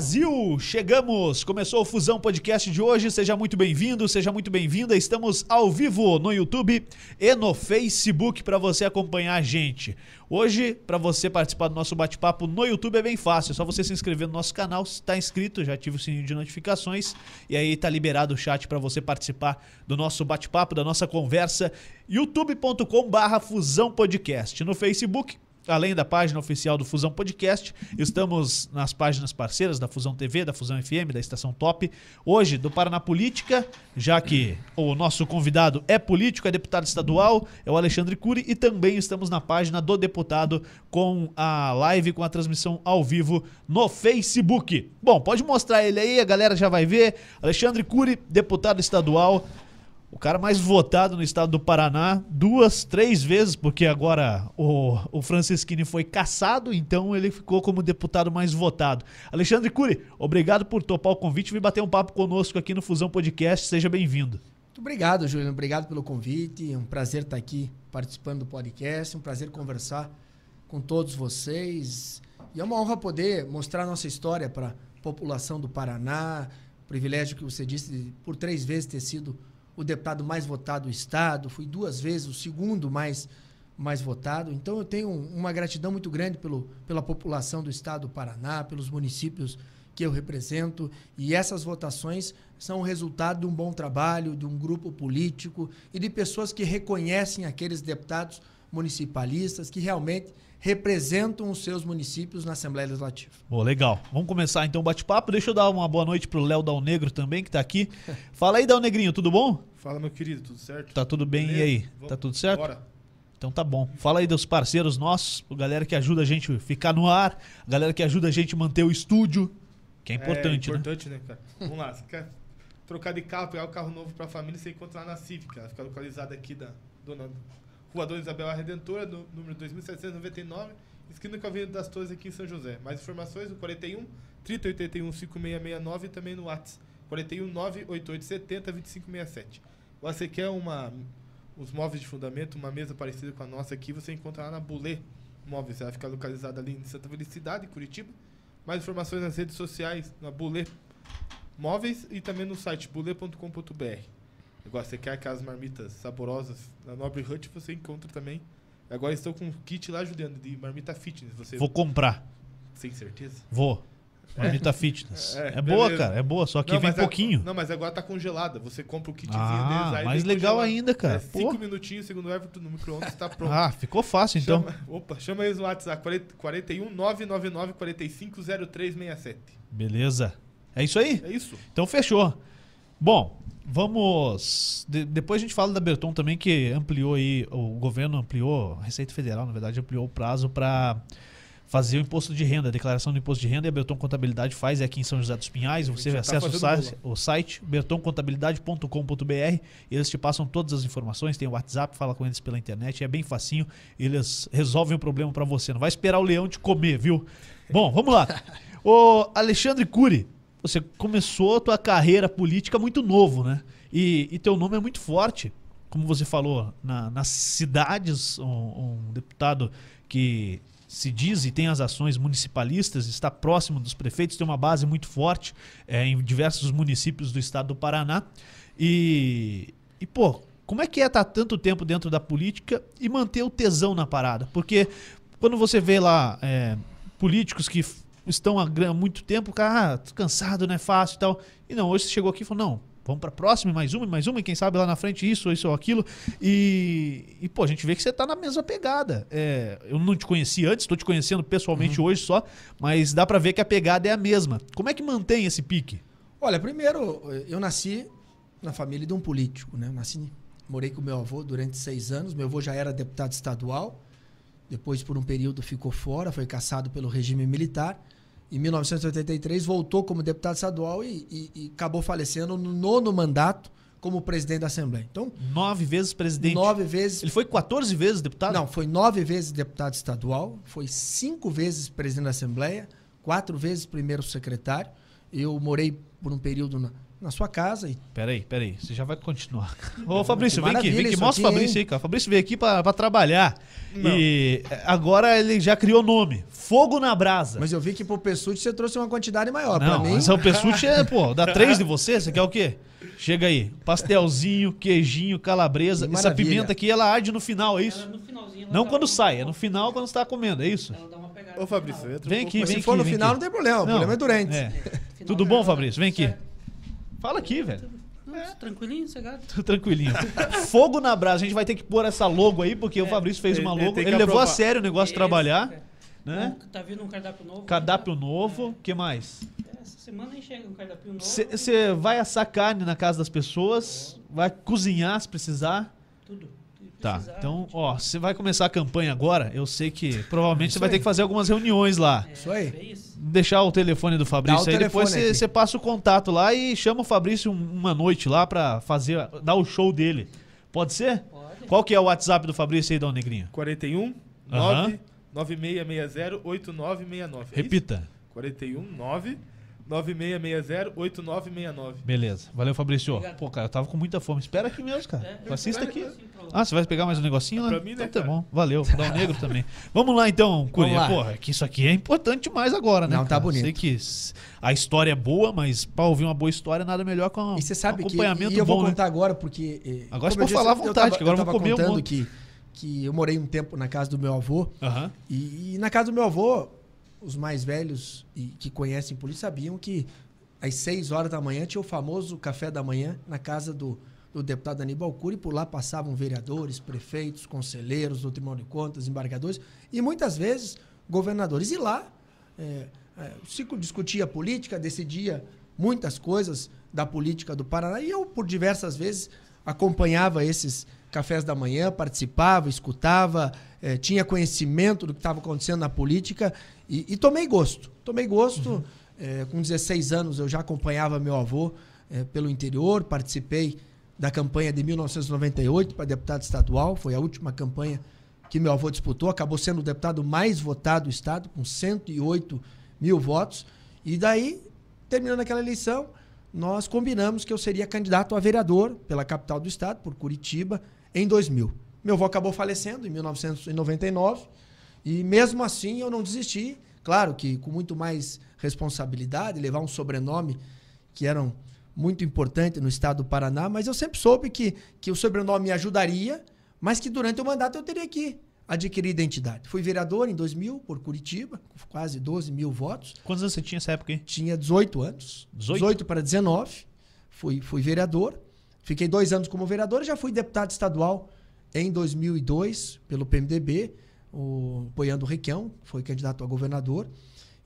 Brasil, chegamos! Começou o Fusão Podcast de hoje, seja muito bem-vindo, seja muito bem-vinda. Estamos ao vivo no YouTube e no Facebook para você acompanhar a gente. Hoje, para você participar do nosso bate-papo no YouTube é bem fácil, é só você se inscrever no nosso canal, se está inscrito, já ativa o sininho de notificações e aí está liberado o chat para você participar do nosso bate-papo, da nossa conversa, youtube.com/Fusão Podcast. No Facebook, além da página oficial do Fusão Podcast, estamos nas páginas parceiras da Fusão TV, da Fusão FM, da Estação Top. Hoje, do Paraná Política, já que o nosso convidado é político, é deputado estadual, é o Alexandre Curi. E também estamos na página do deputado com a live, com a transmissão ao vivo no Facebook. Bom, pode mostrar ele aí, a galera já vai ver. Alexandre Curi, deputado estadual. O cara mais votado no estado do Paraná, 2, 3 vezes, porque agora o Francischini foi cassado, então ele ficou como deputado mais votado. Alexandre Curi, obrigado por topar o convite e vir bater um papo conosco aqui no Fusão Podcast. Seja bem-vindo. Muito obrigado, Júlio. Obrigado pelo convite. É um prazer estar aqui participando do podcast, é um prazer conversar com todos vocês. E é uma honra poder mostrar a nossa história para a população do Paraná. O privilégio que você disse de, por 3 vezes ter sido o deputado mais votado do estado, fui 2 vezes o segundo mais votado. Então, eu tenho uma gratidão muito grande pela população do estado do Paraná, pelos municípios que eu represento. E essas votações são o resultado de um bom trabalho, de um grupo político e de pessoas que reconhecem aqueles deputados municipalistas que realmente representam os seus municípios na Assembleia Legislativa. Bom, legal. Vamos começar então o bate-papo. Deixa eu dar uma boa noite pro Léo Dal Negro também, que está aqui. Fala aí, Dal Negrinho, tudo bom? Fala, meu querido, tudo certo? Tá tudo bem, beleza? E aí? Vamos, tá tudo certo? Bora. Então tá bom. Fala aí dos parceiros nossos, a galera que ajuda a gente a ficar no ar, a galera que ajuda a gente a manter o estúdio, que é importante, né? É importante, né, cara? Vamos lá, você quer trocar de carro, pegar o carro novo pra família, você encontra lá na Civic, ela fica localizada aqui da Dona Rua Dona Isabel Redentora, no número 2799, esquina com a Avenida das Torres, aqui em São José. Mais informações no 41 3081 5669 e também no WhatsApp 41 98870 2567. Você quer os móveis de fundamento, uma mesa parecida com a nossa aqui, você encontra lá na Bulê Móveis. Ela fica localizada ali em Santa Felicidade, Curitiba. Mais informações nas redes sociais, na Bulê Móveis e também no site bulê.com.br. Agora, você quer aquelas marmitas saborosas na Nobre Hut, você encontra também. Agora estou com um kit lá, Juliano, de marmita fitness. Você... Vou comprar. Sem certeza? Vou. Marmita Fitness. É boa, cara. É boa, só que vem pouquinho. Não, mas agora tá congelada. Você compra o kitzinho deles. Aí mais legal congelado ainda, cara. 5 minutinhos, segundo o Everton, no micro-ondas tá pronto. Ah, ficou fácil, então. Chama eles no WhatsApp. 41 999 450367. Beleza. É isso aí? É isso. Então, fechou. Bom, vamos... Depois a gente fala da Berton também, que ampliou aí... O governo ampliou, a Receita Federal, na verdade, ampliou o prazo para fazer o imposto de renda, a declaração do imposto de renda, e a Berton Contabilidade faz, é aqui em São José dos Pinhais. Você acessa o site bertoncontabilidade.com.br, eles te passam todas as informações, tem o WhatsApp, fala com eles pela internet, é bem facinho, eles resolvem o problema para você, não vai esperar o leão te comer, viu? Bom, vamos lá. Ô Alexandre Curi, você começou a tua carreira política muito novo, né? E teu nome é muito forte, como você falou, nas cidades, um deputado que se diz e tem as ações municipalistas, está próximo dos prefeitos, tem uma base muito forte em diversos municípios do estado do Paraná. E pô, como é que é estar tanto tempo dentro da política e manter o tesão na parada? Porque quando você vê lá políticos que estão há muito tempo, cara, tô cansado, não é fácil e tal. E não, hoje você chegou aqui e falou, não, vamos para a próxima, mais uma, e quem sabe lá na frente isso ou aquilo. E pô, a gente vê que você tá na mesma pegada. Eu não te conheci antes, estou te conhecendo pessoalmente hoje só, mas dá para ver que a pegada é a mesma. Como é que mantém esse pique? Olha, primeiro, eu nasci na família de um político, né? Morei com meu avô durante 6 anos, meu avô já era deputado estadual, depois por um período ficou fora, foi cassado pelo regime militar. Em 1983, voltou como deputado estadual e acabou falecendo no 9º mandato como presidente da Assembleia. Então, 9 vezes presidente. 9 vezes. Ele foi 14 vezes deputado? Não, foi 9 vezes deputado estadual, foi 5 vezes presidente da Assembleia, 4 vezes primeiro secretário. Eu morei por um período na sua casa e... Peraí, você já vai continuar. Ô, Fabrício, vem aqui, mostra o Fabrício aí, cara. O Fabrício veio aqui para trabalhar. Não. E agora ele já criou nome. fogo na brasa. Mas eu vi que pro Pessucci você trouxe uma quantidade maior. Não, pra mim... mas o Pessucci é, pô, dá 3 de você? Você quer o quê? Chega aí. Pastelzinho, queijinho, calabresa. Que essa pimenta aqui, ela arde no final, é isso? Ela, no finalzinho, não quando sai, é no final quando você tá comendo, é isso? Ela dá uma pegada. Ô, Fabrício, vem aqui, mas se for no final, não tem problema. O problema é durante. É. Tudo bom, Fabrício? Vem aqui. Fala aqui, velho. É. Tranquilinho, cegado. Tranquilinho. Fogo na brasa. A gente vai ter que pôr essa logo aí, porque o Fabrício fez uma logo. Ele levou a sério o negócio de trabalhar. Né? Tá vindo um cardápio novo. Cardápio novo. O que mais? Essa semana aí chega um cardápio novo. Você vai assar carne na casa das pessoas, vai cozinhar se precisar. Tudo. Tá. Então, ó, você vai começar a campanha agora. Eu sei que provavelmente você vai ter que fazer algumas reuniões lá. É, isso aí. Deixar o telefone do Fabrício aí. Depois você passa o contato lá e chama o Fabrício uma noite lá pra fazer, dar o show dele. Pode ser? Pode. Qual que é o WhatsApp do Fabrício aí, Dal Negrinho? 41 99660 8969. Repita. 41 99660 8969. Beleza. Valeu, Fabrício. Obrigado. Pô, cara, eu tava com muita fome. Espera aqui mesmo, cara. Assista aqui. Ah, você vai pegar mais um negocinho lá? Pra mim, né, então, tá bom. Valeu. Dal Negro também. Vamos lá, então, Curi. Porra, que isso aqui é importante demais agora, né? Não, cara? Tá bonito. Sei que a história é boa, mas pra ouvir uma boa história, nada melhor com e você sabe um acompanhamento que, e eu bom. Eu vou contar agora, porque... Agora você pode falar à vontade, que agora eu vou comer um monte. Que eu morei um tempo na casa do meu avô. Uhum. E na casa do meu avô... Os mais velhos que conhecem polícia sabiam que às 6 horas da manhã tinha o famoso café da manhã na casa do deputado Aníbal Khury. Por lá passavam vereadores, prefeitos, conselheiros do Tribunal de Contas, embargadores e muitas vezes governadores. E lá se discutia política, decidia muitas coisas da política do Paraná. E eu, por diversas vezes, acompanhava esses cafés da manhã, participava, escutava, tinha conhecimento do que estava acontecendo na política e tomei gosto. Tomei gosto, uhum. Com 16 anos eu já acompanhava meu avô pelo interior, participei da campanha de 1998 para deputado estadual, foi a última campanha que meu avô disputou, acabou sendo o deputado mais votado do estado, com 108 mil votos, e daí, terminando aquela eleição, nós combinamos que eu seria candidato a vereador pela capital do estado, por Curitiba, em 2000. Meu avô acabou falecendo em 1999 e mesmo assim eu não desisti. Claro que com muito mais responsabilidade, levar um sobrenome que era muito importante no estado do Paraná, mas eu sempre soube que o sobrenome me ajudaria, mas que durante o mandato eu teria que adquirir identidade. Fui vereador em 2000 por Curitiba, com quase 12 mil votos. Quantos anos você tinha nessa época, hein? Tinha 18 anos, 18 para 19, fui vereador. Fiquei 2 anos como vereador e já fui deputado estadual em 2002 pelo PMDB, apoiando o Requião, foi candidato a governador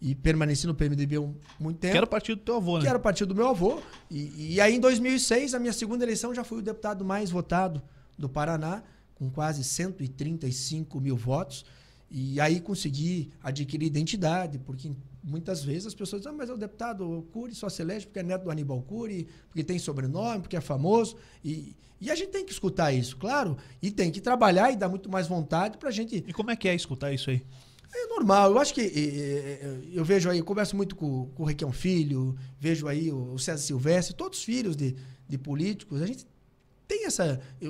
e permaneci no PMDB muito tempo. Que era o partido do teu avô, né? Que era o partido do meu avô. E aí em 2006, a minha segunda eleição, já fui o deputado mais votado do Paraná, com quase 135 mil votos. E aí consegui adquirir identidade, porque muitas vezes as pessoas dizem, mas é o deputado Khury, só se elege porque é neto do Aníbal Khury, porque tem sobrenome, porque é famoso. E a gente tem que escutar isso, claro, e tem que trabalhar e dar muito mais vontade pra gente... E como é que é escutar isso aí? É normal, eu acho que... eu vejo aí, eu converso muito com o Requião Filho, vejo aí o César Silvestre, todos os filhos de políticos, a gente tem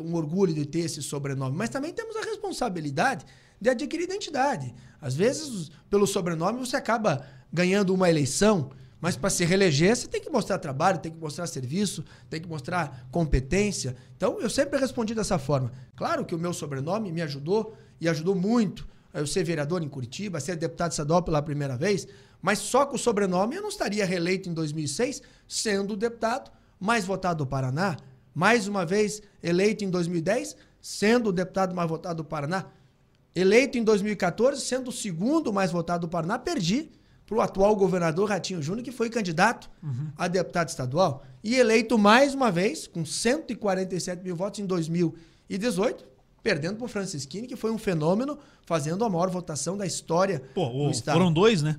um orgulho de ter esse sobrenome, mas também temos a responsabilidade de adquirir identidade. Às vezes, pelo sobrenome, você acaba ganhando uma eleição, mas para se reeleger, você tem que mostrar trabalho, tem que mostrar serviço, tem que mostrar competência. Então, eu sempre respondi dessa forma. Claro que o meu sobrenome me ajudou e ajudou muito a eu ser vereador em Curitiba, a ser deputado estadual pela primeira vez, mas só com o sobrenome eu não estaria reeleito em 2006, sendo o deputado mais votado do Paraná, mais uma vez eleito em 2010, sendo o deputado mais votado do Paraná, eleito em 2014, sendo o segundo mais votado do Paraná, perdi para o atual governador Ratinho Júnior, que foi candidato a deputado estadual, e eleito mais uma vez, com 147 mil votos em 2018, perdendo para o Francischini, que foi um fenômeno, fazendo a maior votação da história do estado. Foram 2, né?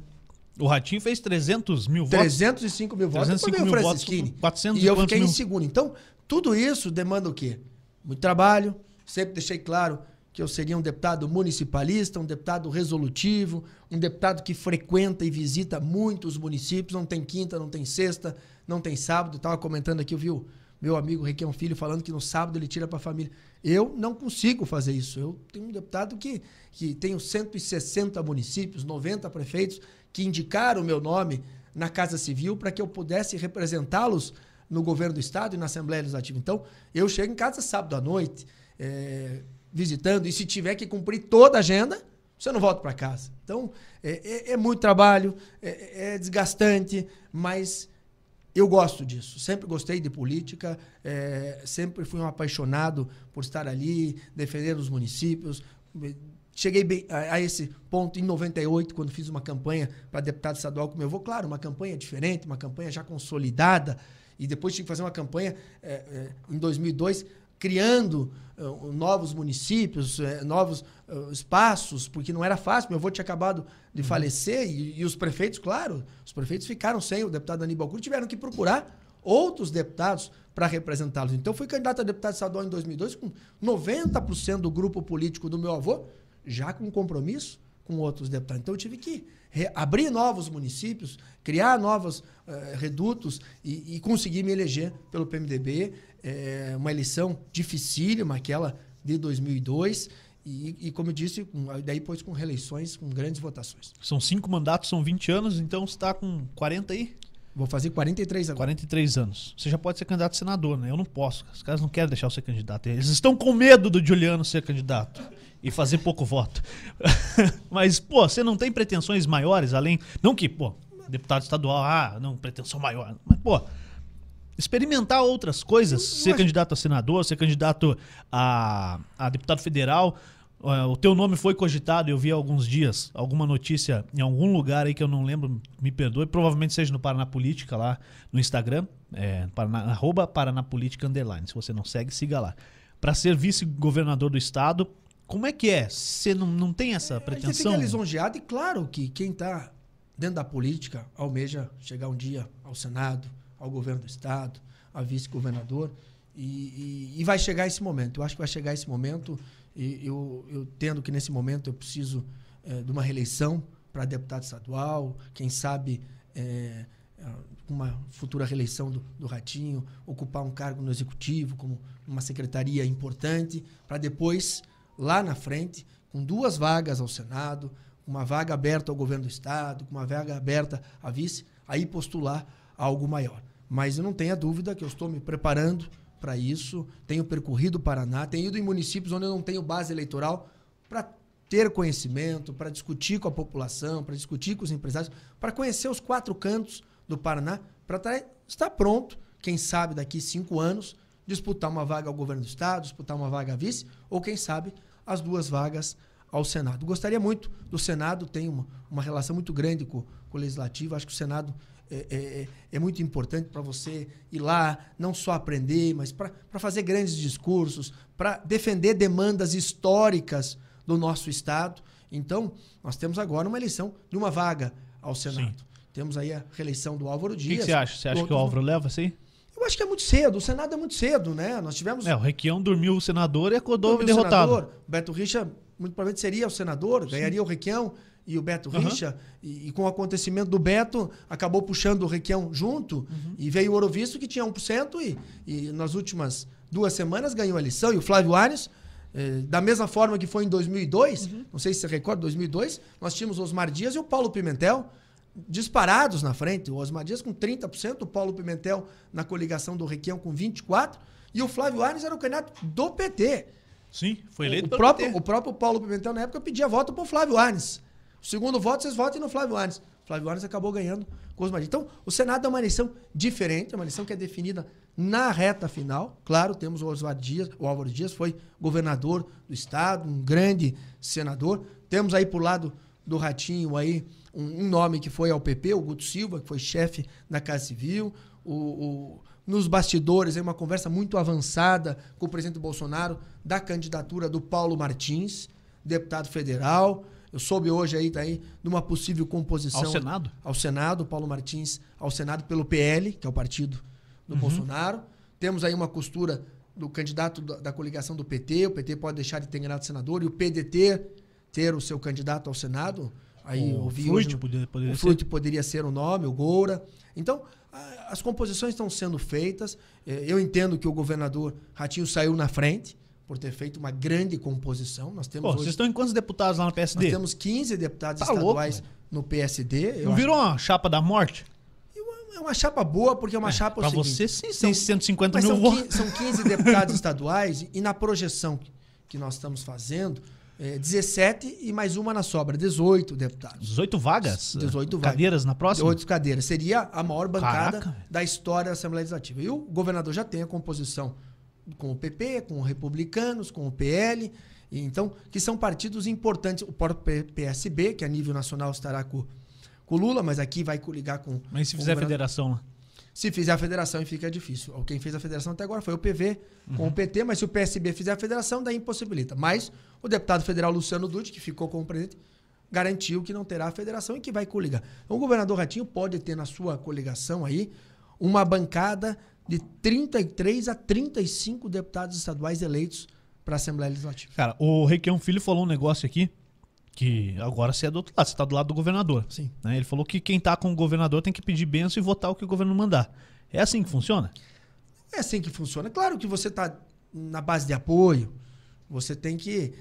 O Ratinho fez 300 mil votos. 305 mil votos, depois veio o Francischini. 400 e eu fiquei em segundo. Então, tudo isso demanda o quê? Muito trabalho, sempre deixei claro que eu seria um deputado municipalista, um deputado resolutivo, um deputado que frequenta e visita muitos municípios, não tem quinta, não tem sexta, não tem sábado. Estava comentando aqui, eu vi o meu amigo Requião Filho falando que no sábado ele tira para a família. Eu não consigo fazer isso. Eu tenho um deputado que tenho 160 municípios, 90 prefeitos que indicaram o meu nome na Casa Civil para que eu pudesse representá-los no governo do Estado e na Assembleia Legislativa. Então, eu chego em casa sábado à noite, visitando, e se tiver que cumprir toda a agenda, você não volta para casa. Então, é muito trabalho, é desgastante, mas eu gosto disso. Sempre gostei de política, sempre fui um apaixonado por estar ali, defender os municípios. Cheguei bem a esse ponto em 98, quando fiz uma campanha para deputado estadual com meu avô. Claro, uma campanha diferente, uma campanha já consolidada. E depois tive que fazer uma campanha em 2002, criando novos municípios, novos espaços, porque não era fácil. Meu avô tinha acabado de falecer e os prefeitos, claro, os prefeitos ficaram sem o deputado Aníbal Khury, tiveram que procurar outros deputados para representá-los. Então, fui candidato a deputado estadual em 2002 com 90% do grupo político do meu avô, já com compromisso com outros deputados. Então, eu tive que abrir novos municípios, criar novos redutos e conseguir me eleger pelo PMDB. Uma eleição dificílima, aquela de 2002, e como eu disse, daí depois com reeleições, com grandes votações. São 5 mandatos, são 20 anos, então você está com 40 aí? Vou fazer 43 agora. 43 anos. Você já pode ser candidato a senador, né? Eu não posso. Os caras não querem deixar eu ser candidato. Eles estão com medo do Juliano ser candidato e fazer pouco voto. Mas, pô, você não tem pretensões maiores além... Não que, pô, deputado estadual, não, pretensão maior. Mas, pô, experimentar outras coisas, ser candidato a senador, ser candidato a deputado federal... O teu nome foi cogitado, eu vi há alguns dias alguma notícia em algum lugar aí que eu não lembro, me perdoe, provavelmente seja no Paraná Política, lá no Instagram, @ParanaPolítica, se você não segue, siga lá. Para ser vice-governador do Estado, como é que é? Você não tem essa pretensão? Você fica lisonjeado e claro que quem está dentro da política almeja chegar um dia ao Senado, ao governo do Estado, a vice-governador, e vai chegar esse momento. Eu acho que vai chegar esse momento... E eu entendo que, nesse momento, eu preciso de uma reeleição para deputado estadual, quem sabe uma futura reeleição do Ratinho, ocupar um cargo no Executivo, como uma secretaria importante, para depois, lá na frente, com 2 vagas ao Senado, uma vaga aberta ao governo do Estado, com uma vaga aberta à vice, aí postular algo maior. Mas eu não tenho a dúvida que eu estou me preparando para isso, tenho percorrido o Paraná, tenho ido em municípios onde eu não tenho base eleitoral para ter conhecimento, para discutir com a população, para discutir com os empresários, para conhecer os 4 cantos do Paraná, para estar pronto, quem sabe daqui 5 anos, disputar uma vaga ao governo do Estado, disputar uma vaga a vice, ou quem sabe as 2 vagas ao Senado. Gostaria muito do Senado, tenho uma relação muito grande com o Legislativo, acho que o Senado... É muito importante para você ir lá, não só aprender, mas para fazer grandes discursos, para defender demandas históricas do nosso Estado. Então, nós temos agora uma eleição de uma vaga ao Senado. Sim. Temos aí a reeleição do Álvaro Dias. O que você acha? Você acha que o Álvaro leva assim? Eu acho que é muito cedo. O Senado é muito cedo, né? Nós tivemos... O Requião dormiu o senador e acordou derrotado. O Beto Richa, muito provavelmente, seria o senador, ganharia o Requião. E o Beto Richa, e com o acontecimento do Beto, acabou puxando o Requião junto, e veio o Ouro Visto, que tinha 1%, e nas últimas 2 semanas ganhou a eleição. E o Flávio Arns, da mesma forma que foi em 2002, não sei se você recorda, 2002, nós tínhamos o Osmar Dias e o Paulo Pimentel disparados na frente. O Osmar Dias com 30%, o Paulo Pimentel na coligação do Requião com 24%, e o Flávio Arns era o candidato do PT. Sim, foi eleito pelo PT. O próprio Paulo Pimentel, na época, pedia voto para o Flávio Arns. Segundo voto, vocês votem no Flávio Arns. Flávio Arns acabou ganhando com os Osmar Dias. Então, o Senado é uma eleição diferente, é uma eleição que é definida na reta final. Claro, temos o Osmar Dias, o Álvaro Dias foi governador do Estado, um grande senador. Temos aí por lado do Ratinho aí um nome que foi ao PP, o Guto Silva, que foi chefe da Casa Civil. Nos bastidores, aí uma conversa muito avançada com o presidente Bolsonaro da candidatura do Paulo Martins, deputado federal. Eu soube hoje aí, de uma possível composição... Ao Senado? Ao Senado, Paulo Martins ao Senado pelo PL, que é o partido do Bolsonaro. Temos aí uma costura do candidato da coligação do PT. O PT pode deixar de ter candidato a senador e o PDT ter o seu candidato ao Senado. Aí o Fluid poderia ser o nome, o Goura. Então, as composições estão sendo feitas. Eu entendo que o governador Ratinho saiu na frente por ter feito uma grande composição. Nós temos hoje, vocês estão em quantos deputados lá no PSD? Nós temos 15 deputados estaduais no PSD. Não virou uma chapa da morte? É uma chapa boa, porque é uma chapa... Para você, sim, são 150 mil votos. São 15 deputados estaduais e na projeção que nós estamos fazendo... 17 e mais uma na sobra, 18 deputados. 18 vagas? 18 vagas. Cadeiras na próxima? 18 cadeiras. Seria a maior bancada da história da Assembleia Legislativa. E o governador já tem a composição com o PP, com os republicanos, com o PL, então, que são partidos importantes. O próprio PSB, que a nível nacional estará com o Lula, mas aqui vai coligar com... Mas se fizer a federação, né? Se fizer a federação, fica difícil. Quem fez a federação até agora foi o PV com o PT, mas se o PSB fizer a federação, daí impossibilita. Mas o deputado federal Luciano Dutti, que ficou como presidente, garantiu que não terá a federação e que vai coligar. Então, o governador Ratinho pode ter na sua coligação aí uma bancada de 33 a 35 deputados estaduais eleitos para a Assembleia Legislativa. Cara, o Requião Filho falou um negócio aqui, que agora você é do outro lado, você está do lado do governador. Sim. Né? Ele falou que quem está com o governador tem que pedir bênção e votar o que o governo mandar. É assim que funciona? É assim que funciona. Claro que você está na base de apoio, você tem que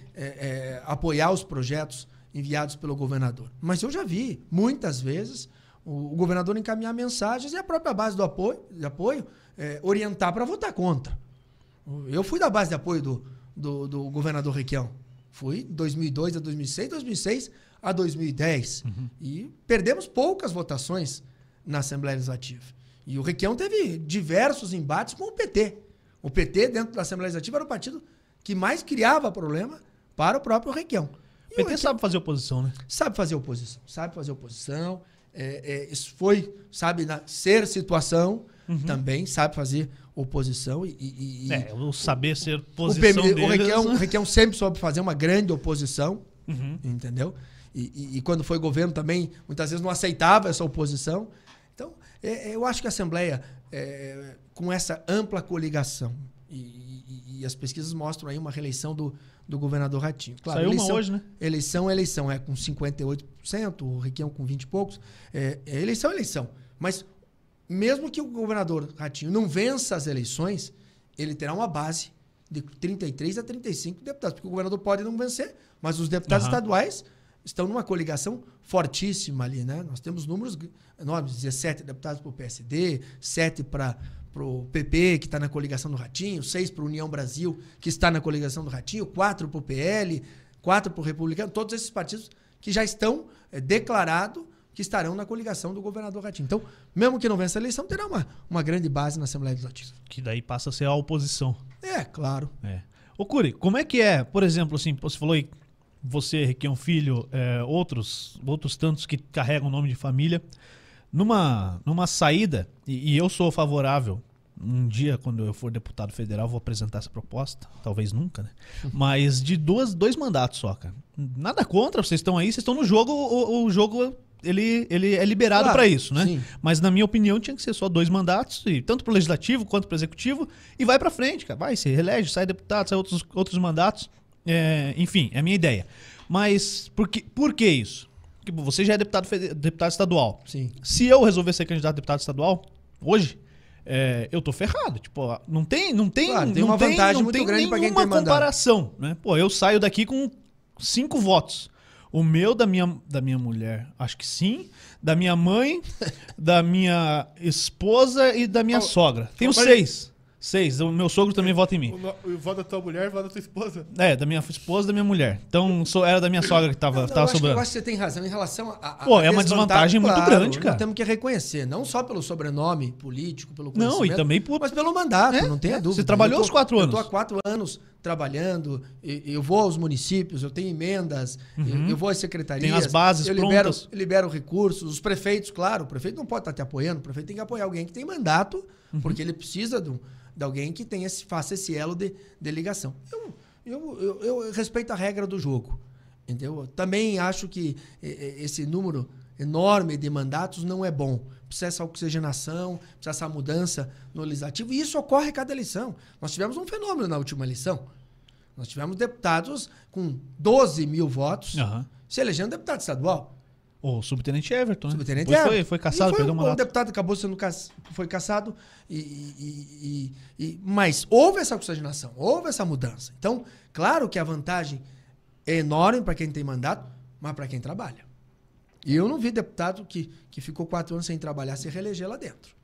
apoiar os projetos enviados pelo governador. Mas eu já vi, muitas vezes, o governador encaminhar mensagens e a própria base do apoio, orientar para votar contra. Eu fui da base de apoio do governador Requião. Fui de 2002 a 2006, 2006 a 2010. E perdemos poucas votações na Assembleia Legislativa. E o Requião teve diversos embates com o PT. O PT, dentro da Assembleia Legislativa, era o partido que mais criava problema para o próprio Requião. O PT sabe fazer oposição, né? Sabe fazer oposição. Sabe fazer oposição. Isso foi, sabe, ser situação... Também sabe fazer oposição o saber ser posição deles. O Requião sempre soube fazer uma grande oposição, entendeu? E quando foi governo também, muitas vezes não aceitava essa oposição. Então, eu acho que a Assembleia, com essa ampla coligação, e as pesquisas mostram aí uma reeleição do governador Ratinho. Claro, saiu eleição, uma hoje, né? Eleição, com 58%, o Requião com 20 e poucos. Eleição. Mas... Mesmo que o governador Ratinho não vença as eleições, ele terá uma base de 33 a 35 deputados, porque o governador pode não vencer, mas os deputados estaduais estão numa coligação fortíssima ali, né? Nós temos números enormes, 17 deputados para o PSD, 7 para o PP, que está na coligação do Ratinho, 6 para o União Brasil, que está na coligação do Ratinho, 4 para o PL, 4 para o Republicano, todos esses partidos que já estão declarados que estarão na coligação do governador Ratinho. Então, mesmo que não vença a eleição, terá uma grande base na Assembleia Legislativa. Que daí passa a ser a oposição. Claro. Ô, Khury, como é que é, por exemplo, assim, você falou aí, você, Requião Filho, outros tantos que carregam o nome de família, numa saída, e eu sou favorável, um dia, quando eu for deputado federal, vou apresentar essa proposta, talvez nunca, né? Mas de dois mandatos só, cara. Nada contra, vocês estão aí, vocês estão no jogo, o jogo... Ele é liberado para isso, né? Sim. Mas, na minha opinião, tinha que ser só 2 mandatos, e tanto para o legislativo quanto para o executivo, e vai para frente, cara. Vai, se reelege, sai deputado, sai outros mandatos. Enfim, é a minha ideia. Mas por que isso? Porque você já é deputado estadual. Sim. Se eu resolver ser candidato a deputado estadual, hoje, eu tô ferrado. Tipo, não tem, claro, tem uma vantagem muito grande para quem tem mandato. Comparação, né? Pô, eu saio daqui com 5 votos. O meu, da minha mulher, acho que sim. Da minha mãe, da minha esposa e da minha sogra. Tenho 6. 6. O meu sogro também vota em mim. Vota da tua mulher, vota da tua esposa. Da minha esposa e da minha mulher. Então, era da minha sogra que tava sobrando. Eu acho que você tem razão. Em relação a é uma desvantagem muito grande, cara. Nós temos que reconhecer. Não só pelo sobrenome político, pelo conhecimento. Não, e também mas pelo mandato, não tenha dúvida. Você trabalhou os 4 anos. Eu estou há 4 anos... trabalhando, eu vou aos municípios, eu tenho emendas, eu vou às secretarias. Tem as bases prontas. Eu libero recursos. Os prefeitos, claro, o prefeito não pode estar te apoiando, o prefeito tem que apoiar alguém que tem mandato, porque ele precisa de alguém que tenha faça esse elo de ligação. Eu respeito a regra do jogo, entendeu? Eu também acho que esse número enorme de mandatos não é bom. Precisa essa oxigenação, precisa essa mudança no legislativo. E isso ocorre a cada eleição. Nós tivemos um fenômeno na última eleição. Nós tivemos deputados com 12 mil votos se elegendo deputado estadual. O subtenente Everton, né? Subtenente Everton. Foi caçado, foi, perdeu uma lata. O deputado acabou sendo caçado. Mas houve essa constatação, houve essa mudança. Então, claro que a vantagem é enorme para quem tem mandato, mas para quem trabalha. E eu não vi deputado que ficou 4 anos sem trabalhar se reeleger lá dentro.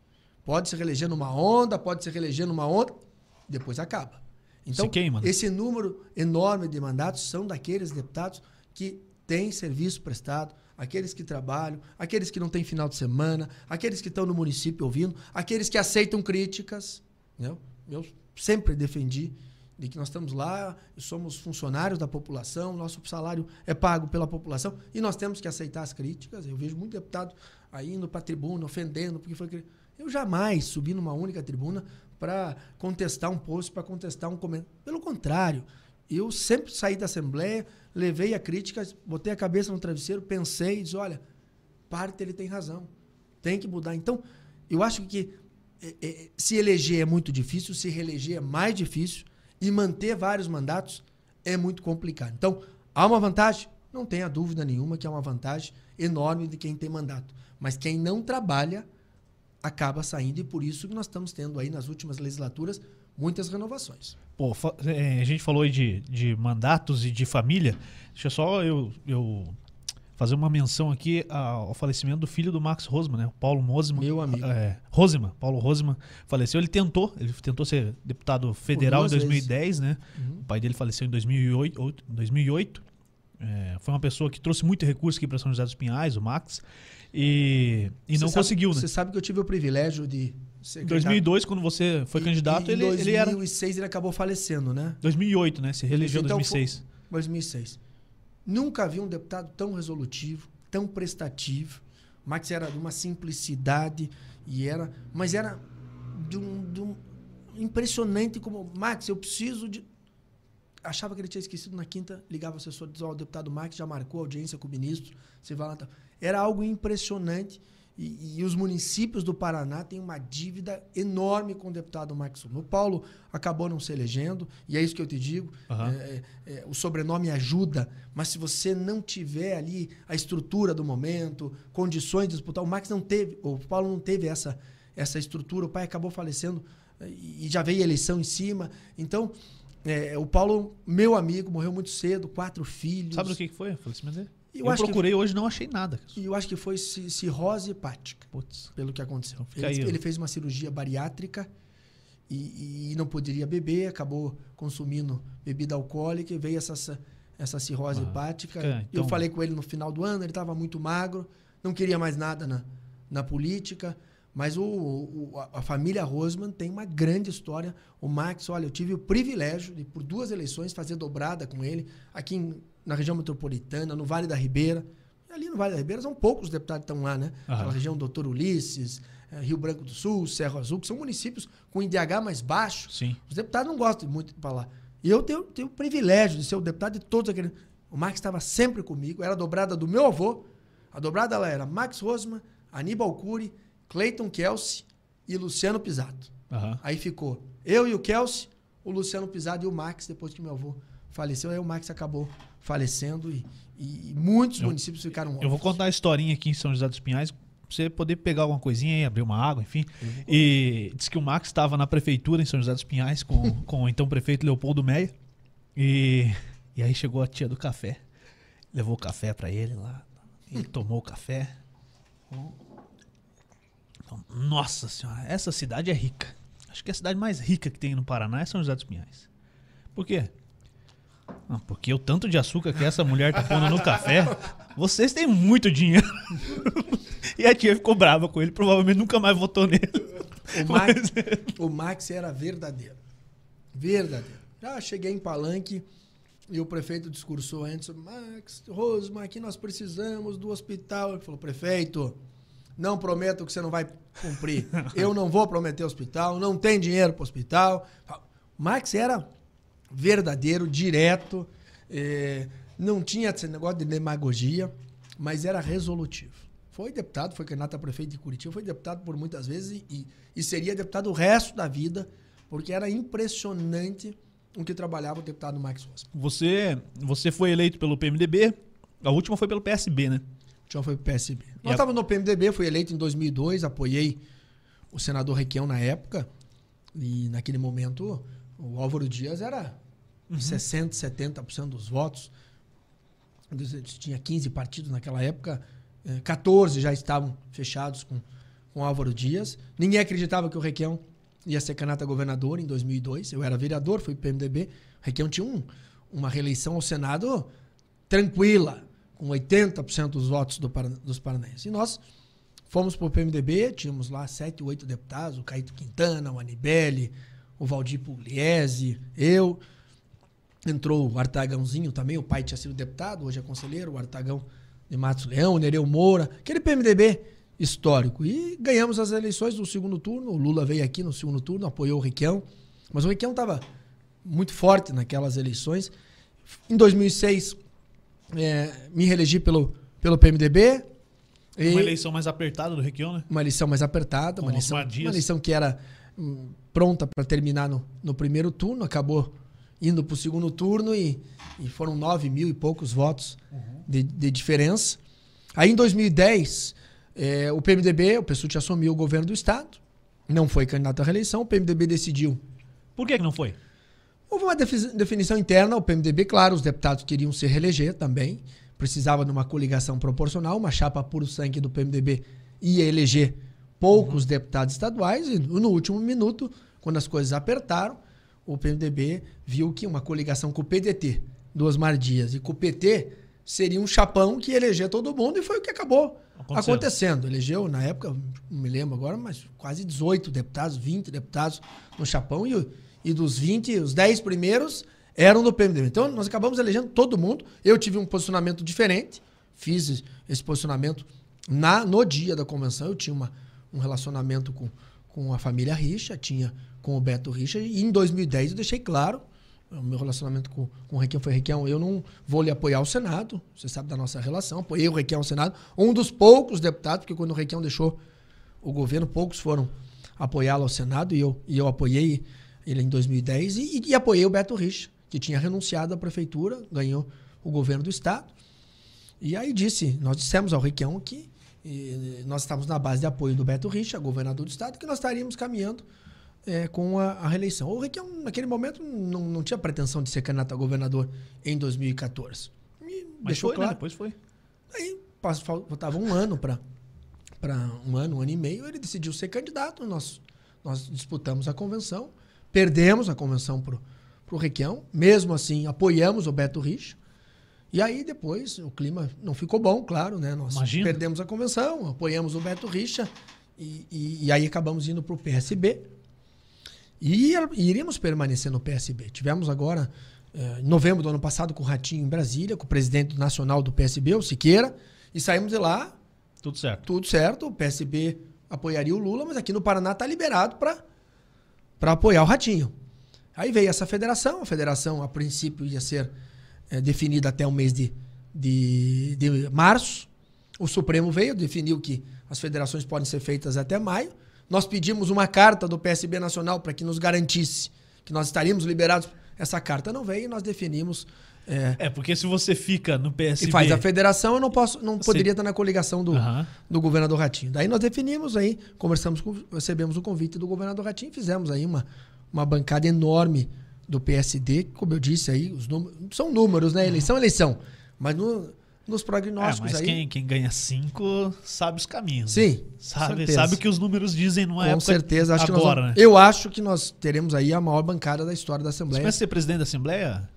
Pode se reeleger numa onda, depois acaba. Então, esse número enorme de mandatos são daqueles deputados que têm serviço prestado, aqueles que trabalham, aqueles que não têm final de semana, aqueles que estão no município ouvindo, aqueles que aceitam críticas. Entendeu? Eu sempre defendi de que nós estamos lá, somos funcionários da população, nosso salário é pago pela população e nós temos que aceitar as críticas. Eu vejo muito deputado aí indo para a tribuna, ofendendo, porque foi... Eu jamais subi numa única tribuna para contestar um post, para contestar um comentário. Pelo contrário, eu sempre saí da Assembleia, levei a crítica, botei a cabeça no travesseiro, pensei e disse, olha, parte ele tem razão, tem que mudar. Então, eu acho que se eleger é muito difícil, se reeleger é mais difícil e manter vários mandatos é muito complicado. Então, há uma vantagem? Não tenha dúvida nenhuma que é uma vantagem enorme de quem tem mandato. Mas quem não trabalha acaba saindo e por isso que nós estamos tendo aí nas últimas legislaturas muitas renovações. Pô, a gente falou aí de mandatos e de família. Deixa só eu fazer uma menção aqui ao falecimento do filho do Max Rosmann, né? O Paulo Rosmann. Meu amigo. Paulo Rosmann faleceu. Ele tentou ser deputado federal em 2010, vezes, né? Uhum. O pai dele faleceu em 2008. Foi uma pessoa que trouxe muito recurso aqui para São José dos Pinhais, o Max, e não conseguiu, né? Você sabe que eu tive o privilégio de... Em 2002, quando você foi candidato, ele era... Em 2006 ele acabou falecendo, né? 2008, né? Se reelegeu em 2006. 2006. Nunca vi um deputado tão resolutivo, tão prestativo. O Max era de uma simplicidade, mas era de um impressionante como... Max, eu preciso de... Achava que ele tinha esquecido na quinta, ligava o assessor e dizia, ó, o deputado Max já marcou audiência com o ministro, você vai lá. Tá. Era algo impressionante e os municípios do Paraná têm uma dívida enorme com o deputado Max. O Paulo acabou não se elegendo e é isso que eu te digo, uhum. O sobrenome ajuda, mas se você não tiver ali a estrutura do momento, condições de disputar, o Max não teve, o Paulo não teve essa estrutura, o pai acabou falecendo e já veio a eleição em cima, então... O Paulo, meu amigo, morreu muito cedo, 4 filhos. Sabe o que foi o falecimento dele? Eu procurei hoje, não achei nada. E eu acho que foi cirrose hepática, putz, pelo que aconteceu. Ele fez uma cirurgia bariátrica e não poderia beber, acabou consumindo bebida alcoólica e veio essa cirrose hepática. Então... Eu falei com ele no final do ano, ele estava muito magro, não queria mais nada na política. Mas a família Rosmann tem uma grande história. O Max, olha, eu tive o privilégio de, por 2 eleições, fazer dobrada com ele aqui na região metropolitana, no Vale da Ribeira. E ali no Vale da Ribeira são poucos os deputados que estão lá, né? Uhum. Aquela região Doutor Ulisses, Rio Branco do Sul, Serra Azul, que são municípios com IDH mais baixo. Sim. Os deputados não gostam muito de falar. E eu tenho o privilégio de ser o deputado de todos aqueles... O Max estava sempre comigo, era a dobrada do meu avô. A dobrada lá era Max Rosmann, Aníbal Khury, Cleiton Kielse e Luciano Pisato. Uhum. Aí ficou eu e o Kielse, o Luciano Pisato e o Max, depois que meu avô faleceu. Aí o Max acabou falecendo e muitos municípios ficaram órfãos. Eu vou contar a historinha aqui em São José dos Pinhais, pra você poder pegar alguma coisinha aí, abrir uma água, enfim. E diz que o Max estava na prefeitura em São José dos Pinhais com o então prefeito Leopoldo Meia. E aí chegou a tia do café, levou o café para ele lá, ele tomou o café. Nossa senhora, essa cidade é rica. Acho que a cidade mais rica que tem no Paraná é São José dos Pinhais. Por quê? Ah, porque o tanto de açúcar que essa mulher tá pondo no café, vocês têm muito dinheiro. E a tia ficou brava com ele, provavelmente nunca mais votou nele. O Max era verdadeiro. Verdadeiro. Já cheguei em Palanque e o prefeito discursou antes, Max Rosmann, aqui nós precisamos do hospital. Ele falou, prefeito... Não prometo que você não vai cumprir. Eu não vou prometer hospital, não tem dinheiro para o hospital. Max era verdadeiro, direto, não tinha esse negócio de demagogia, mas era resolutivo. Foi deputado, foi candidato a prefeito de Curitiba, foi deputado por muitas vezes e seria deputado o resto da vida, porque era impressionante o que trabalhava o deputado Max Rosmann. Você foi eleito pelo PMDB, a última foi pelo PSB, né? Tchau, foi pro PSB. Nós estávamos no PMDB, fui eleito em 2002, apoiei o senador Requião na época. E naquele momento, o Álvaro Dias era 60%, 70% dos votos. Tinha 15 partidos naquela época, 14 já estavam fechados com Álvaro Dias. Ninguém acreditava que o Requião ia ser candidato a governador em 2002. Eu era vereador, fui pro PMDB. O Requião tinha uma reeleição ao Senado tranquila, com 80% dos votos dos paranaenses. E nós fomos pro PMDB, tínhamos lá 7, 8 deputados, o Caíto Quintana, o Anibeli, o Valdir Pugliese, eu. Entrou o Artagãozinho também, o pai tinha sido deputado, hoje é conselheiro, o Artagão de Mattos Leão, o Nereu Moura, aquele PMDB histórico. E ganhamos as eleições do segundo turno, o Lula veio aqui no segundo turno, apoiou o Requião, mas o Requião estava muito forte naquelas eleições. Em 2006, me reelegi pelo PMDB. Uma eleição mais apertada do Requião, né? Uma eleição mais apertada, uma eleição que era pronta para terminar no primeiro turno, acabou indo para o segundo turno e foram 9.000 e poucos votos de diferença. Aí, em 2010, o PMDB, o Pessutti assumiu o governo do Estado, não foi candidato à reeleição, o PMDB decidiu. Por que não foi? Houve uma definição interna, o PMDB, claro, os deputados queriam se reeleger também, precisava de uma coligação proporcional, uma chapa puro-sangue do PMDB ia eleger poucos deputados estaduais e, no último minuto, quando as coisas apertaram, o PMDB viu que uma coligação com o PDT, do Osmar Dias, e com o PT seria um chapão que ia eleger todo mundo e foi o que acabou acontecendo. Elegeu, na época, não me lembro agora, mas quase 18 deputados, 20 deputados no chapão e dos 20, os 10 primeiros eram do PMDB. Então, nós acabamos elegendo todo mundo. Eu tive um posicionamento diferente, fiz esse posicionamento no dia da convenção. Eu tinha um relacionamento com a família Richa, tinha com o Beto Richa, e em 2010 eu deixei claro, o meu relacionamento com o Requião foi: Requião, eu não vou lhe apoiar o Senado, você sabe da nossa relação, apoiei o Requião ao Senado, um dos poucos deputados, porque quando o Requião deixou o governo, poucos foram apoiá-lo ao Senado, e eu apoiei ele em 2010, e apoiei o Beto Richa, que tinha renunciado à prefeitura, ganhou o governo do Estado, e aí nós dissemos ao Requião que nós estávamos na base de apoio do Beto Richa, governador do Estado, que nós estaríamos caminhando com a reeleição. O Requião, naquele momento, não tinha pretensão de ser candidato a governador em 2014. Mas deixou foi, claro. Né? Depois foi. Aí, faltava um ano e meio, ele decidiu ser candidato. Nós disputamos a convenção, perdemos a convenção pro Requião. Mesmo assim, apoiamos o Beto Richa. E aí, depois, o clima não ficou bom, claro, né? Nós perdemos a convenção, apoiamos o Beto Richa e aí acabamos indo pro PSB. E iríamos permanecer no PSB. Tivemos agora, em novembro do ano passado, com o Ratinho em Brasília, com o presidente nacional do PSB, o Siqueira, e saímos de lá. Tudo certo. Tudo certo. O PSB apoiaria o Lula, mas aqui no Paraná está liberado para apoiar o Ratinho. Aí veio essa federação. A federação, a princípio, ia ser definida até o mês de março. O Supremo veio, definiu que as federações podem ser feitas até maio. Nós pedimos uma carta do PSB Nacional para que nos garantisse que nós estaríamos liberados. Essa carta não veio e nós definimos. Porque se você fica no PSB e faz a federação, eu não poderia estar na coligação do governador Ratinho. Daí nós definimos, aí conversamos, recebemos o convite do governador Ratinho, fizemos aí uma bancada enorme do PSD, como eu disse aí, os números, são números, né? Eleição, eleição. Mas nos prognósticos mas aí. Quem ganha 5 sabe os caminhos. Sim. Né? Sabe o que os números dizem numa época. Com certeza. Acho agora, né? Eu acho que nós teremos aí a maior bancada da história da Assembleia. Você vai ser presidente da Assembleia?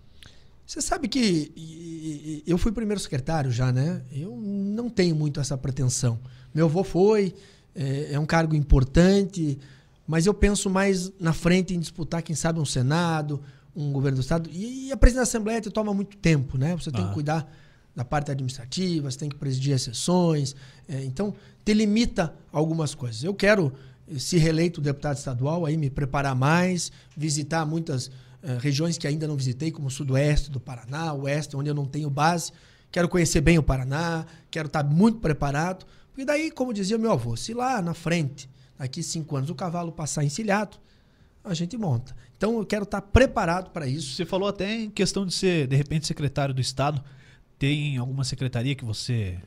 Você sabe que eu fui primeiro secretário já, né? Eu não tenho muito essa pretensão. Meu avô foi, é um cargo importante, mas eu penso mais na frente em disputar, quem sabe, um Senado, um governo do Estado. E a presidência da Assembleia te toma muito tempo, né? Você tem que cuidar da parte administrativa, você tem que presidir as sessões, então te limita algumas coisas. Eu quero, se reeleito deputado estadual, aí me preparar mais, visitar muitas regiões que ainda não visitei, como o sudoeste do Paraná, o oeste, onde eu não tenho base. Quero conhecer bem o Paraná, quero estar muito preparado, porque daí, como dizia meu avô, se lá na frente, daqui 5 anos, o cavalo passar encilhado, a gente monta. Então eu quero estar preparado para isso. Você falou até em questão de ser, de repente, secretário do Estado. Tem alguma secretaria que você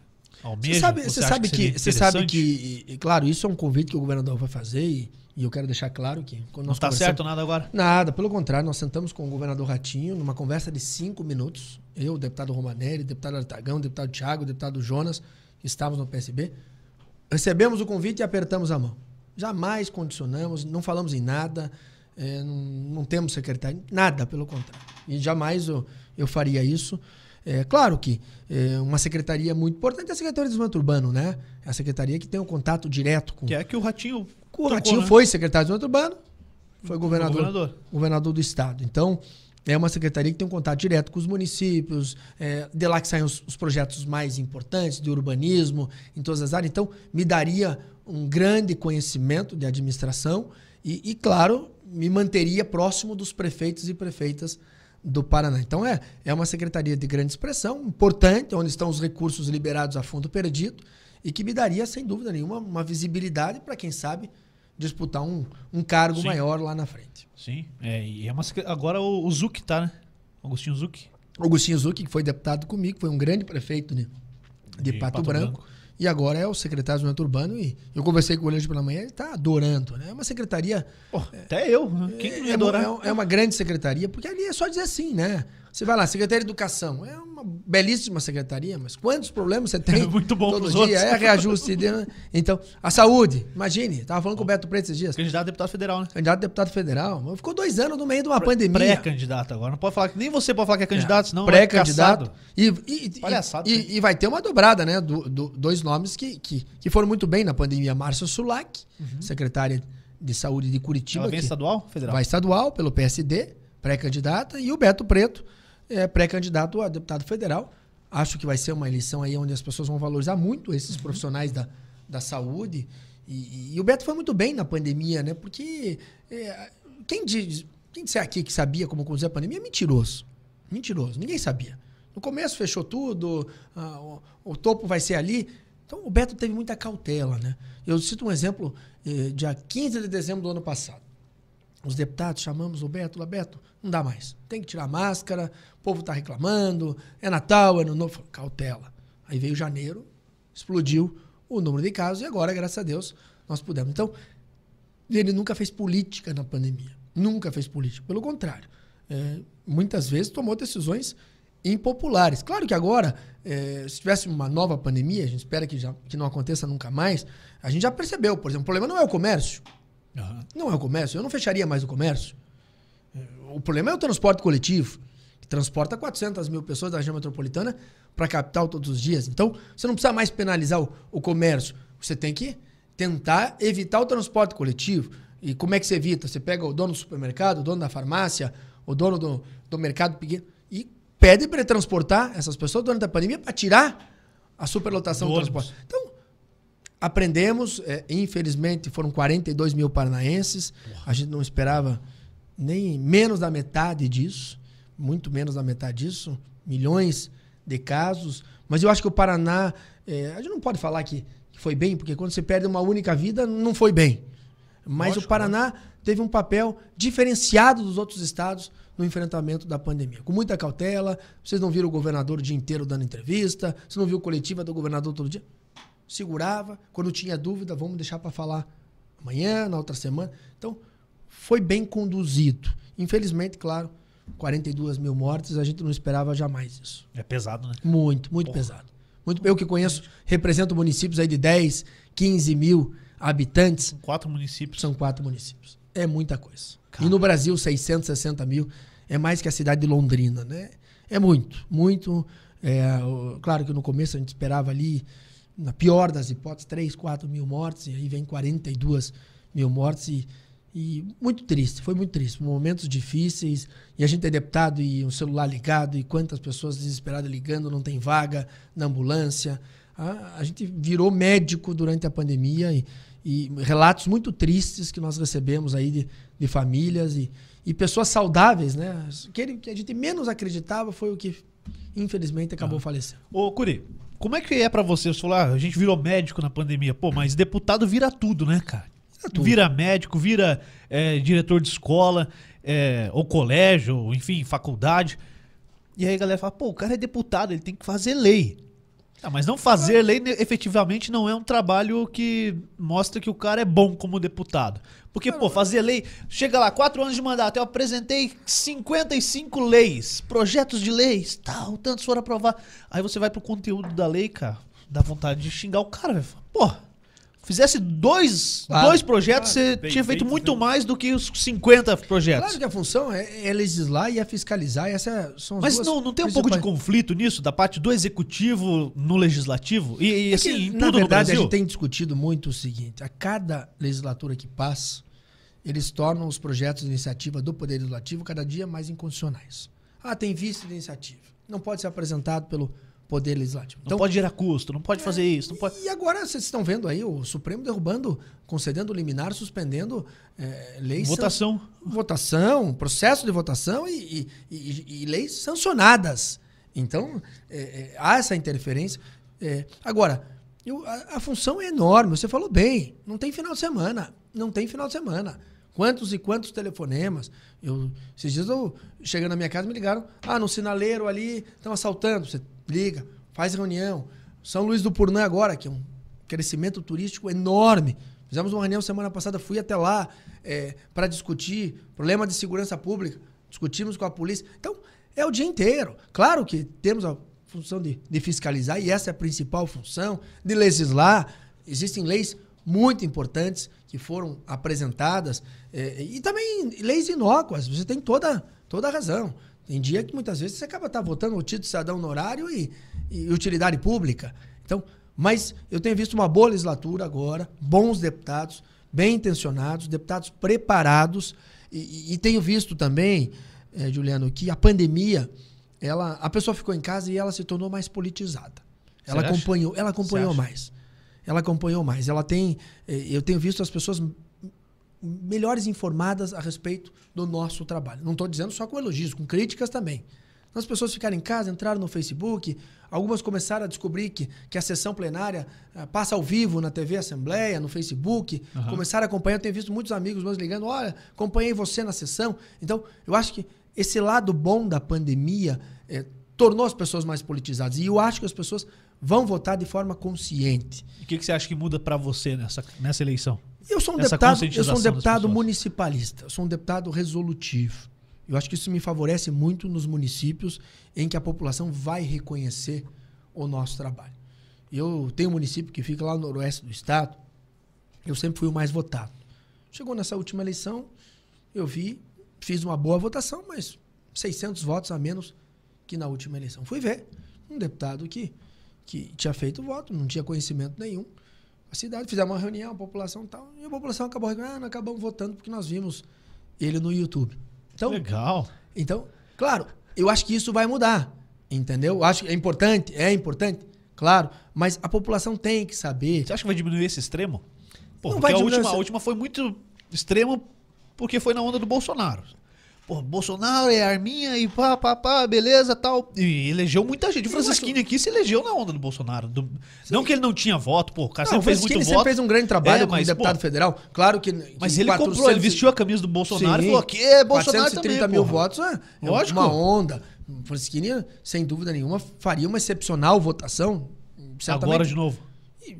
Você sabe que, claro, isso é um convite que o governador vai fazer e eu quero deixar claro que... Não está certo nada agora? Nada, pelo contrário, nós sentamos com o governador Ratinho numa conversa de 5 minutos, eu, o deputado Romanelli, o deputado Artagão, o deputado Thiago, o deputado Jonas, que estávamos no PSB, recebemos o convite e apertamos a mão. Jamais condicionamos, não falamos em nada, não temos secretário, nada, pelo contrário. E jamais eu faria isso. É claro que uma secretaria muito importante é a Secretaria de Desenvolvimento Urbano, né? É a secretaria que tem um contato direto com... Que é que o Ratinho... O Ratinho foi secretário de Desenvolvimento Urbano, foi governador do Estado. Então, é uma secretaria que tem um contato direto com os municípios, de lá que saem os projetos mais importantes de urbanismo, em todas as áreas. Então, me daria um grande conhecimento de administração e claro, me manteria próximo dos prefeitos e prefeitas do Paraná. Então é uma secretaria de grande expressão, importante, onde estão os recursos liberados a fundo perdido e que me daria, sem dúvida nenhuma, uma visibilidade para, quem sabe, disputar um cargo maior lá na frente. Sim, agora o Zuc tá, né? Agostinho Zuc. Agostinho Zuc, que foi deputado comigo, foi um grande prefeito de Pato Branco. E agora é o secretário do Desenvolvimento Urbano e eu conversei com ele hoje pela manhã, ele está adorando, né? É uma secretaria... até eu, né? Quem que não ia adorar? É uma grande secretaria, porque ali é só dizer sim, né? Você vai lá, Secretaria de Educação, é uma belíssima secretaria, mas quantos problemas você tem muito bom todo dia? Outros. É reajuste. Então, a saúde, imagine, estava falando com o Beto Preto esses dias. Candidato a deputado federal, né? Candidato a deputado federal, ficou 2 anos no meio de uma pandemia. Pré-candidato agora, não pode falar, nem você pode falar que é candidato, senão pré-candidato. E vai ter uma dobrada, né? Dois nomes que foram muito bem na pandemia. Márcio Sulak, secretária de saúde de Curitiba. Ela vem estadual? Federal. Vai estadual, pelo PSD, pré-candidata, e o Beto Preto, pré-candidato a deputado federal. Acho que vai ser uma eleição aí onde as pessoas vão valorizar muito esses profissionais da saúde. E o Beto foi muito bem na pandemia, né? Porque quem disser aqui que sabia como conduzir a pandemia é mentiroso. Mentiroso, ninguém sabia. No começo fechou tudo, o topo vai ser ali. Então o Beto teve muita cautela, né? Eu cito um exemplo, dia 15 de dezembro do ano passado. Os deputados chamamos o Beto, não dá mais. Tem que tirar a máscara, o povo está reclamando, é Natal, é Ano Novo. Cautela. Aí veio janeiro, explodiu o número de casos e agora, graças a Deus, nós pudemos. Então, ele nunca fez política na pandemia. Nunca fez política. Pelo contrário, muitas vezes tomou decisões impopulares. Claro que agora, se tivesse uma nova pandemia, a gente espera que não aconteça nunca mais, a gente já percebeu, por exemplo, o problema não é o comércio. Não é o comércio. Eu não fecharia mais o comércio. O problema é o transporte coletivo, que transporta 400 mil pessoas da região metropolitana para a capital todos os dias. Então, você não precisa mais penalizar o comércio. Você tem que tentar evitar o transporte coletivo. E como é que você evita? Você pega o dono do supermercado, o dono da farmácia, o dono do mercado pequeno e pede para ele transportar essas pessoas durante a pandemia para tirar a superlotação do transporte. Então, aprendemos, infelizmente foram 42 mil paranaenses, a gente não esperava nem menos da metade disso, muito menos da metade disso, milhões de casos, mas eu acho que o Paraná, a gente não pode falar que foi bem, porque quando você perde uma única vida, não foi bem, mas lógico, o Paraná teve um papel diferenciado dos outros estados no enfrentamento da pandemia. Com muita cautela, vocês não viram o governador o dia inteiro dando entrevista, você não viu coletiva do governador todo dia, segurava, quando tinha dúvida, vamos deixar para falar amanhã, na outra semana. Então, foi bem conduzido. Infelizmente, claro, 42 mil mortes, a gente não esperava jamais isso. É pesado, né? Muito, muito pesado. Muito, eu que conheço, represento municípios aí de 10, 15 mil habitantes. São 4 municípios. São 4 municípios. É muita coisa. Caramba. E no Brasil, 660 mil é mais que a cidade de Londrina, né? É muito, muito. Claro que no começo a gente esperava ali, na pior das hipóteses, 3, 4 mil mortes, e aí vem 42 mil mortes, e muito triste, foi muito triste, momentos difíceis, e a gente é deputado e o celular ligado, e quantas pessoas desesperadas ligando, não tem vaga na ambulância, a gente virou médico durante a pandemia, e relatos muito tristes que nós recebemos aí de famílias, e pessoas saudáveis, né? Que a gente menos acreditava foi o que, infelizmente, acabou falecendo. Ô, Khury, como é que é pra você? Você falou, a gente virou médico na pandemia. Pô, mas deputado vira tudo, né, cara? Vira tudo. Vira médico, vira diretor de escola, ou colégio, ou, enfim, faculdade. E aí a galera fala, pô, o cara é deputado, ele tem que fazer lei. Ah, mas não fazer lei efetivamente não é um trabalho que mostra que o cara é bom como deputado. Porque, pô, fazer lei... Chega lá, 4 anos de mandato, eu apresentei 55 leis, projetos de leis, tal, tantos foram aprovados. Aí você vai pro conteúdo da lei, cara, dá vontade de xingar o cara, velho. Pô, fizesse dois projetos, você tinha feito muito mais do que os 50 projetos. Claro que a função é legislar e é fiscalizar. E essa são as Mas duas não tem um pouco de conflito nisso, da parte do executivo no legislativo? E assim, na verdade, a gente tem discutido muito o seguinte: a cada legislatura que passa, eles tornam os projetos de iniciativa do Poder Legislativo cada dia mais inconstitucionais. Ah, tem vício de iniciativa. Não pode ser apresentado pelo Poder Legislativo. Então, não pode gerar custo, não pode fazer isso. Não pode... E agora vocês estão vendo aí o Supremo derrubando, concedendo liminar, suspendendo leis... Votação. Votação, processo de votação e leis sancionadas. Então, há essa interferência. Agora, a função é enorme, você falou bem. Não tem final de semana, não tem final de semana. Quantos e quantos telefonemas. Esses dias eu, chegando na minha casa, me ligaram. Ah, no sinaleiro ali, estão assaltando. Você liga, faz reunião. São Luís do Purnã agora, que é um crescimento turístico enorme. Fizemos uma reunião semana passada, fui até lá para discutir problema de segurança pública. Discutimos com a polícia. Então, é o dia inteiro. Claro que temos a função de fiscalizar, e essa é a principal função, de legislar. Existem leis muito importantes que foram apresentadas, e também leis inócuas, você tem toda a razão. Tem dia que muitas vezes você acaba votando o título de cidadão no horário e utilidade pública. Então, mas eu tenho visto uma boa legislatura agora, bons deputados, bem intencionados, deputados preparados, e tenho visto também, Juliano, que a pandemia, a pessoa ficou em casa e ela se tornou mais politizada. Ela acompanhou mais. Eu tenho visto as pessoas melhores informadas a respeito do nosso trabalho. Não estou dizendo só com elogios, com críticas também. As pessoas ficaram em casa, entraram no Facebook, algumas começaram a descobrir que a sessão plenária passa ao vivo na TV Assembleia, no Facebook, começaram a acompanhar. Eu tenho visto muitos amigos meus ligando, olha, acompanhei você na sessão. Então, eu acho que esse lado bom da pandemia tornou as pessoas mais politizadas. E eu acho que as pessoas vão votar de forma consciente. E o que você acha que muda para você nessa eleição? Eu sou um deputado municipalista, eu sou um deputado resolutivo. Eu acho que isso me favorece muito nos municípios em que a população vai reconhecer o nosso trabalho. Eu tenho um município que fica lá no noroeste do estado, eu sempre fui o mais votado. Chegou nessa última eleição, fiz uma boa votação, mas 600 votos a menos que na última eleição. Fui ver um deputado que tinha feito o voto, não tinha conhecimento nenhum. A cidade, fizemos uma reunião, a população e tal, e a população acabou, não acabamos votando porque nós vimos ele no YouTube. Então, legal. Então, claro, eu acho que isso vai mudar, entendeu? Eu acho que é importante, claro, mas a população tem que saber. Você acha que vai diminuir esse extremo? Pô, não vai diminuir. A última foi muito extremo porque foi na onda do Bolsonaro. Pô, Bolsonaro é arminha e pá, beleza, tal. E elegeu muita gente. O Francischini aqui se elegeu na onda do Bolsonaro. Não que ele não tinha voto, pô. O cara sempre fez muito voto. Ele sempre fez um grande trabalho como deputado federal. Claro que... Mas ele comprou, ele vestiu a camisa do Bolsonaro e falou que é Bolsonaro também, 430 mil votos, lógico. Uma onda. O Francischini, sem dúvida nenhuma, faria uma excepcional votação. Agora de novo.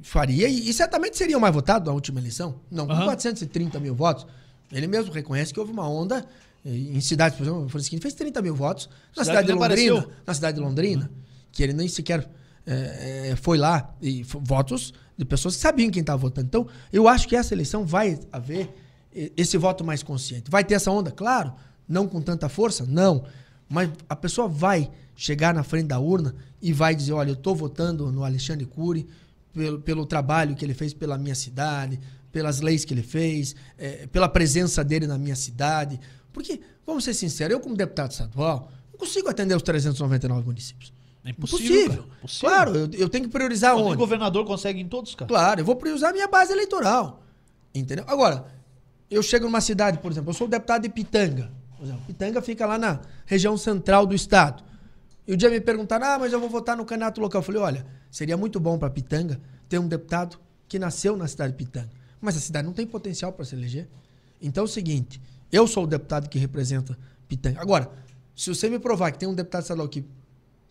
Faria e certamente seria o mais votado na última eleição. Não, com 430 mil votos. Ele mesmo reconhece que houve uma onda... Em cidades, por exemplo, o Francischini fez 30 mil votos na cidade de Londrina, que ele nem sequer foi lá, e votos de pessoas que sabiam quem estava votando. Então, eu acho que essa eleição vai haver esse voto mais consciente. Vai ter essa onda? Claro, não com tanta força, não. Mas a pessoa vai chegar na frente da urna e vai dizer, olha, eu estou votando no Alexandre Curi pelo trabalho que ele fez pela minha cidade, pelas leis que ele fez, pela presença dele na minha cidade... Porque, vamos ser sinceros, eu como deputado estadual, não consigo atender os 399 municípios. É impossível. Claro, eu tenho que priorizar onde? O governador consegue em todos, cara. Claro, eu vou priorizar a minha base eleitoral. Entendeu? Agora, eu chego numa cidade, por exemplo, eu sou deputado de Pitanga. Por exemplo, Pitanga fica lá na região central do estado. E um dia me perguntaram, mas eu vou votar no candidato local. Eu falei, olha, seria muito bom para Pitanga ter um deputado que nasceu na cidade de Pitanga. Mas a cidade não tem potencial para se eleger. Então é o seguinte... Eu sou o deputado que representa Pitanga. Agora, se você me provar que tem um deputado estadual que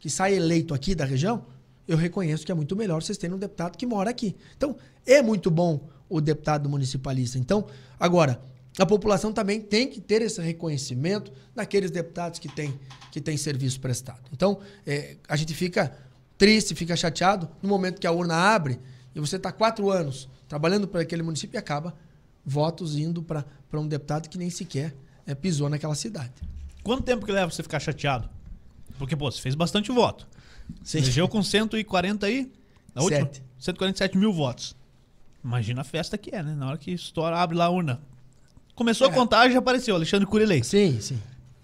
sai eleito aqui da região, eu reconheço que é muito melhor vocês terem um deputado que mora aqui. Então, é muito bom o deputado municipalista. Então, agora, a população também tem que ter esse reconhecimento daqueles deputados que têm serviço prestado. Então, a gente fica triste, fica chateado no momento que a urna abre e você está 4 anos trabalhando para aquele município e acaba votos indo para um deputado que nem sequer pisou naquela cidade. Quanto tempo que leva você ficar chateado? Porque, pô, você fez bastante voto. Você elegeu com 147 mil votos. Imagina a festa que é, né? Na hora que estoura, abre lá a urna. Começou a contagem e já apareceu Alexandre Curi eleito. Sim, sim.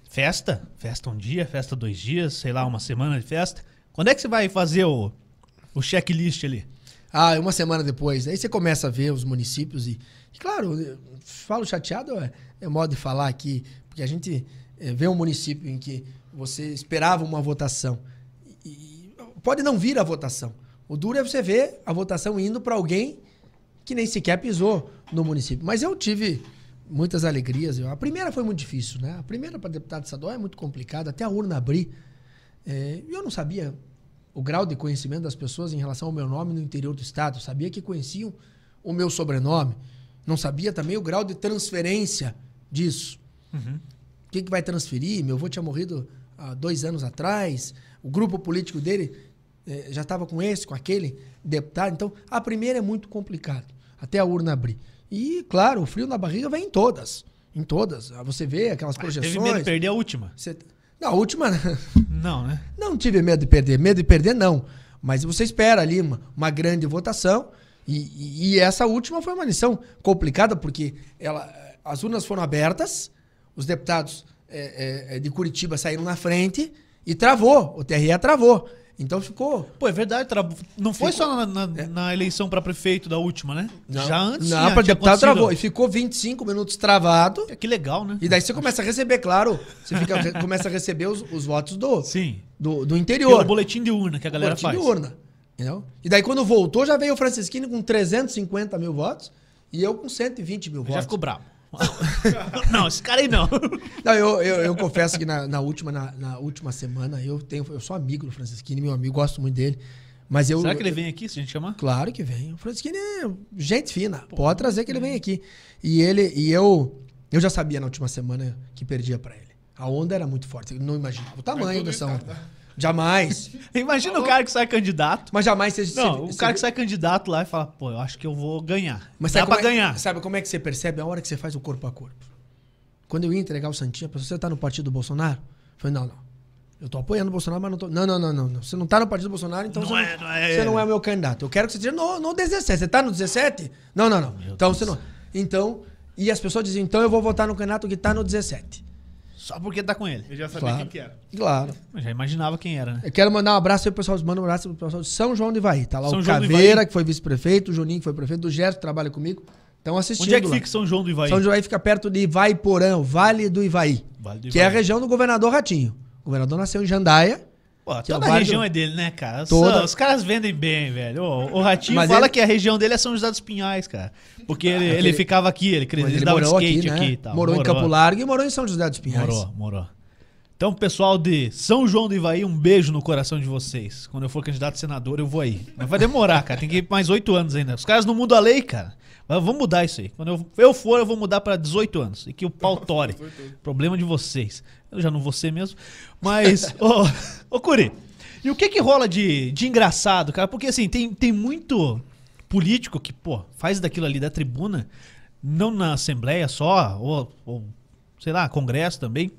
Festa? Festa um dia, festa 2 dias, sei lá, uma semana de festa. Quando é que você vai fazer o checklist ali? Ah, uma semana depois. Aí você começa a ver os municípios e claro, eu falo chateado, é modo de falar aqui, porque a gente vê um município em que você esperava uma votação. E pode não vir a votação. O duro é você ver a votação indo para alguém que nem sequer pisou no município. Mas eu tive muitas alegrias. A primeira foi muito difícil, né? A primeira para deputado estadual é muito complicada, até a urna abrir. Eu não sabia o grau de conhecimento das pessoas em relação ao meu nome no interior do estado. Eu sabia que conheciam o meu sobrenome. Não sabia também o grau de transferência disso. Uhum. Quem que vai transferir? Meu avô tinha morrido há 2 anos atrás. O grupo político dele já estava com esse, com aquele deputado. Então, a primeira é muito complicada, até a urna abrir. E, claro, o frio na barriga vem em todas. Em todas. Você vê aquelas projeções... Teve medo de perder a última. Você... Não, a última... Não, né? Não tive medo de perder. Medo de perder, não. Mas você espera ali uma grande votação. E essa última foi uma lição complicada, porque as urnas foram abertas, os deputados de Curitiba saíram na frente e travou. O TRE travou. Então ficou... Pô, é verdade. Não foi só na eleição para prefeito da última, né? Não. Já antes. Não, para deputado acontecido. Travou. E ficou 25 minutos travado. Que legal, né? E daí você começa a receber, claro. Você começa a receber os votos do interior. Pelo boletim de urna que a galera faz. Boletim de urna. Entendeu? E daí quando voltou, já veio o Francischini com 350 mil votos e eu com 120 mil votos. Já ficou bravo. Não, esse cara aí não. Não, eu confesso que na última semana eu sou amigo do Francischini, meu amigo, gosto muito dele. Mas será que ele vem aqui, se a gente chamar? Claro que vem. O Francischini é gente fina. Pô, pode trazer que ele vem aqui. E eu já sabia na última semana que perdia pra ele. A onda era muito forte. Não imagino o tamanho dessa onda. Jamais. Imagina o cara que sai candidato. Mas jamais você... Não, o cara que sai candidato lá e fala, pô, eu acho que eu vou ganhar. Mas dá pra ganhar. Sabe como é que você percebe? A hora que você faz o corpo a corpo. Quando eu ia entregar o santinho, a pessoa, você tá no partido do Bolsonaro? Eu falei, não. Eu tô apoiando o Bolsonaro, mas não tô... Não. Você não tá no partido do Bolsonaro, então você não é meu candidato. Eu quero que você diga, no 17. Você tá no 17? Não. Então você não... Então... E as pessoas diziam, então eu vou votar no candidato que tá no 17. Só porque tá com ele. Eu já sabia quem que era. Claro. Eu já imaginava quem era, né? Eu quero mandar um abraço aí pro pessoal. Manda um abraço pro pessoal de São João do Ivaí. Tá lá São o João Caveira, que foi vice-prefeito, o Juninho, que foi prefeito, do Gerson, que trabalha comigo. Estão assistindo. Onde é que fica São João do Ivaí? São João do Ivaí fica perto de Ivaiporã, o Vale do Ivaí. Que é a região do governador Ratinho. O governador nasceu em Jandaia. Pô, toda a região é dele, né, cara? Toda... Os caras vendem bem, velho. O Ratinho mas fala que a região dele é São José dos Pinhais, cara. Porque ele ficava aqui, ele dava skate aqui, né? Aqui e tal. Morou em Campo Largo e morou em São José dos Pinhais. Morou. Então, pessoal de São João do Ivaí, um beijo no coração de vocês. Quando eu for candidato a senador, eu vou aí. Mas vai demorar, cara. Tem que ir mais 8 anos ainda. Os caras não mudam a lei, cara. Mas vamos mudar isso aí. Quando eu for, eu vou mudar pra 18 anos. E que o pau tore. Problema de vocês. Eu já não vou ser mesmo. Mas, ô Curi, e o que rola de engraçado, cara? Porque assim, tem muito político que, pô, faz daquilo ali da tribuna, não na Assembleia só, ou sei lá, Congresso também.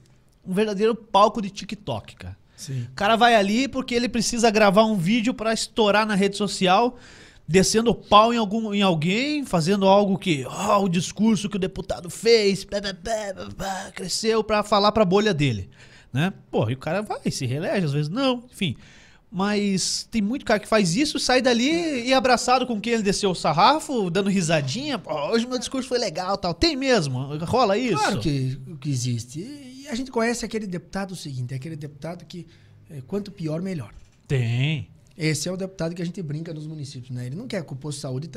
Um verdadeiro palco de TikTok, cara. Sim. O cara vai ali porque ele precisa gravar um vídeo pra estourar na rede social, descendo o pau em alguém, fazendo algo que... o discurso que o deputado fez, cresceu pra falar pra bolha dele, né? Pô, e o cara vai, se reelege, às vezes não, enfim. Mas tem muito cara que faz isso, sai dali e abraçado com quem ele desceu o sarrafo, dando risadinha. Pô, hoje meu discurso foi legal, tal. Tem mesmo? Rola isso? Claro que existe. E a gente conhece aquele deputado seguinte, aquele deputado que quanto pior, melhor. Tem. Esse é o deputado que a gente brinca nos municípios, né? Ele não quer que o posto de saúde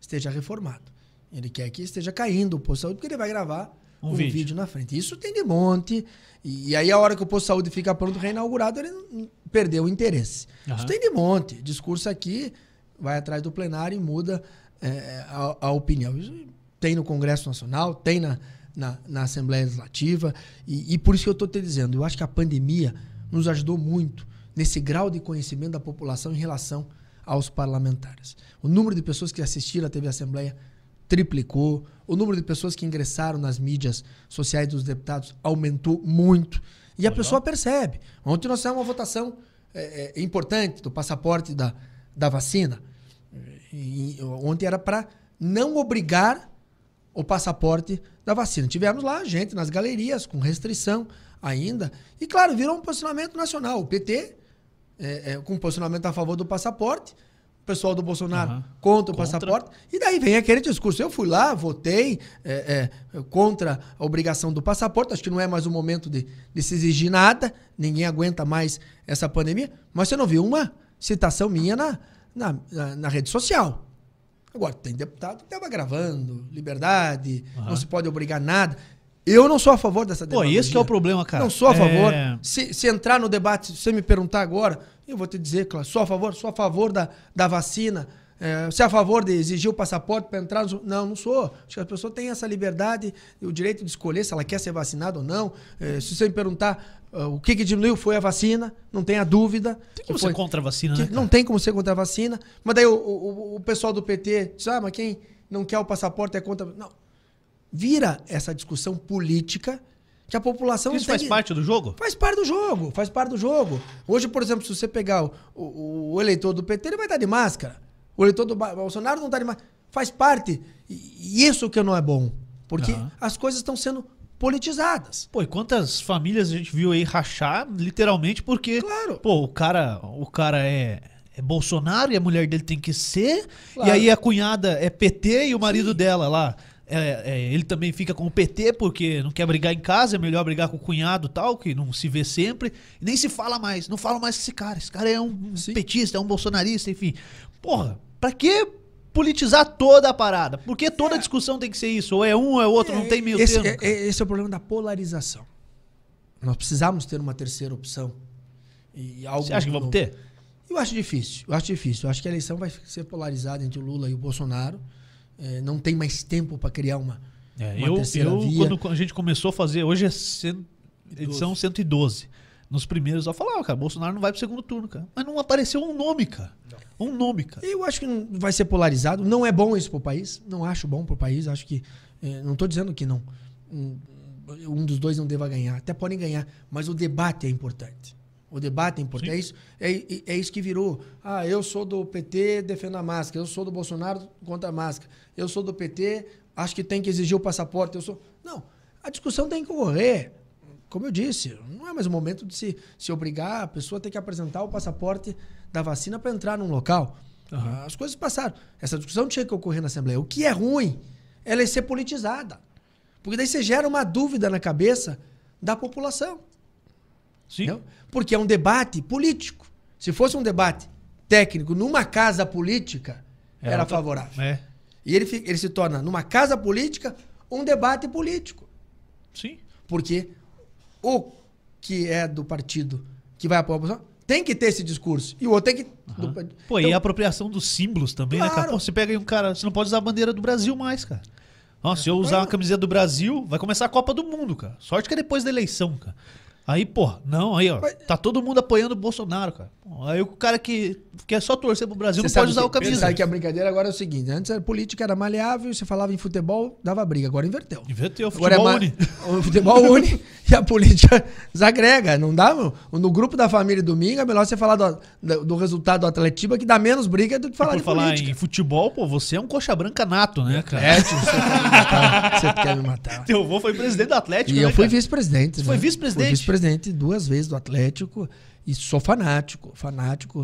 esteja reformado. Ele quer que esteja caindo o posto de saúde, porque ele vai gravar um vídeo na frente. Isso tem de monte. E aí a hora que o posto de saúde fica pronto, reinaugurado, ele perdeu o interesse. Uhum. Isso tem de monte. Discurso aqui, vai atrás do plenário e muda a opinião. Isso tem no Congresso Nacional, tem na Assembleia Legislativa. E por isso que eu estou te dizendo, eu acho que a pandemia nos ajudou muito nesse grau de conhecimento da população em relação aos parlamentares. O número de pessoas que assistiram à TV Assembleia triplicou, o número de pessoas que ingressaram nas mídias sociais dos deputados aumentou muito. E a pessoa percebe. Ontem nós tivemos uma votação importante do passaporte da vacina. E ontem era para não obrigar o passaporte da vacina. Tivemos lá gente nas galerias com restrição ainda. E, claro, virou um posicionamento nacional. O PT, com posicionamento a favor do passaporte, o pessoal do Bolsonaro contra o passaporte. E daí vem aquele discurso. Eu fui lá, votei contra a obrigação do passaporte. Acho que não é mais o momento de se exigir nada. Ninguém aguenta mais essa pandemia. Mas você não viu uma citação minha na rede social. Agora, tem deputado que estava gravando, liberdade, não se pode obrigar nada. Eu não sou a favor dessa demagogia. Pô, esse que é o problema, cara. Não sou a favor. Se entrar no debate, se você me perguntar agora, eu vou te dizer, claro, sou a favor da vacina. Você é a favor de exigir o passaporte para entrar? Não sou. Acho que a pessoa tem essa liberdade, o direito de escolher se ela quer ser vacinada ou não. Se você me perguntar o que diminuiu foi a vacina, não tenha dúvida. Tem como ser contra a vacina, né? Não tem como ser contra a vacina. Mas daí o pessoal do PT diz, mas quem não quer o passaporte é contra... Não. Vira essa discussão política que a população... Isso faz parte do jogo? Faz parte do jogo, faz parte do jogo. Hoje, por exemplo, se você pegar o eleitor do PT, ele vai estar de máscara. O eleitor do Bolsonaro não está de máscara. Faz parte. E isso que não é bom. Porque as coisas estão sendo politizadas. Pô, e quantas famílias a gente viu aí rachar, literalmente, porque... Claro. Pô, o cara é Bolsonaro e a mulher dele tem que ser. Claro. E aí a cunhada é PT e o marido dela lá... ele também fica com o PT porque não quer brigar em casa, é melhor brigar com o cunhado e tal, que não se vê sempre, nem se fala mais, não fala mais com esse cara é um petista, é um bolsonarista, enfim. Porra, pra que politizar toda a parada? Porque toda discussão tem que ser isso, ou é um ou é outro, não tem meio termo. Esse é o problema da polarização. Nós precisamos ter uma terceira opção. Você acha que vamos ter? Eu acho difícil, Eu acho que a eleição vai ser polarizada entre o Lula e o Bolsonaro. Não tem mais tempo para criar uma terceira via. Quando a gente começou a fazer, hoje é edição 112. Nos primeiros, eu falava, cara, Bolsonaro não vai pro segundo turno, cara. Mas não apareceu um nome, cara. Não. Um nome, cara. Eu acho que vai ser polarizado. Não é bom isso pro país. Não acho bom pro país. Acho que... não tô dizendo que não. Um dos dois não deva ganhar. Até podem ganhar. Mas o debate é importante. O debate é importante. É isso que virou. Eu sou do PT, defendo a máscara. Eu sou do Bolsonaro, contra a máscara. Eu sou do PT, acho que tem que exigir o passaporte. Não, a discussão tem que ocorrer. Como eu disse, não é mais o momento de se obrigar a pessoa a ter que apresentar o passaporte da vacina para entrar num local. As coisas passaram. Essa discussão tinha que ocorrer na Assembleia. O que é ruim, ela é ser politizada. Porque daí você gera uma dúvida na cabeça da população. Sim. Porque é um debate político. Se fosse um debate técnico numa casa política, era favorável. E ele se torna, numa casa política, um debate político. Sim. Porque o que é do partido que vai apoiar a oposição tem que ter esse discurso. E o outro tem que... Pô, então, e a apropriação dos símbolos também, claro, né, cara? Pô, você pega aí um cara... Você não pode usar a bandeira do Brasil mais, cara. Nossa, se eu usar uma camiseta do Brasil, vai começar a Copa do Mundo, cara. Sorte que é depois da eleição, cara. Aí, porra, não, aí, ó, tá todo mundo apoiando o Bolsonaro, cara. Aí o cara que quer só torcer pro Brasil não pode usar o camisa. Você sabe que a brincadeira agora é o seguinte, antes a política era maleável, você falava em futebol, dava briga, agora inverteu. Inverteu, o futebol une. O futebol une e a política desagrega, não dá? No grupo da família domingo é melhor você falar do resultado do Atletiba, que dá menos briga do que falar de política. Por falar em futebol, pô, você é um coxa branca nato, né, cara? Atlético, você quer me matar, você quer me matar. Teu avô foi presidente do Atlético, né, cara? E eu fui vice-presidente. Você foi vice-presidente? Duas vezes do Atlético e sou fanático.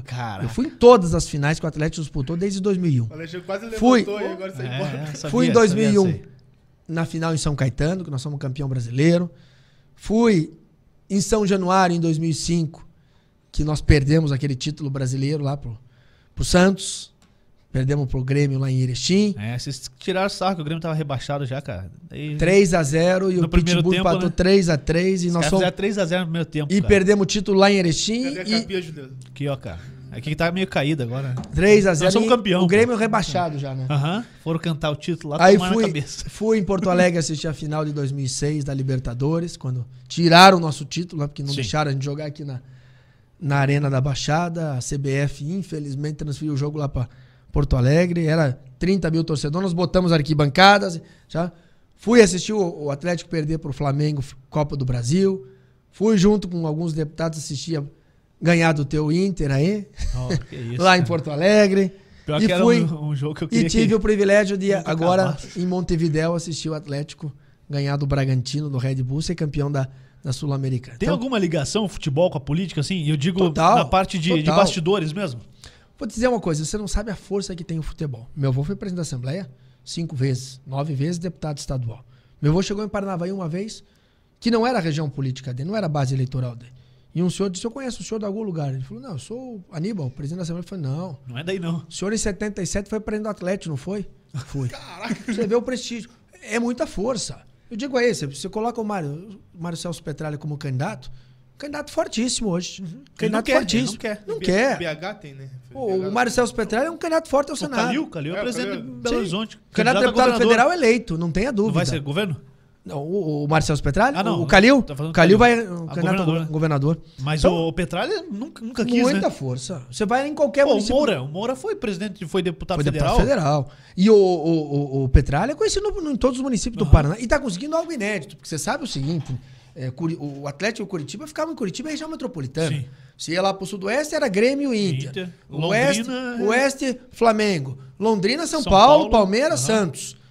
Caraca. Eu fui em todas as finais que o Atlético disputou desde 2001. O Alexandre quase levantou e agora você embora. Fui em 2001 na final em São Caetano, que nós somos campeão brasileiro. Fui em São Januário em 2005, que nós perdemos aquele título brasileiro lá pro Santos. Perdemos pro Grêmio lá em Erechim. É, vocês tiraram o saco, o Grêmio tava rebaixado já, cara. Aí... 3-0 e o Pitbull empatou, né? 3-3. E nós fomos 3-0 no primeiro tempo, e cara, perdemos o título lá em Erechim. Cadê a capinha, Juliano? Aqui, ó, cara. Aqui que tá meio caído agora. 3-0. Nós somos campeão. O Grêmio rebaixado já, né? Aham. Foram cantar o título lá, aí tomaram na cabeça. Fui em Porto Alegre assistir a final de 2006 da Libertadores, quando tiraram o nosso título, né? Porque não, sim, deixaram a gente jogar aqui na Arena da Baixada. A CBF, infelizmente, transferiu o jogo lá pra Porto Alegre, era 30 mil torcedores, nós botamos arquibancadas, já fui assistir o Atlético perder para o Flamengo, Copa do Brasil, fui junto com alguns deputados assistir ganhar do teu Inter aí, oh, que isso, lá em Porto Alegre, pior e que fui, era um jogo que eu queria, e tive que... o privilégio de agora acabasse em Montevidéu assistir o Atlético ganhar do Bragantino, do Red Bull, ser campeão da Sul-Americana. Tem então, alguma ligação o futebol com a política, assim? Eu digo total, na parte de bastidores mesmo. Vou te dizer uma coisa, você não sabe a força que tem o futebol. Meu avô foi presidente da Assembleia 5 vezes, 9 vezes deputado estadual. Meu avô chegou em Paranavaí uma vez, que não era a região política dele, não era a base eleitoral dele. E um senhor disse, eu conheço o senhor de algum lugar. Ele falou, não, eu sou o Aníbal, presidente da Assembleia. Ele falou, não. Não é daí, não. O senhor em 77 foi presidente do Atlético, não foi? Fui. Caraca. Você vê o prestígio. É muita força. Eu digo aí, você coloca o Mário Celso Petraglia como candidato, candidato fortíssimo hoje. Uhum. Candidato fortíssimo. Não quer. BH tem, né? O Mário Celso Petraglia é um candidato forte ao Senado. Calil é presidente de Belo Horizonte. Candidato a deputado federal eleito, não tenha dúvida. Não vai ser governo? Não, o Mário Celso Petraglia? Ah, não. O Calil? Calil vai candidato a governador. Mas então, o Petraglia nunca quis, muita força. Você vai em qualquer município. O Moura foi presidente, foi deputado federal. Foi deputado federal. E o Petraglia é conhecido em todos os municípios do Paraná. E tá conseguindo algo inédito, porque você sabe o seguinte... o Atlético Curitiba ficava em Curitiba, região metropolitana. Sim. Se ia lá pro Sudoeste, era Grêmio e Inter. Oeste, Flamengo. Londrina, São Paulo, Palmeiras, Santos.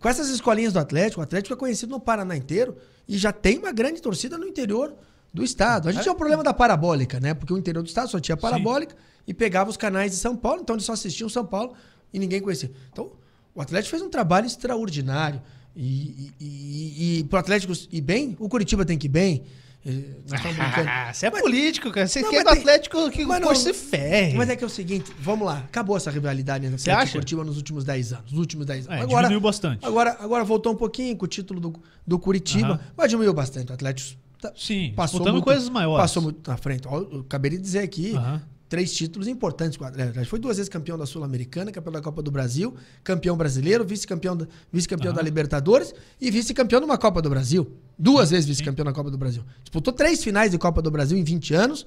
Com essas escolinhas do Atlético, o Atlético é conhecido no Paraná inteiro e já tem uma grande torcida no interior do estado. A gente tinha o problema da parabólica, né? Porque o interior do estado só tinha parabólica, sim, e pegava os canais de São Paulo, então eles só assistiam São Paulo e ninguém conhecia. Então, o Atlético fez um trabalho extraordinário. E pro Atlético ir bem, o Curitiba tem que ir bem. Você é político, cara. Você quer o Atlético que você ferre. Mas é que é o seguinte, vamos lá. Acabou essa rivalidade entre Atlético e Curitiba nos últimos 10 anos. Nos últimos 10 anos. Agora, diminuiu bastante. Agora voltou um pouquinho com o título do Curitiba. Mas diminuiu bastante. O Atlético passou muito, coisas maiores. Passou muito na frente. Eu acabei de dizer aqui. 3 títulos importantes. Foi 2 vezes campeão da Sul-Americana, campeão da Copa do Brasil, campeão brasileiro, vice-campeão da Libertadores e vice-campeão de uma Copa do Brasil. 2 vezes vice-campeão na Copa do Brasil. Disputou 3 finais de Copa do Brasil em 20 anos.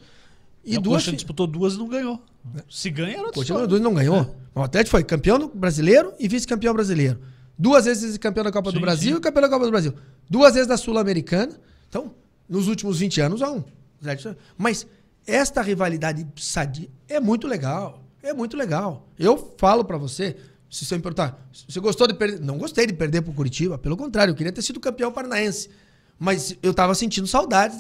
E disputou 2 e não ganhou. Se ganha, era outra história. Não ganhou. O Atlético foi campeão brasileiro e vice-campeão brasileiro. 2 vezes vice-campeão da Copa do Brasil e campeão da Copa do Brasil. 2 vezes da Sul-Americana. Então, nos últimos 20 anos, Mas... esta rivalidade sadia é muito legal. É muito legal. Eu falo pra você, se você me perguntar, você gostou de perder? Não gostei de perder pro Curitiba. Pelo contrário, eu queria ter sido campeão paranaense. Mas eu tava sentindo saudades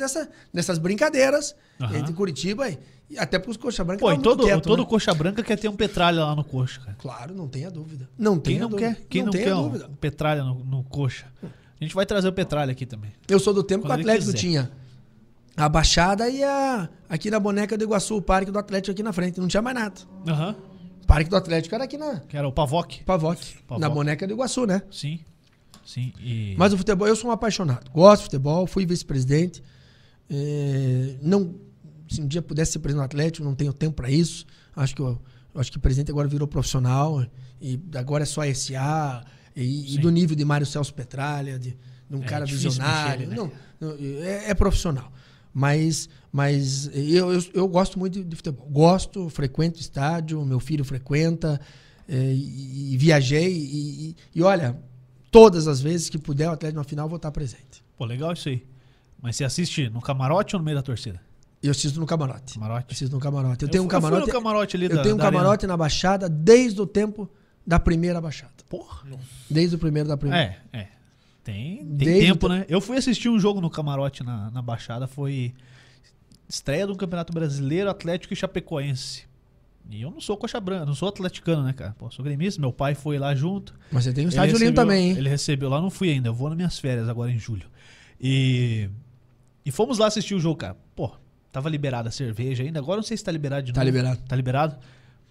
dessas brincadeiras entre Curitiba e até porque os coxa branca estavam muito quietos. Todo coxa branca quer ter um Petraglia lá no coxa, cara. Claro, não tenha dúvida. Quem não quer um Petraglia no coxa? A gente vai trazer o Petraglia aqui também. Eu sou do tempo que o Atlético tinha a Baixada e aqui na Boneca do Iguaçu, o Parque do Atlético aqui na frente. Não tinha mais nada. O Parque do Atlético era aqui que era o Pavoc. Na Boneca do Iguaçu, né? Sim. E... mas o futebol, eu sou um apaixonado. Gosto de futebol, fui vice-presidente. Se um dia pudesse ser presidente do Atlético, não tenho tempo para isso. Acho que o presidente agora virou profissional. E agora é só SA. E do nível de Mário Celso Petraglia, de um cara visionário. Mexer, né? É profissional. Mas eu gosto muito de futebol. Gosto, frequento estádio, meu filho frequenta, e viajei. E olha, todas as vezes que puder o Atlético na final, eu vou estar presente. Pô, legal isso aí. Mas você assiste no camarote ou no meio da torcida? Eu assisto no camarote. Eu tenho um camarote. Eu fui no camarote ali da arena. Eu tenho um camarote na Baixada desde o tempo da primeira Baixada. Porra! Nossa. Desde o primeiro da primeira. Tem tempo, né? Eu fui assistir um jogo no camarote na Baixada, foi estreia do Campeonato Brasileiro, Atlético e Chapecoense. E eu não sou coxa branca, não sou atleticano, né, cara? Pô, sou gremista, meu pai foi lá junto. Mas você tem um estádio lindo também, hein? Ele recebeu lá, não fui ainda, eu vou nas minhas férias agora em julho. E fomos lá assistir o jogo, cara. Pô, tava liberada a cerveja ainda, agora não sei se tá liberado de novo. Tá liberado.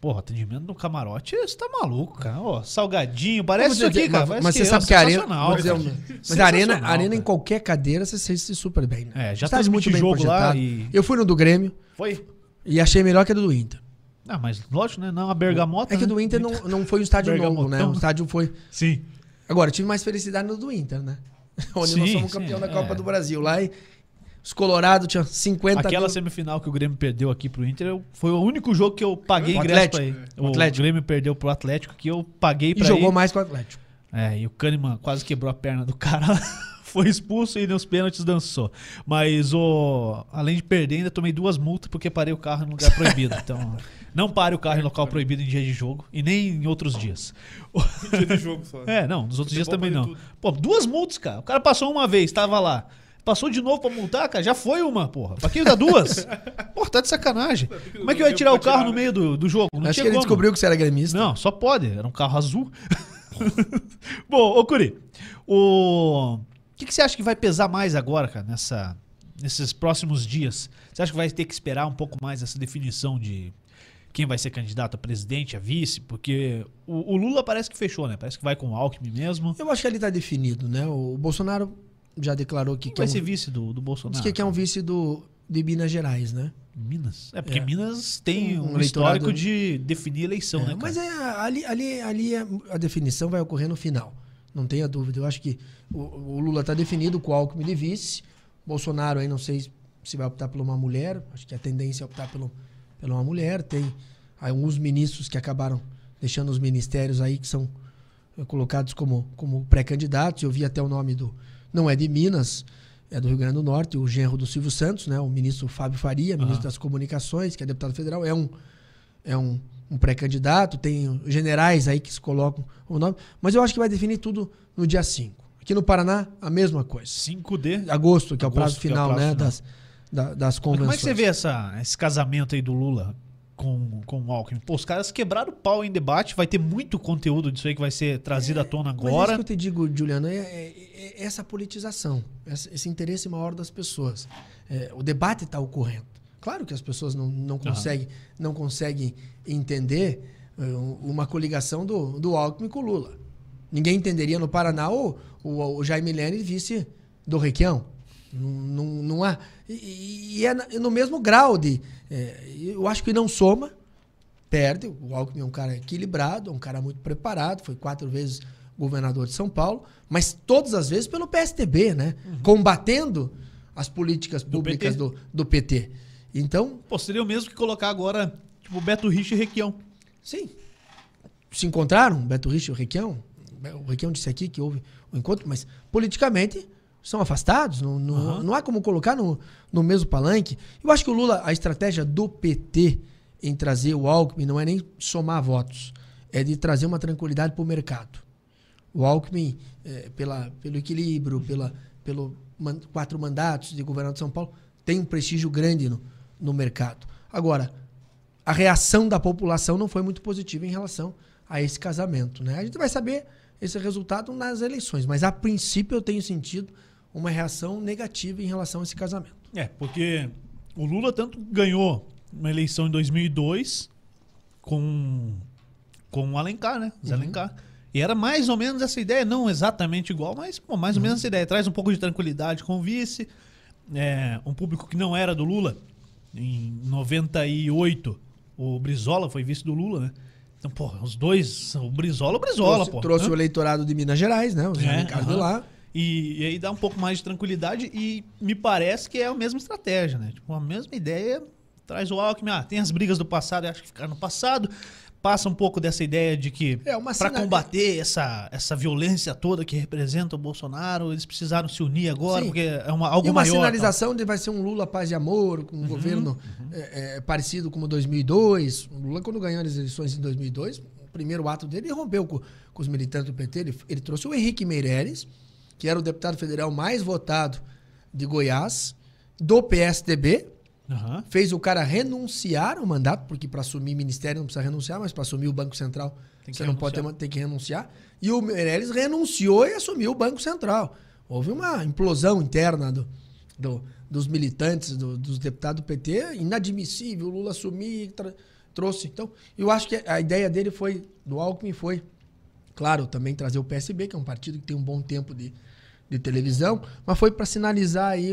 Porra, atendimento no camarote, você tá maluco, cara. Ó, salgadinho, parece isso aqui, cara. Mas você sabe que a arena... Mas a arena em qualquer cadeira, você se sente super bem. Né? É, já tá muito bem projetado. Eu fui no do Grêmio. Foi? E achei melhor que a do Inter. Ah, mas lógico, né? Não, a Bergamota... É que a do Inter não foi um estádio novo, né? O estádio foi... Sim. Agora, eu tive mais felicidade no do Inter, né? Onde nós somos campeão da Copa do Brasil. Lá e... Os Colorado tinham 50 mil. Aquela semifinal que o Grêmio perdeu aqui pro Inter, foi o único jogo que eu paguei ingresso pra ir. O Grêmio perdeu pro Atlético, que eu paguei pra ir. E jogou mais com o Atlético. É, e o Kahneman quase quebrou a perna do cara. Foi expulso e nos pênaltis dançou. Mas, além de perder, ainda tomei 2 multas porque parei o carro em lugar proibido. Então, não pare o carro em local proibido em dia de jogo e nem em outros dias. Em dia de jogo só. É, não, nos outros dias também não. Tudo. Pô, 2 multas, cara. O cara passou uma vez, tava lá. Passou de novo pra multar, cara? Já foi uma, porra. Pra que dá 2? Porra, tá de sacanagem. Como é que eu ia tirar o carro no meio do jogo? Não acho que ele descobriu que você era gremista. Não, só pode. Era um carro azul. Bom, Khury, o que você acha que vai pesar mais agora, cara, nesses próximos dias? Você acha que vai ter que esperar um pouco mais essa definição de quem vai ser candidato a presidente, a vice? Porque o Lula parece que fechou, né? Parece que vai com o Alckmin mesmo. Eu acho que ele tá definido, né? O Bolsonaro... Já declarou que... Quem vai ser vice do Bolsonaro? Diz que é um vice de Minas Gerais, né? Minas? É, porque Minas tem um histórico de definir eleição, né? Cara? Mas ali a definição vai ocorrer no final. Não tenha dúvida. Eu acho que o Lula está definido com o Alckmin de vice. Bolsonaro aí não sei se vai optar por uma mulher. Acho que a tendência é optar por uma mulher. Tem alguns ministros que acabaram deixando os ministérios aí que são colocados como pré-candidatos. Eu vi até o nome do... Não é de Minas, é do Rio Grande do Norte, o genro do Silvio Santos, né? O ministro Fábio Faria, ministro das Comunicações, que é deputado federal, é um pré-candidato, tem generais aí que se colocam o nome, mas eu acho que vai definir tudo no dia 5. Aqui no Paraná, a mesma coisa. 5 de agosto, que é o prazo final, né? Das convenções. Como é que você vê esse casamento aí do Lula com o Alckmin? Pô, os caras quebraram o pau em debate, vai ter muito conteúdo disso aí que vai ser trazido à tona agora. Mas é isso que eu te digo, Juliano, é essa politização, esse interesse maior das pessoas. O debate está ocorrendo. Claro que as pessoas não conseguem entender uma coligação do Alckmin com o Lula. Ninguém entenderia no Paraná o Jaime Lerner vice do Requião. Não há. E é no mesmo grau de... eu acho que não soma, perde. O Alckmin é um cara equilibrado, um cara muito preparado, foi 4 vezes governador de São Paulo, mas todas as vezes pelo PSDB, né? Uhum. Combatendo as políticas públicas do PT. Então... Pô, seria o mesmo que colocar agora, tipo, Beto Richa e Requião. Sim. Se encontraram, Beto Richa e o Requião? O Requião disse aqui que houve um encontro, mas politicamente... São afastados, não há como colocar no mesmo palanque. Eu acho que o Lula, a estratégia do PT em trazer o Alckmin não é nem somar votos, é de trazer uma tranquilidade para o mercado. O Alckmin, pelo equilíbrio, pelo 4 mandatos de governador de São Paulo, tem um prestígio grande no mercado. Agora, a reação da população não foi muito positiva em relação a esse casamento, né? A gente vai saber esse resultado nas eleições, mas a princípio eu tenho sentido uma reação negativa em relação a esse casamento. É, porque o Lula tanto ganhou uma eleição em 2002 com o Alencar, né? Zé Alencar. E era mais ou menos essa ideia, não exatamente igual, mas pô, mais ou menos essa ideia. Traz um pouco de tranquilidade com o vice, um público que não era do Lula. Em 98, o Brizola foi vice do Lula, né? Então, pô, os dois, o Brizola, pô. Trouxe o eleitorado de Minas Gerais, né? Os de lá. E aí dá um pouco mais de tranquilidade e me parece que é a mesma estratégia, né? Tipo, a mesma ideia, traz o Alckmin, tem as brigas do passado, acho que ficaram no passado, passa um pouco dessa ideia de que para combater essa violência toda que representa o Bolsonaro, eles precisaram se unir agora, porque é algo maior. E uma sinalização de vai ser um Lula paz e amor, com um governo parecido como 2002. O Lula, quando ganhou as eleições em 2002, o primeiro ato dele, ele rompeu com os militantes do PT, ele trouxe o Henrique Meirelles, que era o deputado federal mais votado de Goiás, do PSDB, fez o cara renunciar ao mandato, porque para assumir ministério não precisa renunciar, mas para assumir o Banco Central você não pode ter que renunciar. E o Meirelles renunciou e assumiu o Banco Central. Houve uma implosão interna dos militantes, dos deputados do PT, inadmissível, o Lula assumir, trouxe. Então, eu acho que a ideia dele foi, do Alckmin foi, claro, também trazer o PSB, que é um partido que tem um bom tempo de televisão, mas foi para sinalizar aí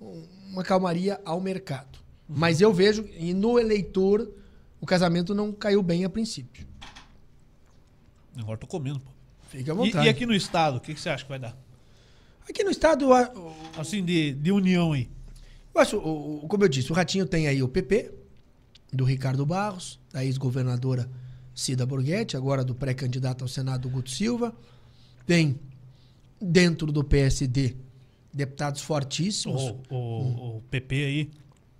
uma calmaria ao mercado. Mas eu vejo, e no eleitor, o casamento não caiu bem a princípio. Agora tô comendo, pô. Fica à vontade. E aqui no estado, o que você acha que vai dar? Aqui no estado... assim, de união aí. Eu acho, como eu disse, o Ratinho tem aí o PP, do Ricardo Barros, da ex-governadora Cida Borghetti, agora do pré-candidato ao Senado, Guto Silva. Tem, dentro do PSD, deputados fortíssimos. O PP aí...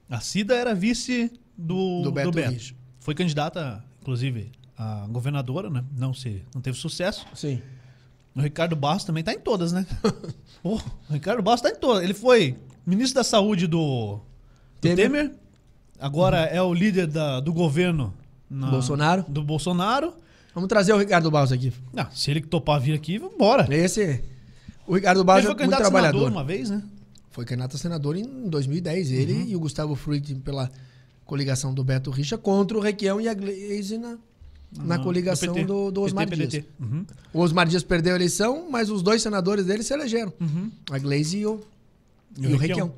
A Cida era vice do Beto Richa. Foi candidata, inclusive, a governadora, né? Não teve sucesso. Sim. O Ricardo Barros também tá em todas, né? O Ricardo Barros tá em todas. Ele foi ministro da Saúde do Temer. Agora é o líder do governo Bolsonaro. Do Bolsonaro. Vamos trazer o Ricardo Barros aqui. Ah, se ele topar vir aqui, vamos embora. O Ricardo Barros foi muito trabalhador uma vez, né? Foi candidato a senador em 2010, ele e o Gustavo Frutti pela coligação do Beto Richa contra o Requião e a Gleisi na coligação do Osmar Dias. O Osmar Dias perdeu a eleição, mas os dois senadores dele se elegeram. A Gleisi e o Requião.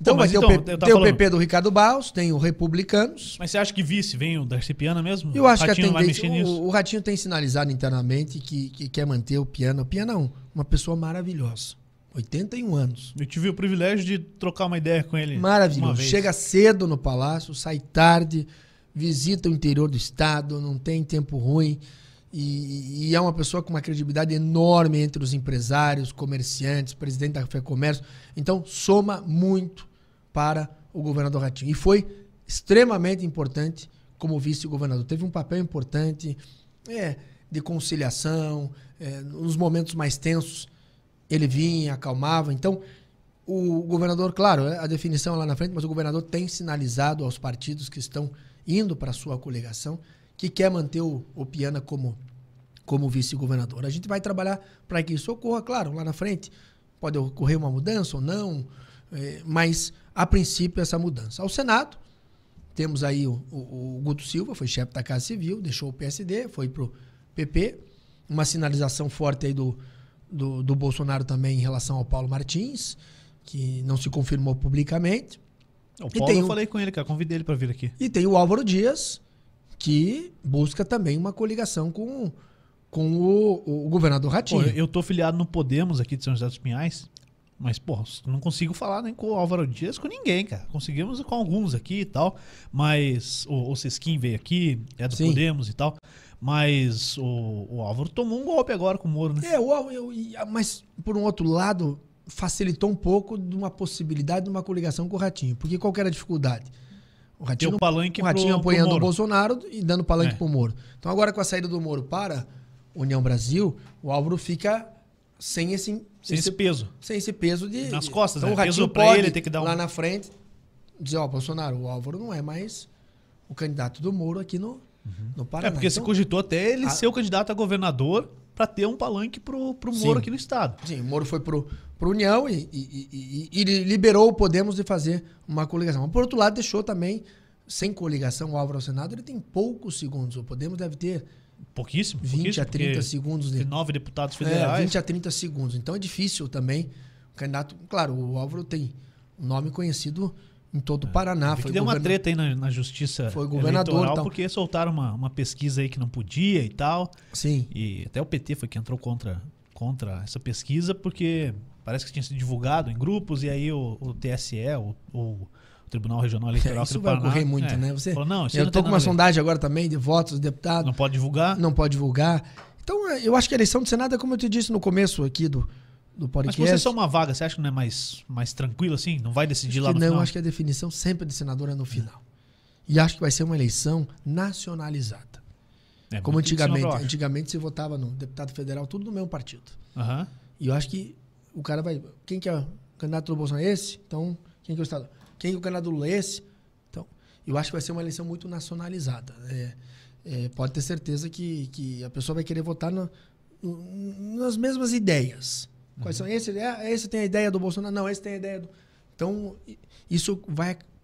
Então vai ter o PP do Ricardo Barros, tem o Republicanos. Mas você acha que vice vem o Darci Piana mesmo? Eu acho que a tendência, o Ratinho tem sinalizado internamente que quer manter o Piana. O Piana é uma pessoa maravilhosa. 81 anos. Eu tive o privilégio de trocar uma ideia com ele. Maravilhoso. Chega cedo no palácio, sai tarde, visita o interior do estado, não tem tempo ruim. E é uma pessoa com uma credibilidade enorme entre os empresários, comerciantes, presidente da FEComércio. Então, soma muito para o governador Ratinho. E foi extremamente importante como vice-governador. Teve um papel importante de conciliação, nos momentos mais tensos. Ele vinha, acalmava. Então, o governador, claro, a definição é lá na frente, mas o governador tem sinalizado aos partidos que estão indo para a sua coligação que quer manter o Piana como vice-governador. A gente vai trabalhar para que isso ocorra, claro, lá na frente. Pode ocorrer uma mudança ou não, mas, a princípio, essa mudança. Ao Senado, temos aí o Guto Silva, foi chefe da Casa Civil, deixou o PSD, foi para o PP. Uma sinalização forte aí do Bolsonaro também em relação ao Paulo Martins, que não se confirmou publicamente. O Paulo, eu falei com ele, cara, convidei ele para vir aqui. E tem o Álvaro Dias, que busca também uma coligação com o governador Ratinho. Pô, eu tô filiado no Podemos aqui de São José dos Pinhais, mas, pô, não consigo falar nem com o Álvaro Dias, com ninguém, cara. Conseguimos com alguns aqui e tal, mas o Sesquim veio aqui, é do Sim. Podemos e tal. Mas o Álvaro tomou um golpe agora com o Moro, né? Mas, por um outro lado, facilitou um pouco de uma possibilidade de uma coligação com o Ratinho. Porque qual que era a dificuldade? O Ratinho, apoiando o Bolsonaro e dando palanque pro Moro. Então, agora, com a saída do Moro para União Brasil, o Álvaro fica sem esse peso. Sem esse peso de... Nas costas, então, né? O Ratinho pode, ele tem que dar lá na frente, dizer, Bolsonaro, o Álvaro não é mais o candidato do Moro aqui no... Não para porque então, se cogitou até ele ser o candidato a governador para ter um palanque pro Moro aqui no estado. Sim, o Moro foi pro União e liberou o Podemos de fazer uma coligação. Mas, por outro lado, deixou também sem coligação o Álvaro ao Senado. Ele tem poucos segundos. O Podemos deve ter pouquíssimo, 20 a 30 segundos. Tem 9 deputados federais. 20 a 30 segundos. Então é difícil também o candidato... Claro, o Álvaro tem um nome conhecido... Em todo o Paraná. Foi que deu uma treta aí na justiça foi governador, eleitoral, tal. Porque soltaram uma pesquisa aí que não podia e tal. Sim. E até o PT foi que entrou contra essa pesquisa, porque parece que tinha sido divulgado em grupos, e aí o TSE, o Tribunal Regional Eleitoral... isso vai ocorrer muito, né? Você falou, não, eu estou com uma sondagem agora também de votos dos deputados. Não pode divulgar? Não pode divulgar. Então, eu acho que a eleição do Senado é como eu te disse no começo aqui do podcast. Mas você é só uma vaga, você acha que não é mais tranquilo assim? Não vai decidir lá no final? Não, eu acho que a definição sempre de senador é no final. E acho que vai ser uma eleição nacionalizada. Como antigamente. Antigamente se votava no deputado federal, tudo no mesmo partido. E eu acho que o cara vai... Quem que é o candidato do Bolsonaro? Esse? Então, quem que é o estado? Quem que é o candidato do Lula? Esse? Então, eu acho que vai ser uma eleição muito nacionalizada. Pode ter certeza que a pessoa vai querer votar nas mesmas ideias. Quais são? Esse tem a ideia do Bolsonaro? Não, esse tem a ideia do... Então, isso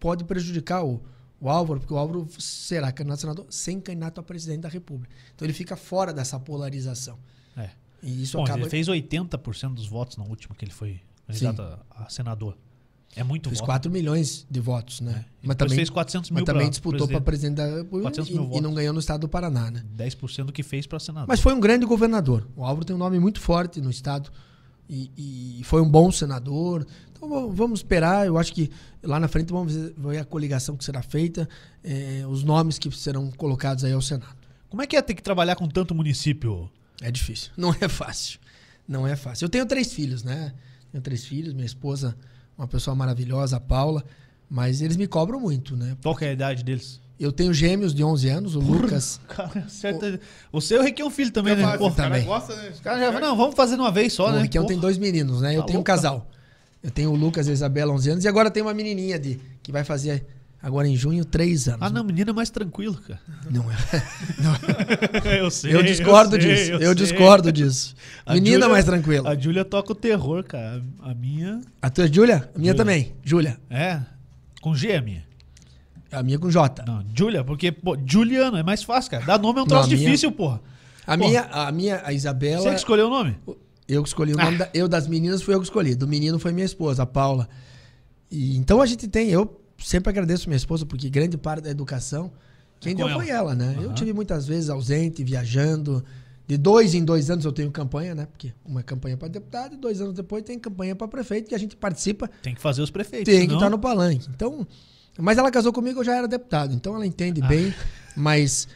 pode prejudicar o o Álvaro, porque o Álvaro será candidato a senador sem candidato a presidente da República. Então ele fica fora dessa polarização. É. E isso acaba... Ele fez 80% dos votos no último que ele foi candidato a senador. É muito voto. Fez 4 milhões de votos, né? É. Mas também fez 400 mil. Mas também disputou para presidente da República e não ganhou no estado do Paraná, né? 10% do que fez para senador. Mas foi um grande governador. O Álvaro tem um nome muito forte no estado e foi um bom senador. Então vamos esperar. Eu acho que lá na frente vamos ver a coligação que será feita, os nomes que serão colocados aí ao Senado. Como é que é ter que trabalhar com tanto município? É difícil. Não é fácil. Não é fácil. Eu tenho 3 filhos, né? Tenho 3 filhos. Minha esposa... uma pessoa maravilhosa, a Paula, mas eles me cobram muito, né? Qual que é a idade deles? Eu tenho gêmeos de 11 anos, o Lucas. Cara, o seu Requião Filho também, né? Porra, também. O cara gosta, né? Os caras já falam, não, vamos fazer de uma vez só, né? O Requião tem 2 meninos, né? Eu tenho um casal. Eu tenho o Lucas e a Isabela, 11 anos, e agora tem uma menininha que vai fazer agora em junho 3 anos. Ah, não, menina é mais tranquilo, cara. Não é. Não é. Eu discordo disso. Menina mais tranquila. A Júlia toca o terror, cara. A minha... A tua é Júlia? A minha também. Júlia. É? Com G a minha? A minha com J. Não, Júlia, porque pô, Juliano é mais fácil, cara. Dar nome é um troço difícil, porra. A Isabela... Você que escolheu o nome? Eu que escolhi o nome. Das meninas fui eu que escolhi. Do menino foi minha esposa, a Paula. E, então a gente tem... Eu sempre agradeço minha esposa, porque grande parte da educação quem deu foi ela, né? Uhum. Eu tive muitas vezes ausente, viajando. De 2 em 2 anos eu tenho campanha, né? Porque uma campanha para deputado e 2 anos depois tem campanha para prefeito, que a gente participa. Tem que fazer os prefeitos. Tem que estar no palanque. Então, mas ela casou comigo, eu já era deputado. Então ela entende bem, mas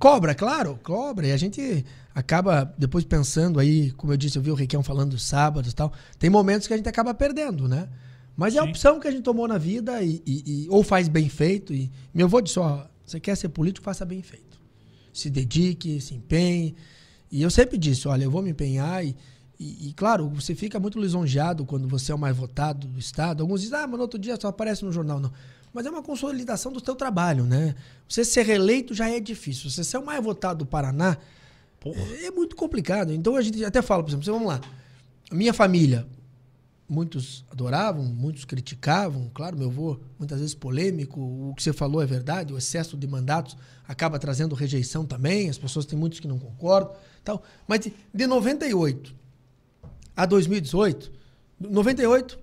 cobra, claro, cobra. E a gente acaba depois pensando aí, como eu disse, eu vi o Requião falando sábados e tal. Tem momentos que a gente acaba perdendo, né? Mas é a opção que a gente tomou na vida ou faz bem feito. E meu avô disse, ó, você quer ser político, faça bem feito. Se dedique, se empenhe. E eu sempre disse, olha, eu vou me empenhar. E claro, você fica muito lisonjeado quando você é o mais votado do estado. Alguns dizem, mas no outro dia só aparece no jornal. Não. Mas é uma consolidação do seu trabalho, né? Você ser reeleito já é difícil. Você ser o mais votado do Paraná é muito complicado. Então a gente até fala, por exemplo, vamos lá. Minha família... Muitos adoravam, muitos criticavam. Claro, meu avô, muitas vezes polêmico. O que você falou é verdade. O excesso de mandatos acaba trazendo rejeição também. As pessoas têm muitos que não concordam. Tal. Mas de 98 a 2018... 98,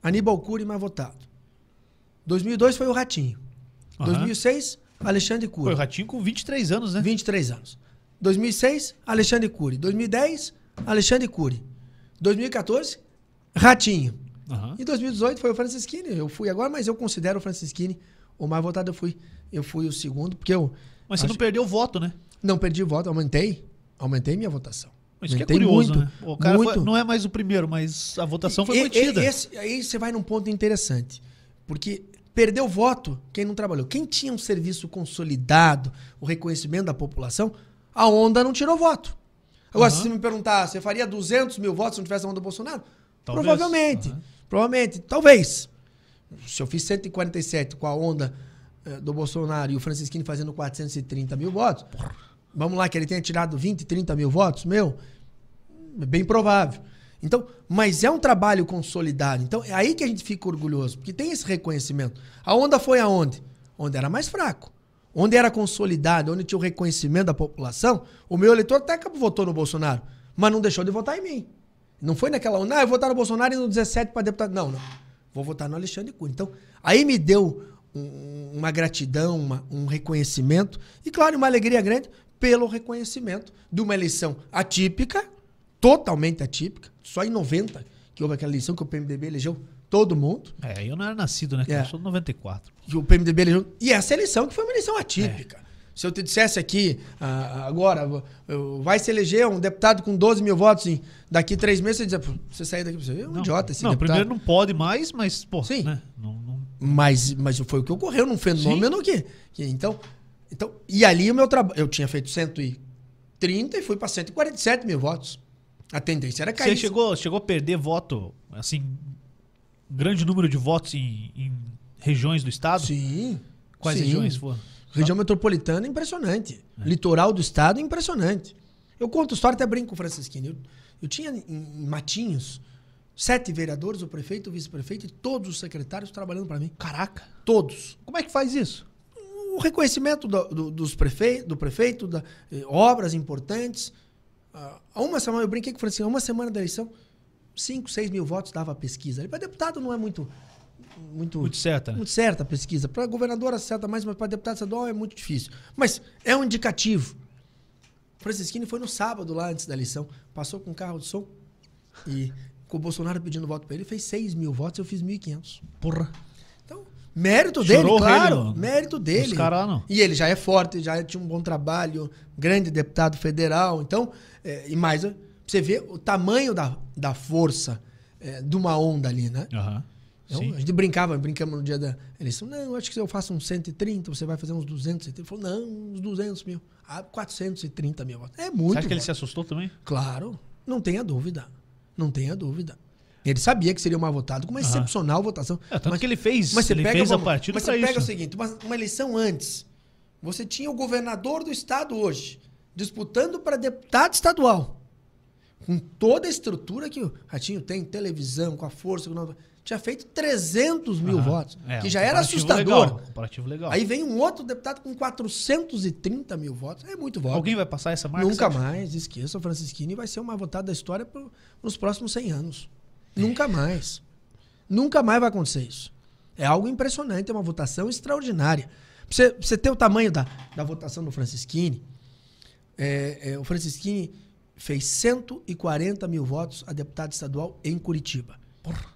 Aníbal Khury mais votado. 2002 foi o Ratinho. 2006, Alexandre Curi. Foi o Ratinho com 23 anos, né? 23 anos. 2006, Alexandre Curi. 2010, Alexandre Curi. 2014... Ratinho. Em 2018 foi o Francischini. Eu fui agora, mas eu considero o Francischini o mais votado. Eu fui o segundo, porque eu... Mas você não perdeu o voto, né? Não perdi o voto, aumentei minha votação. Mas isso que é curioso, muito, né? O cara muito. Não é mais o primeiro, mas a votação foi mantida. Aí você vai num ponto interessante, porque perdeu o voto quem não trabalhou. Quem tinha um serviço consolidado, o reconhecimento da população, a onda não tirou voto. Agora, se você me perguntar, você faria 200 mil votos se não tivesse a onda do Bolsonaro? Talvez. Provavelmente, talvez. Se eu fiz 147 com a onda do Bolsonaro e o Francischini fazendo 430 mil votos, vamos lá que ele tenha tirado 20, 30 mil votos, é bem provável. Então, mas é um trabalho consolidado. Então, é aí que a gente fica orgulhoso, porque tem esse reconhecimento. A onda foi aonde? Onde era mais fraco. Onde era consolidado, onde tinha o reconhecimento da população, o meu eleitor até acabou votou no Bolsonaro, mas não deixou de votar em mim. Não foi naquela onda, eu vou votar no Bolsonaro e no 17 para deputado. Não. Vou votar no Alexandre Curi. Então, aí me deu uma gratidão, um reconhecimento e, claro, uma alegria grande pelo reconhecimento de uma eleição atípica, totalmente atípica. Só em 90 que houve aquela eleição que o PMDB elegeu todo mundo. Eu não era nascido, né? Eu sou de 94. E o PMDB elegeu... E essa eleição que foi uma eleição atípica. Se eu te dissesse aqui, agora, vai se eleger um deputado com 12 mil votos daqui 3 meses, você sair daqui, você é um idiota esse deputado. Primeiro não pode mais, mas, pô, sim, né? Não... Mas foi o que ocorreu, num fenômeno que então, e ali o meu trabalho, eu tinha feito 130 e fui para 147 mil votos. A tendência era cair. Você chegou a perder voto, assim, grande número de votos em regiões do estado? Sim. Quais regiões foram? Região metropolitana, impressionante. Litoral do estado, impressionante. Eu conto história, até brinco com o Francischini. Eu tinha em Matinhos 7 vereadores, o prefeito, o vice-prefeito e todos os secretários trabalhando para mim. Caraca. Todos. Como é que faz isso? O reconhecimento do prefeito, obras importantes. Há uma semana, eu brinquei com o Francischini, uma semana da eleição, 5, 6 mil votos dava a pesquisa. Para deputado não é muito certa. Muito certa a pesquisa. Para governador acerta mais, mas para deputado estadual é muito difícil. Mas é um indicativo. O Francischini foi no sábado, lá antes da eleição, passou com um carro de som e com o Bolsonaro pedindo voto para ele, fez 6 mil votos, eu fiz 1.500. Porra. Então, mérito dele, chorou, claro. Ele, mérito dele. Os caras não. E ele já é forte, já tinha um bom trabalho, grande deputado federal. Então, e mais, você vê o tamanho da força de uma onda ali, né? Aham. Então, a gente brincamos no dia da eleição. Não, acho que eu faço uns 130, você vai fazer uns 230. Ele falou, não, uns 200 mil. Ah, 430 mil votos. É muito. Você acha que ele se assustou também? Claro, não tenha dúvida. Não tenha dúvida. Ele sabia que seria uma votada, com uma excepcional votação. É, tanto mas, que ele fez, mas você ele pega fez a partida mas você pega isso. O seguinte, uma eleição antes, você tinha o governador do estado hoje, disputando para deputado estadual. Com toda a estrutura que o Ratinho tem, televisão, com a força... tinha feito 300 mil votos, que já era assustador. Legal, comparativo legal. Aí vem um outro deputado com 430 mil votos. É muito voto. Alguém vai passar essa marca? Nunca mais. Esqueça, o Francischini vai ser uma votada da história nos próximos 100 anos. Nunca mais. Nunca mais vai acontecer isso. É algo impressionante, é uma votação extraordinária. Pra você ter o tamanho da votação do Francischini, o Francischini fez 140 mil votos a deputado estadual em Curitiba.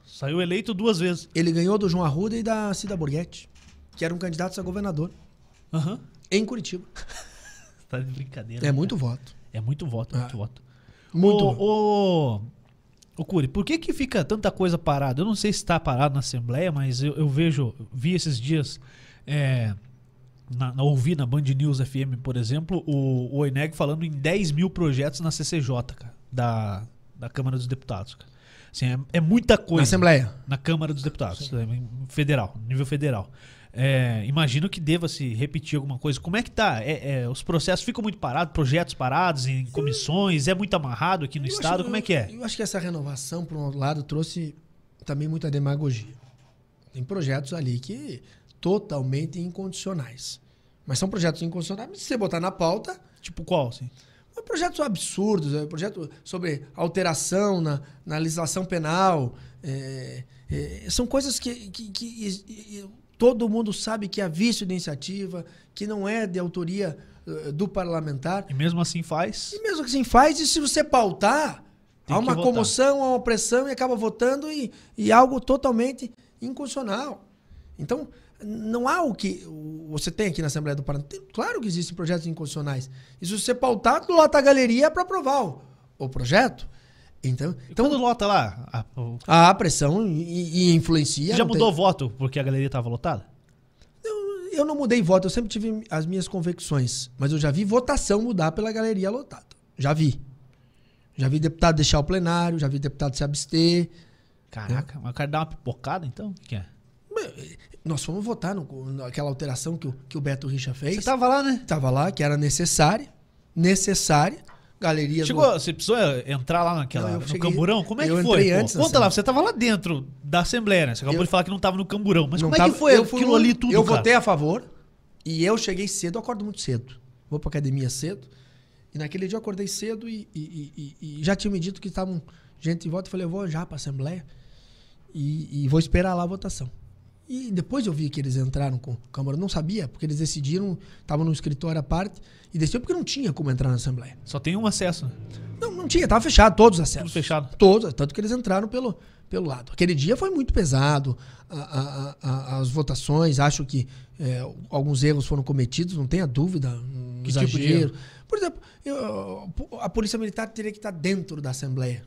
Saiu eleito 2 vezes. Ele ganhou do João Arruda e da Cida Borghetti, que eram candidatos a governador. Uhum. Em Curitiba. Tá de brincadeira. É muito voto. É muito voto, muito voto. Muito Ô Khury, por que que fica tanta coisa parada? Eu não sei se está parado na Assembleia, mas eu vi esses dias, ouvi na Band News FM, por exemplo, o Oineg falando em 10 mil projetos na CCJ, cara, da Câmara dos Deputados, cara. Assim, é muita coisa. Na Assembleia. Na Câmara dos Deputados. Sim. Federal, nível federal. Imagino que deva se repetir alguma coisa. Como é que tá? Os processos ficam muito parados, projetos parados em comissões, muito amarrado aqui no estado? Como é que é? Eu acho que essa renovação, por um lado, trouxe também muita demagogia. Tem projetos ali que totalmente incondicionais. Mas são projetos incondicionais, mas se você botar na pauta... Tipo qual, assim? Projetos absurdos, projetos sobre alteração na legislação penal. São coisas que todo mundo sabe que é vício de iniciativa, que não é de autoria do parlamentar. E mesmo assim faz? E mesmo assim faz, e se você pautar, há uma comoção, há uma pressão e acaba votando e algo totalmente inconstitucional. Então, não há o que você tem aqui na Assembleia do Paraná. Claro que existem projetos inconstitucionais. E se você pautar, lota a galeria para aprovar o projeto. Então quando lota lá? A pressão e influencia. Você já mudou o voto porque a galeria estava lotada? Eu não mudei voto. Eu sempre tive as minhas convicções. Mas eu já vi votação mudar pela galeria lotada. Já vi. Já vi deputado deixar o plenário, já vi deputado se abster. Caraca, mas o cara dá uma pipocada então? O que é? Nós fomos votar naquela alteração que o Beto Richa fez. Você estava lá, né? Estava lá, que era necessária. Galeria Você precisou entrar lá no camburão? Como é que foi? Conta lá, você estava lá dentro da Assembleia, né? Você acabou de falar que não estava no camburão. Mas como é que foi aquilo ali tudo, Eu votei a favor e eu cheguei cedo, eu acordo muito cedo. Vou para academia cedo. E naquele dia eu acordei cedo e já tinha me dito que estava gente em volta. Eu falei, eu vou já para a Assembleia e vou esperar lá a votação. E depois eu vi que eles entraram com o Câmara. Eu não sabia, porque eles decidiram, estavam num escritório à parte, e decidiu porque não tinha como entrar na Assembleia. Só tem um acesso, né? Não tinha, estava fechado, todos os acessos. Tudo fechado. Todos, tanto que eles entraram pelo lado. Aquele dia foi muito pesado, as votações, acho que alguns erros foram cometidos, não tenha dúvida, um exagero. Tipo de... Por exemplo, a Polícia Militar teria que estar dentro da Assembleia,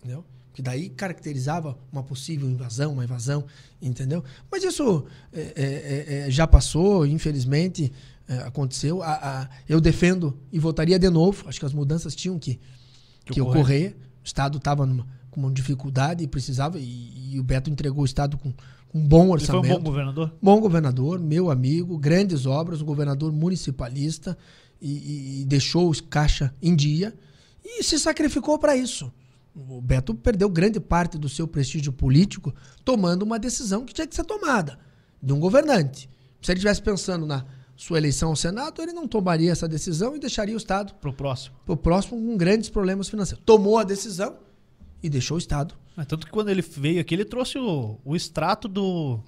entendeu? Que daí caracterizava uma possível invasão, entendeu? Mas isso já passou, infelizmente, aconteceu. Eu defendo e votaria de novo. Acho que as mudanças tinham que ocorrer. O Estado estava com uma dificuldade e precisava, e o Beto entregou o Estado com um bom orçamento. Ele foi um bom governador? Bom governador, meu amigo, grandes obras, um governador municipalista, e deixou os caixa em dia, e se sacrificou para isso. O Beto perdeu grande parte do seu prestígio político tomando uma decisão que tinha que ser tomada, de um governante. Se ele estivesse pensando na sua eleição ao Senado, ele não tomaria essa decisão e deixaria o Estado pro próximo com grandes problemas financeiros. Tomou a decisão e deixou o Estado. Mas tanto que quando ele veio aqui, ele trouxe o extrato do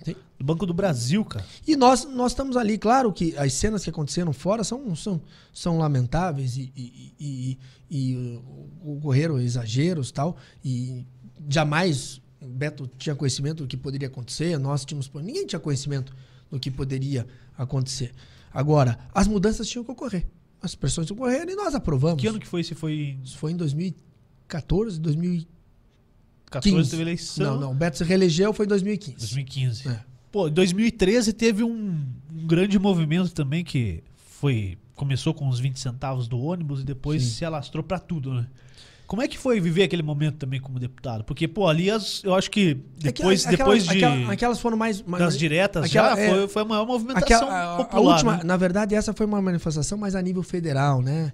Banco do Brasil, cara. E nós estamos ali, claro que as cenas que aconteceram fora são lamentáveis e ocorreram exageros e tal. E jamais Beto tinha conhecimento do que poderia acontecer, ninguém tinha conhecimento do que poderia acontecer. Agora, as mudanças tinham que ocorrer. As pressões ocorreram e nós aprovamos. Que ano que foi? Se foi... Isso foi em 2014, 2015. 14 teve eleição. Não, o Beto se reelegeu, foi em 2015. 2015. É. Pô, em 2013 teve um grande movimento também que começou com os 20 centavos do ônibus e depois se alastrou pra tudo, né? Como é que foi viver aquele momento também como deputado? Porque, pô, ali eu acho que depois aquelas foram mais das diretas foi a maior movimentação popular. Né? Na verdade, essa foi uma manifestação mais a nível federal, né?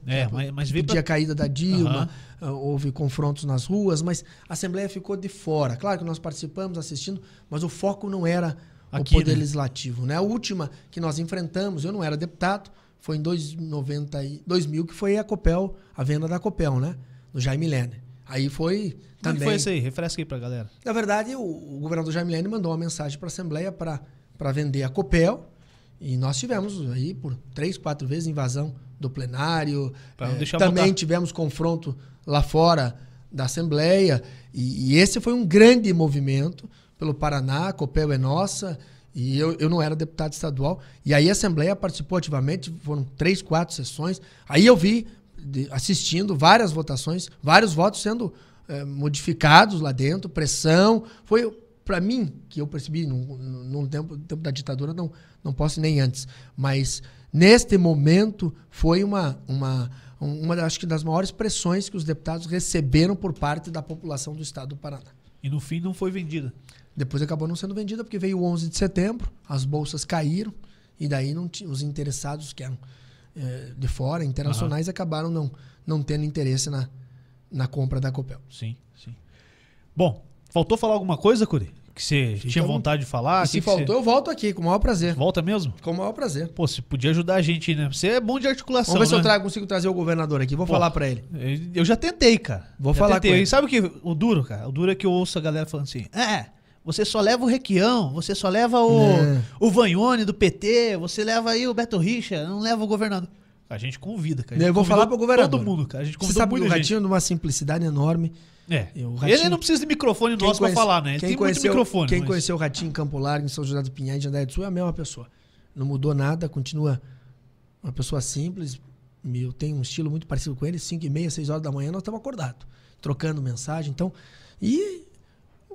Mas veio a caída da Dilma, houve confrontos nas ruas, mas a Assembleia ficou de fora. Claro que nós participamos, assistindo, mas o foco não era aqui, o poder legislativo, né? A última que nós enfrentamos, eu não era deputado, foi em 2000, que foi a Copel, a venda da Copel, né? Do Jaime Lerner. Aí foi também... Como foi isso aí? Refresca aí pra galera. Na verdade, o governador Jaime Lerner mandou uma mensagem pra Assembleia para vender a Copel e nós tivemos aí por 3, 4 vezes invasão do plenário. Também tivemos confronto lá fora da Assembleia e esse foi um grande movimento pelo Paraná. A Copel é nossa e eu não era deputado estadual. E aí a Assembleia participou ativamente, foram 3, 4 sessões. Aí eu vi assistindo várias votações, vários votos sendo modificados lá dentro, pressão. Foi, para mim, que eu percebi num tempo da ditadura, não posso nem antes, mas neste momento foi acho que das maiores pressões que os deputados receberam por parte da população do estado do Paraná. E no fim não foi vendida? Depois acabou não sendo vendida, porque veio o 11 de setembro, as bolsas caíram, e daí não os interessados que eram de fora, internacionais, acabaram não tendo interesse na compra da Copel. Sim, sim. Bom, faltou falar alguma coisa, Curi? Que você tinha vontade de falar? Se faltou, eu volto aqui, com o maior prazer. Volta mesmo? Com o maior prazer. Pô, você podia ajudar a gente, né? Você é bom de articulação, né? Vamos ver se eu consigo trazer o governador aqui. Vou falar pra ele. Eu já tentei, cara. Vou falar com ele. E sabe o que? O duro, cara. O duro é que eu ouço a galera falando assim, você só leva o Requião, você só leva o Vanhone do PT, você leva aí o Beto Richa, não leva o governador. A gente convida, cara. Eu vou falar pro governador. Todo mundo, cara. A gente convida. Você sabe, o Ratinho de uma simplicidade enorme. Ele não precisa de microfone nosso pra falar, né? Ele tem muito microfone. Quem conheceu o Ratinho em Campo Largo, em São José do Pinhais, em Jandaia do Sul, é a mesma pessoa. Não mudou nada, continua uma pessoa simples. Eu tenho um estilo muito parecido com ele. 5h30, 6h da manhã, nós estamos acordados, trocando mensagem. Então, e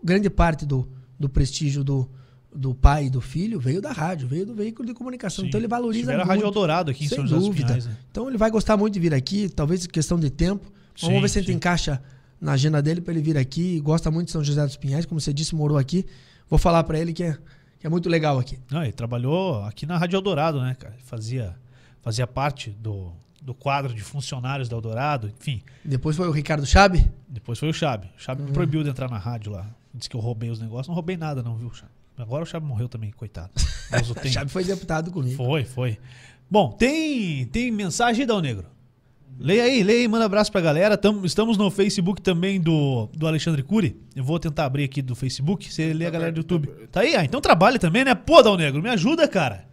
grande parte do prestígio do pai e do filho veio da rádio, veio do veículo de comunicação. Sim. Então ele valoriza muito. Era a Rádio Eldorado aqui em São José dos Pinhais, né? Então ele vai gostar muito de vir aqui, talvez questão de tempo. Vamos ver se a gente encaixa na agenda dele para ele vir aqui. Gosta muito de São José dos Pinhais, como você disse, morou aqui. Vou falar para ele que é muito legal aqui. Não, ele trabalhou aqui na Rádio Eldorado, né, cara? Fazia parte do quadro de funcionários da Eldorado, enfim. Depois foi o Ricardo Schaab? Depois foi o Schaab. O Schaab me proibiu de entrar na rádio lá. Disse que eu roubei os negócios. Não roubei nada não, viu, Chave? Agora o Chave morreu também, coitado. Mas o Chave foi deputado comigo. Foi. Bom, tem mensagem, Dal Negro? Leia aí. Manda abraço pra galera. Estamos no Facebook também do Alexandre Curi. Eu vou tentar abrir aqui do Facebook. Você lê a galera do YouTube. Tá aí? Ah, então trabalha também, né? Pô, Dal Negro, me ajuda, cara.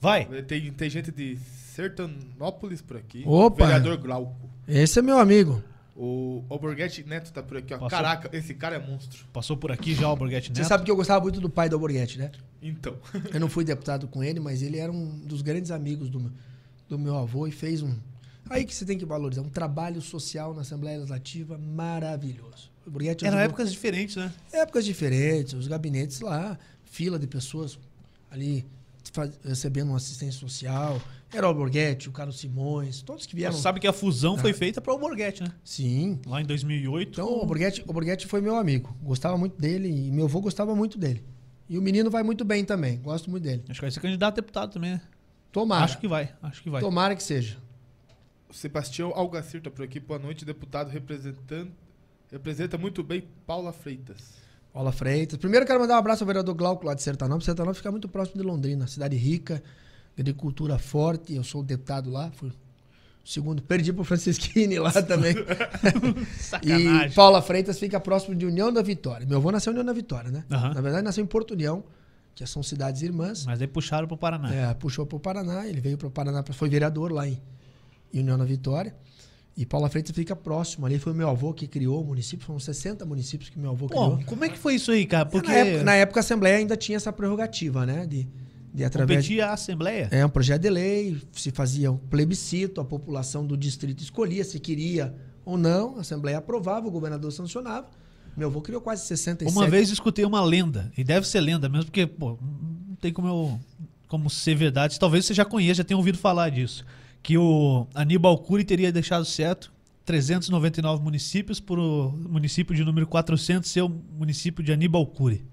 Vai. Tem gente de Sertanópolis por aqui. Opa. O vereador Glauco. Esse é meu amigo. O Alborguete Neto tá por aqui, ó. Passou. Caraca, esse cara é monstro. Passou por aqui já o Alborguete Neto. Você sabe que eu gostava muito do pai do Alborguete, né? Então. Eu não fui deputado com ele, mas ele era um dos grandes amigos do meu avô e fez um... Aí que você tem que valorizar. Um trabalho social na Assembleia Legislativa maravilhoso. Eram épocas diferentes, né? Épocas diferentes. Os gabinetes lá, fila de pessoas ali recebendo uma assistência social... Era o Alborguete, o Carlos Simões, todos que vieram. Você sabe que a fusão foi feita para o Alborguete, né? Sim. Lá em 2008. Então, o Alborguete foi meu amigo. Gostava muito dele e meu avô gostava muito dele. E o menino vai muito bem também. Gosto muito dele. Acho que vai ser candidato a deputado também, né? Tomara. Acho que vai. Tomara que seja. O Sebastião Algacir tá por aqui. Boa noite, deputado representante Representa muito bem Paula Freitas. Paula Freitas. Primeiro quero mandar um abraço ao vereador Glauco lá de Sertanópolis. Sertanópolis fica muito próximo de Londrina, cidade rica, agricultura forte. Eu sou deputado lá, fui o segundo. Perdi pro Francischini lá também. Sacanagem. E Paula Freitas fica próximo de União da Vitória. Meu avô nasceu em União da Vitória, né? Uhum. Na verdade nasceu em Porto União, que são cidades irmãs. Mas aí puxaram pro Paraná. É, puxou pro Paraná. Ele veio pro Paraná, foi vereador lá em União da Vitória. E Paula Freitas fica próximo ali. Foi o meu avô que criou o município. Foram 60 municípios que meu avô criou. Como é que foi isso aí, cara? Porque... Na época a Assembleia ainda tinha essa prerrogativa, né? De através... Competia a Assembleia? É, um projeto de lei. Se fazia um plebiscito. A população do distrito escolhia se queria ou não. A Assembleia aprovava, o governador sancionava. Meu avô criou quase 67. Uma vez escutei uma lenda. E deve ser lenda mesmo, porque pô, não tem como ser verdade. Talvez você já conheça, já tenha ouvido falar disso. Que o Aníbal Khury teria deixado certo 399 municípios por o município de número 400 ser o município de Aníbal Khury.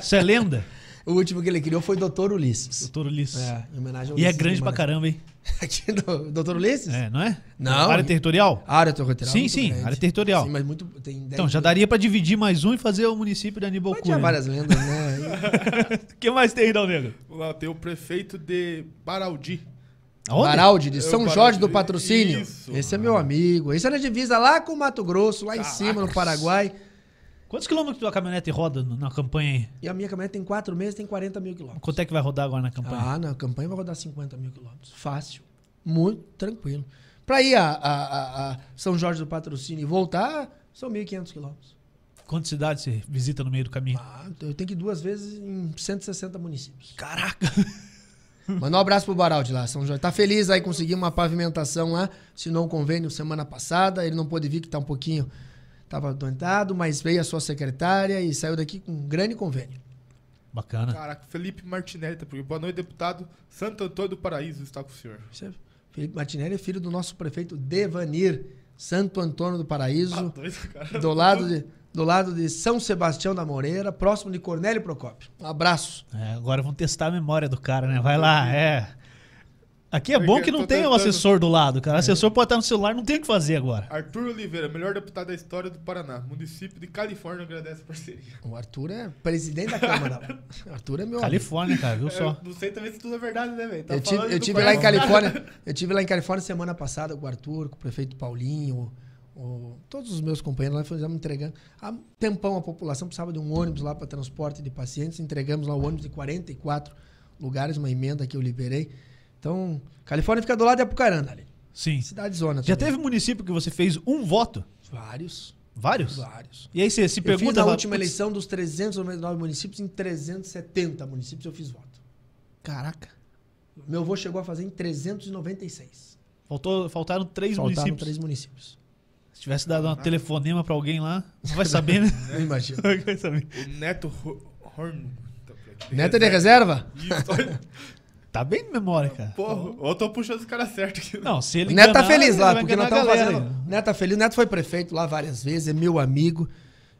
Isso é lenda? O último que ele criou foi Doutor Ulisses. Doutor Ulisses. É, em homenagem ao Ulisses. E é grande pra caramba, hein? Aqui do Doutor Ulisses? É, não é? Não. Área territorial? Área territorial. Sim, sim, grande. Área territorial. Sim, mas muito... Tem 10 então, já daria pra dividir mais um e fazer o município de Aníbal Khury. Tinha várias lendas, né? O que mais tem, Dal Negro? Lá tem o prefeito de Baraldi. Baraldi, de São Jorge do Patrocínio. Isso, esse é meu amigo. Esse é na divisa lá com o Mato Grosso, lá em cima, no Paraguai. Quantos quilômetros a caminhonete roda na campanha aí? E a minha caminhonete tem 4 meses, tem 40 mil quilômetros. Quanto é que vai rodar agora na campanha? Ah, na campanha vai rodar 50 mil quilômetros. Fácil. Muito tranquilo. Pra ir a São Jorge do Patrocínio e voltar, são 1.500 quilômetros. Quantas cidades você visita no meio do caminho? Ah, eu tenho que ir 2 vezes em 160 municípios. Caraca! Mandar um abraço pro Baraldi lá, São Jorge. Tá feliz aí, conseguiu uma pavimentação lá, assinou um convênio semana passada, ele não pôde vir que tá um pouquinho, tava doentado, mas veio a sua secretária e saiu daqui com um grande convênio. Bacana. Caraca, Felipe Martinelli, tá porque boa noite, deputado. Santo Antônio do Paraíso está com o senhor. Felipe Martinelli é filho do nosso prefeito Devanir, Santo Antônio do Paraíso, do lado de São Sebastião da Moreira, próximo de Cornélio Procópio. Um abraço. É, agora vamos testar a memória do cara, né? Vai lá, é. Aqui é bom que não tem um assessor do lado, cara. O assessor pode estar no celular, não tem o que fazer agora. Arthur Oliveira, melhor deputado da história do Paraná. Município de Califórnia agradece a parceria. O Arthur é presidente da Câmara. Arthur é meu Califórnia, amigo. Cara, viu só? Eu não sei também se tudo é verdade, né, velho? Eu tive lá em Califórnia semana passada com o Arthur, com o prefeito Paulinho, todos os meus companheiros lá fizemos entregando. Há um tempão a população precisava de um ônibus lá para transporte de pacientes. Entregamos lá o ônibus de 44 lugares, uma emenda que eu liberei. Então, Califórnia fica do lado de Apucarana ali. Sim. Cidade zona. Já teve município que você fez um voto? Vários. Vários? Vários. E aí você se pergunta... Eu fiz na última eleição dos 399 municípios, em 370 municípios eu fiz voto. Caraca. Meu avô chegou a fazer em 396. Faltaram 3 municípios. Faltaram 3 municípios. Se tivesse dado um telefonema pra alguém lá, não vai saber, né? Não imagino. Vai saber. O Neto Horn. Neto é de reserva? Isso. Tá bem de memória, cara. Porra, eu tô puxando os caras certos aqui. Não, se ele enganar, o Neto tá feliz lá, porque não tava fazendo. O Neto tá feliz. O Neto foi prefeito lá várias vezes, é meu amigo.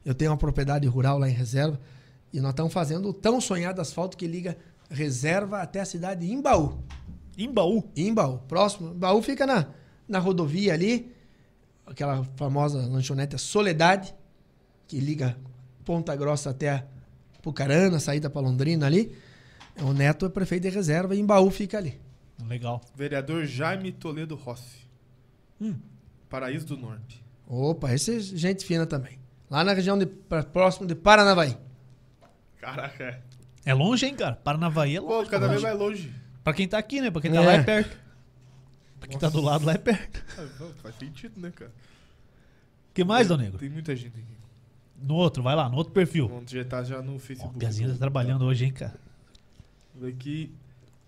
Eu tenho uma propriedade rural lá em reserva. E nós estamos fazendo o tão sonhado asfalto que liga reserva até a cidade de Imbaú. Imbaú? Imbaú. Próximo. Imbaú fica na rodovia ali. Aquela famosa lanchonete Soledade, que liga Ponta Grossa até Apucarana, saída para Londrina ali. O Neto é prefeito de reserva e Embaú fica ali. Legal. Vereador Jaime Toledo Rossi. Paraíso do Norte. Opa, esse é gente fina também. Lá na região próximo de Paranavaí. Caraca, é. É longe, hein, cara? Paranavaí é longe. Pô, cada vez mais longe. Pra quem tá aqui, né? Pra quem tá lá é perto. Porque nossa, tá do lado lá é perto. Não, faz sentido, né, cara? O que mais, Dal Negro? Tem muita gente aqui. No outro, vai lá, no outro perfil. Vamos digitar já no Facebook. O Piazinho tá trabalhando hoje, hein, cara? Aqui,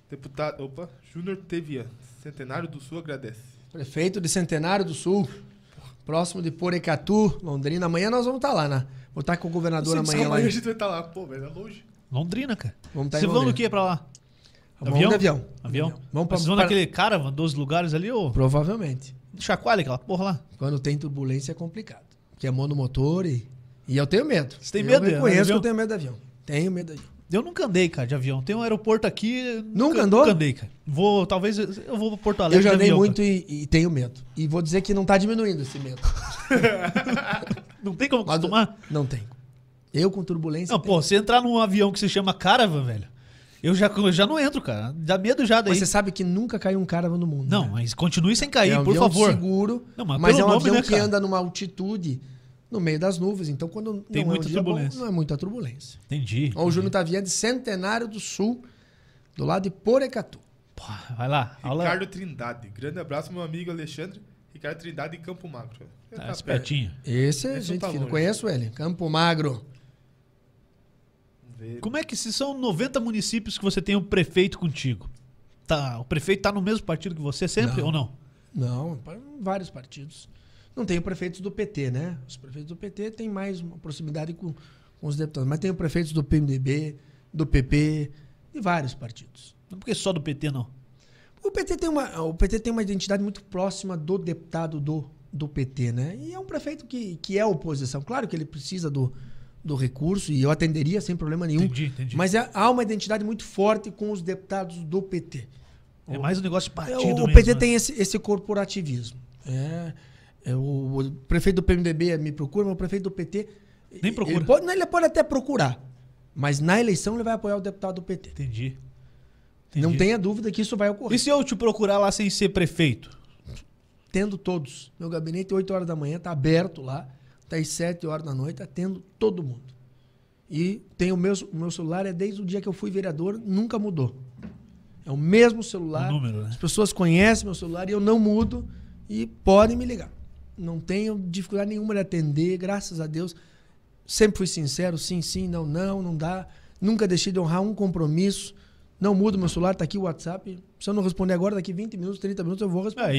deputado... Opa, Júnior Tevian, Centenário do Sul agradece. Prefeito de Centenário do Sul, próximo de Porecatu, Londrina. Amanhã nós vamos estar lá, né? Vou estar com o governador amanhã lá. A gente vai estar lá, pô, mas é longe. Londrina, cara. Vamos tá em Londrina. Você vão do que pra lá? Avião? Vocês vão naquele caravan, 12 lugares ali? Ou... Provavelmente. Chacoalha aquela porra lá. Quando tem turbulência é complicado. Porque é monomotor e eu tenho medo. Você tem medo? Eu conheço que eu tenho medo de avião. Tenho medo de avião. Eu nunca andei, cara, de avião. Tem um aeroporto aqui... Nunca andou? Nunca andei, cara. Talvez eu vou para Porto Alegre. Eu já andei muito e tenho medo. E vou dizer que não tá diminuindo esse medo. Não tem como acostumar? Não tem. Eu com turbulência... Não, pô, você entrar num avião que se chama Caravan, velho, eu já não entro, cara. Dá medo já daí. Mas você sabe que nunca caiu um Caravan no mundo. Não, né? Mas continue sem cair, por favor. É um avião seguro, não, mas é um avião, né, que anda numa altitude... No meio das nuvens, então quando tem muita turbulência. Bom, não é muita turbulência. Entendi. Ó, o Júnior tá vindo de Centenário do Sul, do lado de Porecatu. Pô, vai lá. Ricardo Trindade. Grande abraço, meu amigo Alexandre. Ricardo Trindade, Campo Magro. Tá espertinho. Esse é gente que não conheço ele. Campo Magro. Como é que se são 90 municípios que você tem um prefeito contigo? Tá, o prefeito tá no mesmo partido que você sempre ou não? Não, vários partidos. Não tem o prefeito do PT, né? Os prefeitos do PT têm mais uma proximidade com os deputados. Mas tem o prefeito do PMDB, do PP, de vários partidos. Não porque só do PT, não? O PT tem uma identidade muito próxima do deputado do PT, né? E é um prefeito que é oposição. Claro que ele precisa do recurso e eu atenderia sem problema nenhum. Entendi. Mas há uma identidade muito forte com os deputados do PT. É mais um negócio de partido mesmo. O PT tem esse corporativismo. É... O prefeito do PMDB me procura, mas o prefeito do PT... Nem procura. Ele pode até procurar, mas na eleição ele vai apoiar o deputado do PT. Entendi. Não tenha dúvida que isso vai ocorrer. E se eu te procurar lá sem ser prefeito? Tendo todos. Meu gabinete, 8 horas da manhã, está aberto lá, está às 7 horas da noite, atendo todo mundo. E tem o meu celular, é desde o dia que eu fui vereador, nunca mudou. É o mesmo celular, o número, né? As pessoas conhecem meu celular e eu não mudo e podem me ligar. Não tenho dificuldade nenhuma de atender, graças a Deus. Sempre fui sincero, sim, não dá. Nunca deixei de honrar um compromisso. Não mudo meu celular, tá aqui o WhatsApp. Se eu não responder agora, daqui 20 minutos, 30 minutos, eu vou responder.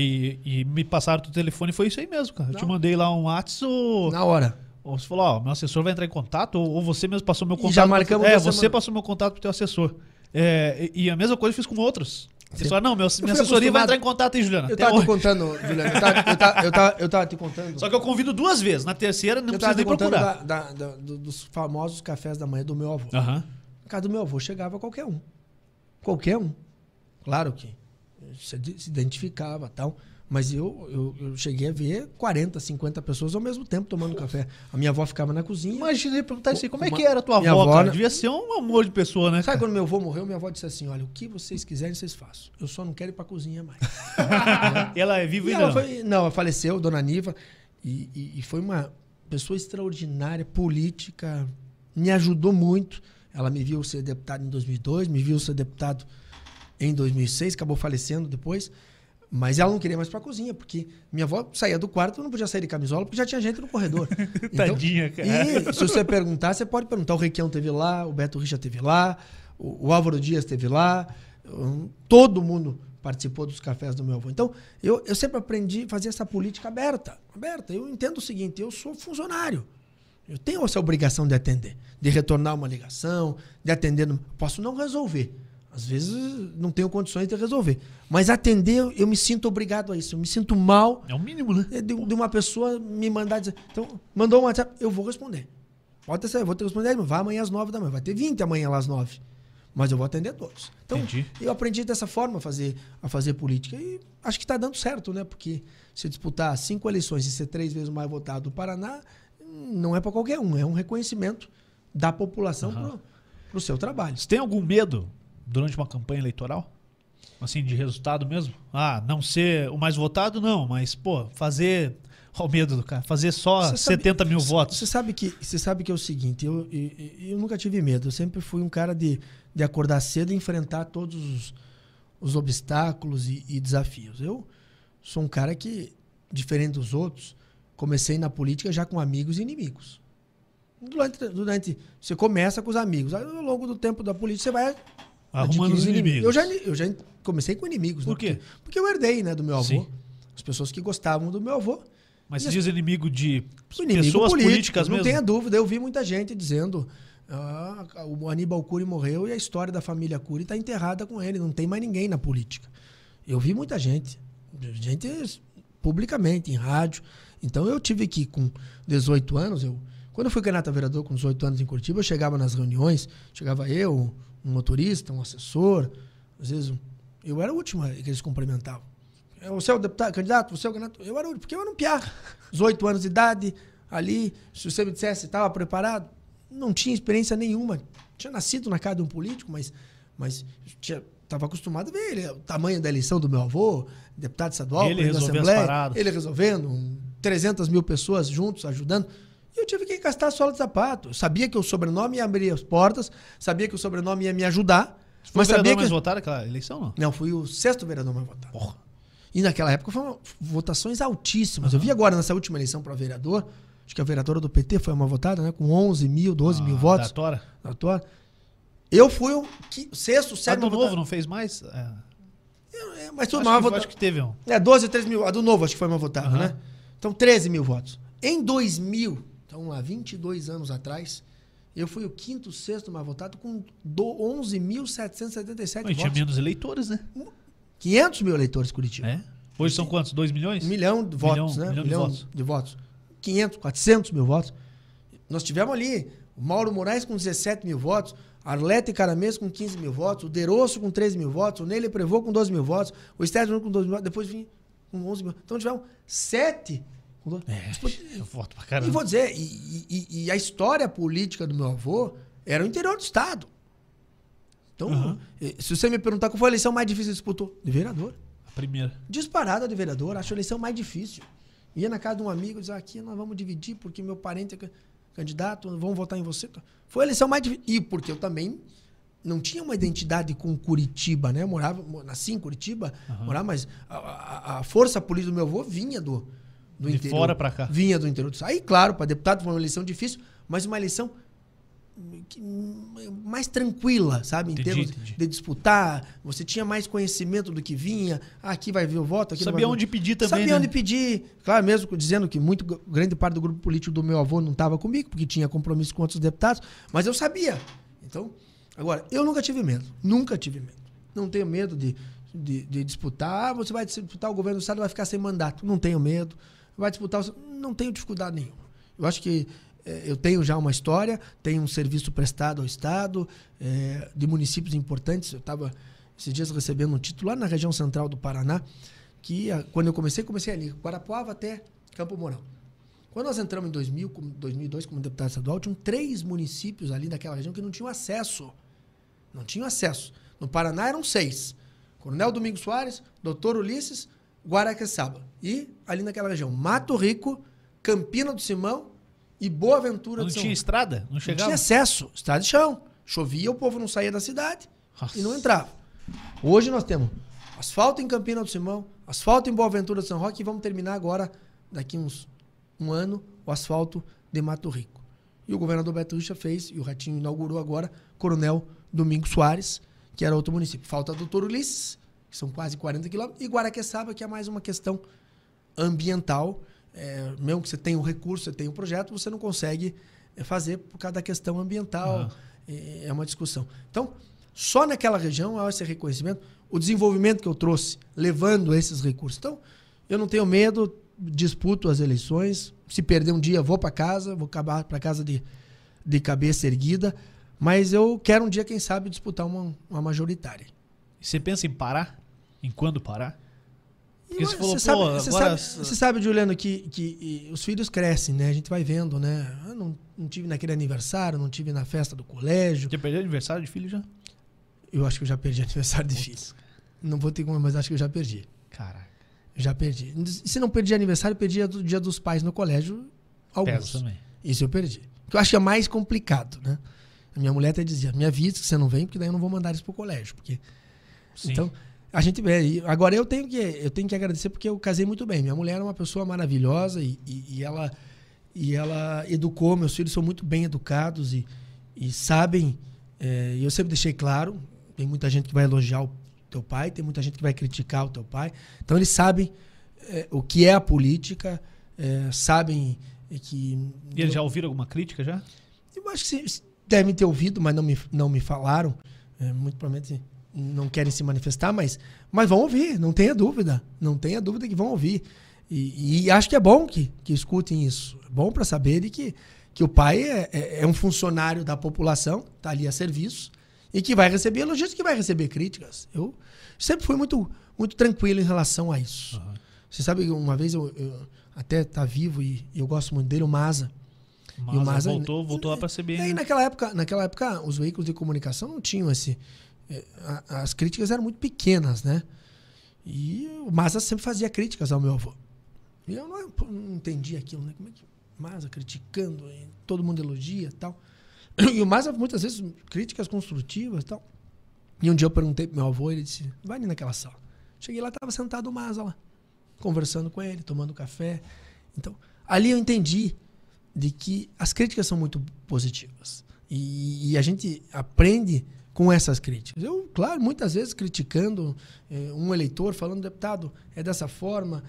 E me passaram o telefone, foi isso aí mesmo, cara. Eu te mandei lá um WhatsApp. Na hora. Ou você falou, ó, meu assessor vai entrar em contato, ou você mesmo passou meu contato. E já marcamos. Você passou meu contato pro teu assessor. E a mesma coisa eu fiz com outros. Você fala, não, minha assessoria vai entrar em contato, hein, Juliana? Eu tava te contando, Juliana. Eu tava te contando. Só que eu convido duas vezes. Na terceira, não precisa nem procurar. Dos famosos cafés da manhã do meu avô. Na casa do meu avô chegava qualquer um. Qualquer um. Claro que se identificava e tal. Mas eu cheguei a ver 40, 50 pessoas ao mesmo tempo tomando café. A minha avó ficava na cozinha. Imaginei perguntar assim, como é que era a tua avó, cara? Devia ser um amor de pessoa, né? Sabe quando meu avô morreu, minha avó disse assim, olha, o que vocês quiserem, vocês façam. Eu só não quero ir pra cozinha mais. Ela é viva ainda? Ela faleceu, dona Niva. E foi uma pessoa extraordinária, política. Me ajudou muito. Ela me viu ser deputado em 2002, me viu ser deputado em 2006, acabou falecendo depois. Mas ela não queria mais para a cozinha, porque minha avó saía do quarto e não podia sair de camisola, porque já tinha gente no corredor. Então, tadinha, cara. E se você perguntar, você pode perguntar. O Requião teve lá, o Beto Richa teve lá, o Álvaro Dias teve lá. Todo mundo participou dos cafés do meu avô. Então, eu sempre aprendi a fazer essa política aberta. Eu entendo o seguinte, eu sou funcionário. Eu tenho essa obrigação de atender, de retornar uma ligação, de atender. Posso não resolver. Às vezes não tenho condições de resolver. Mas atender, eu me sinto obrigado a isso. Eu me sinto mal. É o mínimo, né? De uma pessoa me mandar dizer. Então, mandou um WhatsApp, eu vou responder. Pode ser, eu vou te responder. Vai amanhã às 9 da manhã. Vai ter 20 amanhã lá às 9. Mas eu vou atender todos. Então, entendi. Eu aprendi dessa forma a fazer política. E acho que está dando certo, né? Porque se disputar 5 eleições e ser 3 vezes mais votado do Paraná, não é para qualquer um. É um reconhecimento da população para o seu trabalho. Você tem algum medo durante uma campanha eleitoral? Assim, de resultado mesmo? Ah, não ser o mais votado, não. Mas, pô, fazer... Olha o medo do cara. Fazer só 70 mil votos. Você sabe que é o seguinte, eu nunca tive medo. Eu sempre fui um cara de acordar cedo e enfrentar todos os obstáculos e desafios. Eu sou um cara que, diferente dos outros, comecei na política já com amigos e inimigos. Você começa com os amigos. Aí, ao longo do tempo da política, você vai... Arrumando os inimigos. Eu já comecei com inimigos. Por quê? Porque eu herdei, né, do meu avô. Sim. As pessoas que gostavam do meu avô. Mas você diz inimigo de inimigo pessoas políticas mesmo? Não tenha dúvida. Eu vi muita gente dizendo o Aníbal Khury morreu e a história da família Khury está enterrada com ele. Não tem mais ninguém na política. Eu vi muita gente. Gente publicamente, em rádio. Então eu tive que, com 18 anos... Quando eu fui candidato a vereador com 18 anos em Curitiba, eu chegava nas reuniões, chegava eu... um motorista, um assessor, às vezes eu era o último que eles cumprimentavam. Você é o deputado, candidato? Você é o candidato? Eu era o último, porque eu era um piá. 18 anos de idade, ali, se você me dissesse, estava preparado, não tinha experiência nenhuma. Tinha nascido na casa de um político, mas estava acostumado a ver ele, o tamanho da eleição do meu avô, deputado estadual, presidente da Assembleia, ele resolvendo, 300 mil pessoas juntos, ajudando. E eu tive que gastar a sola de sapato. Eu sabia que o sobrenome ia abrir as portas, sabia que o sobrenome ia me ajudar. Você foi o vereador mais votado naquela eleição, não? Não, fui o 6º vereador mais votado. Porra. E naquela época foram votações altíssimas. Uhum. Eu vi agora nessa última eleição para vereador, acho que a vereadora do PT foi uma votada, né? Com 11 mil, 12 mil votos. Da Tora. Da Tora. Eu fui o 6º, 7º. A do Novo não fez mais? É. Mas foi uma votada. Acho que teve um. É, 12, 13 mil. A do Novo acho que foi uma votada, uhum, né? Então, 13 mil votos. Em 2000, então há 22 anos atrás... Eu fui o 5º, 6º mais votado com 11.777 votos. Tinha menos eleitores, né? 500 mil eleitores Curitiba. É? Hoje são quantos? 2 milhões? 1 milhão de votos, né? 1 milhão de votos. 500, 400 mil votos. Nós tivemos ali o Mauro Moraes com 17 mil votos, Arlete Caramês com 15 mil votos, o Derosso com 13 mil votos, o Nele Prevô com 12 mil votos, o Estédio com 12 mil votos, depois vinha com 11 mil. Então tivemos 7... eu voto pra caramba. E vou dizer, e a história política do meu avô era o interior do estado. Então, uhum, se você me perguntar qual foi a eleição mais difícil que disputou, de vereador. A primeira. Disparada de vereador, acho a eleição mais difícil. Ia na casa de um amigo e dizia, aqui nós vamos dividir porque meu parente é candidato, vamos votar em você. Foi a eleição mais difícil. E porque eu também não tinha uma identidade com Curitiba, né? Eu morava, nasci em Curitiba, uhum, morava, mas a força política do meu avô vinha do de interior, fora para cá. Vinha do interior. Aí, claro, para deputado foi uma eleição difícil, mas uma eleição mais tranquila, sabe? Entendi, em termos de disputar, você tinha mais conhecimento do que vinha. Ah, aqui vai vir o voto, aqui sabia onde pedir também. Sabia, né? Onde pedir. Claro, mesmo dizendo que grande parte do grupo político do meu avô não estava comigo, porque tinha compromisso com outros deputados, mas eu sabia. Então, agora, eu nunca tive medo. Nunca tive medo. Não tenho medo de disputar. Ah, você vai disputar o governo do estado, vai ficar sem mandato. Não tenho medo. Vai disputar, não tenho dificuldade nenhuma. Eu acho que eu tenho já uma história, tenho um serviço prestado ao estado, de municípios importantes. Eu estava esses dias recebendo um título lá na região central do Paraná, que quando eu comecei ali, Guarapuava até Campo Mourão. Quando nós entramos em 2002 como deputado estadual, tinham 3 municípios ali daquela região que não tinham acesso. Não tinham acesso. No Paraná eram 6. Coronel Domingos Soares, Doutor Ulisses, Guaraqueçaba. E ali naquela região, Mato Rico, Campina do Simão e Boa Ventura do São Paulo. Não tinha estrada? Não chegava? Não tinha acesso. Estrada de chão. Chovia, o povo não saía da cidade. Nossa. E não entrava. Hoje nós temos asfalto em Campina do Simão, asfalto em Boa Ventura do São Roque e vamos terminar agora, daqui um ano, o asfalto de Mato Rico. E o governador Beto Richa fez, e o Ratinho inaugurou agora, Coronel Domingos Soares, que era outro município. Falta Doutor Ulisses, que são quase 40 quilômetros, e Guaraqueçaba, que é mais uma questão ambiental. Mesmo que você tenha o recurso, você tenha o projeto, você não consegue fazer por causa da questão ambiental. Uhum. É uma discussão. Então, só naquela região há esse reconhecimento, o desenvolvimento que eu trouxe, levando esses recursos. Então, eu não tenho medo, disputo as eleições, se perder um dia vou para casa, vou acabar para casa de cabeça erguida, mas eu quero um dia, quem sabe, disputar uma majoritária. Você pensa em parar? Em quando parar? Porque você falou, você sabe, Juliano, que os filhos crescem, né? A gente vai vendo, né? Eu não tive naquele aniversário, não tive na festa do colégio. Já perdeu aniversário de filho já? Eu acho que eu já perdi aniversário de filho. Não vou ter como, mas acho que eu já perdi. Caraca. Já perdi. Se não perdi aniversário, perdi o dia dos pais no colégio. Alguns. Também. Isso eu perdi. Que eu acho que é mais complicado, né? A minha mulher até dizia, me avisa que você não vem, porque daí eu não vou mandar isso pro colégio, porque... Sim. Então, a gente vê. Agora eu tenho que agradecer porque eu casei muito bem. Minha mulher é uma pessoa maravilhosa e ela educou. Meus filhos são muito bem educados e sabem. Eu sempre deixei claro, tem muita gente que vai elogiar o teu pai, tem muita gente que vai criticar o teu pai. Então eles sabem o que é a política, sabem que... E eles já ouviram alguma crítica já? Eu acho que devem ter ouvido, mas não me falaram. Muito provavelmente... não querem se manifestar, mas vão ouvir, não tenha dúvida. Não tenha dúvida que vão ouvir. E acho que é bom que escutem isso. É bom para saberem que o pai é um funcionário da população, está ali a serviço, e que vai receber elogios, que vai receber críticas. Eu sempre fui muito, muito tranquilo em relação a isso. Uhum. Você sabe que uma vez eu até tá vivo e eu gosto muito dele, o Maza. E o Maza voltou lá para a CBN. E aí, naquela época, os veículos de comunicação não tinham esse... As críticas eram muito pequenas, né? E o Maza sempre fazia críticas ao meu avô. E eu não entendi aquilo, né? Como é que o Maza criticando, todo mundo elogia e tal. E o Maza, muitas vezes, críticas construtivas e tal. E um dia eu perguntei pro meu avô, ele disse, vai ali naquela sala. Cheguei lá, tava sentado o Maza lá, conversando com ele, tomando café. Então, ali eu entendi de que as críticas são muito positivas. E a gente aprende com essas críticas. Eu, claro, muitas vezes criticando um eleitor, falando, deputado, é dessa forma.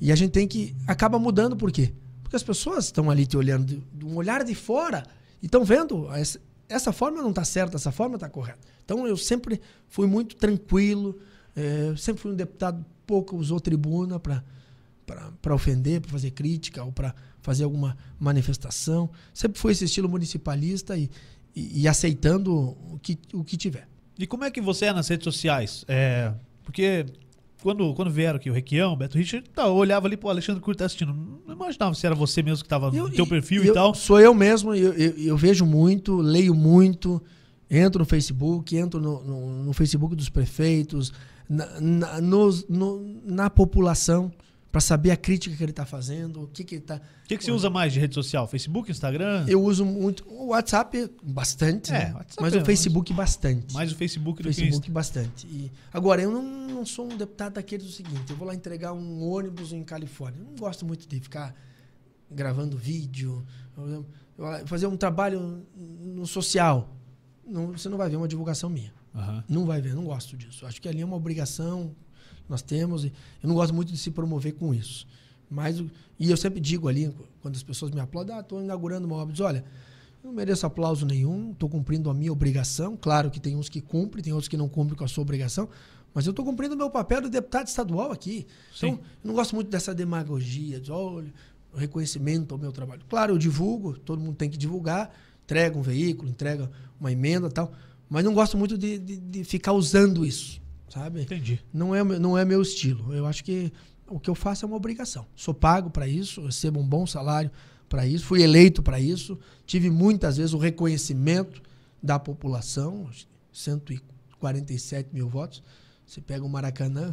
E a gente tem que... Acaba mudando, por quê? Porque as pessoas estão ali te olhando de um olhar de fora e estão vendo... Essa forma não está certa, essa forma está correta. Então, eu sempre fui muito tranquilo, sempre fui um deputado pouco usou tribuna para ofender, para fazer crítica ou para fazer alguma manifestação. Sempre foi esse estilo municipalista e aceitando o que tiver. E como é que você é nas redes sociais? Porque quando vieram aqui o Requião, o Beto Richa, eu olhava ali, pô, o Alexandre Curi tá assistindo. Não imaginava se era você mesmo que estava no teu perfil e tal. Sou eu mesmo, eu vejo muito, leio muito, entro no Facebook, entro no Facebook dos prefeitos, na população, para saber a crítica que ele está fazendo, o que ele está... O que você usa mais de rede social? Facebook, Instagram? Eu uso muito o WhatsApp, bastante, né? WhatsApp, mas o Facebook bastante. Mais o Facebook do que o Insta. Facebook bastante. E, agora, eu não sou um deputado daquele do seguinte, eu vou lá entregar um ônibus em Califórnia. Eu não gosto muito de ficar gravando vídeo, fazer um trabalho no social. Você não vai ver uma divulgação minha. Uhum. Não vai ver, não gosto disso. Acho que ali é uma obrigação que nós temos. Eu não gosto muito de se promover com isso. Mas, e eu sempre digo ali, quando as pessoas me aplaudem, estou inaugurando uma obra, diz, olha, eu não mereço aplauso nenhum, estou cumprindo a minha obrigação. Claro que tem uns que cumprem, tem outros que não cumprem com a sua obrigação, mas eu estou cumprindo o meu papel de deputado estadual aqui. Sim. Então, eu não gosto muito dessa demagogia, de, olha, reconhecimento ao meu trabalho. Claro, eu divulgo, todo mundo tem que divulgar, entrega um veículo, entrega uma emenda e tal, mas não gosto muito de ficar usando isso, sabe? Entendi. Não é meu estilo. Eu acho que o que eu faço é uma obrigação. Sou pago para isso, recebo um bom salário para isso, fui eleito para isso, tive muitas vezes o reconhecimento da população, 147 mil votos. Você pega o Maracanã,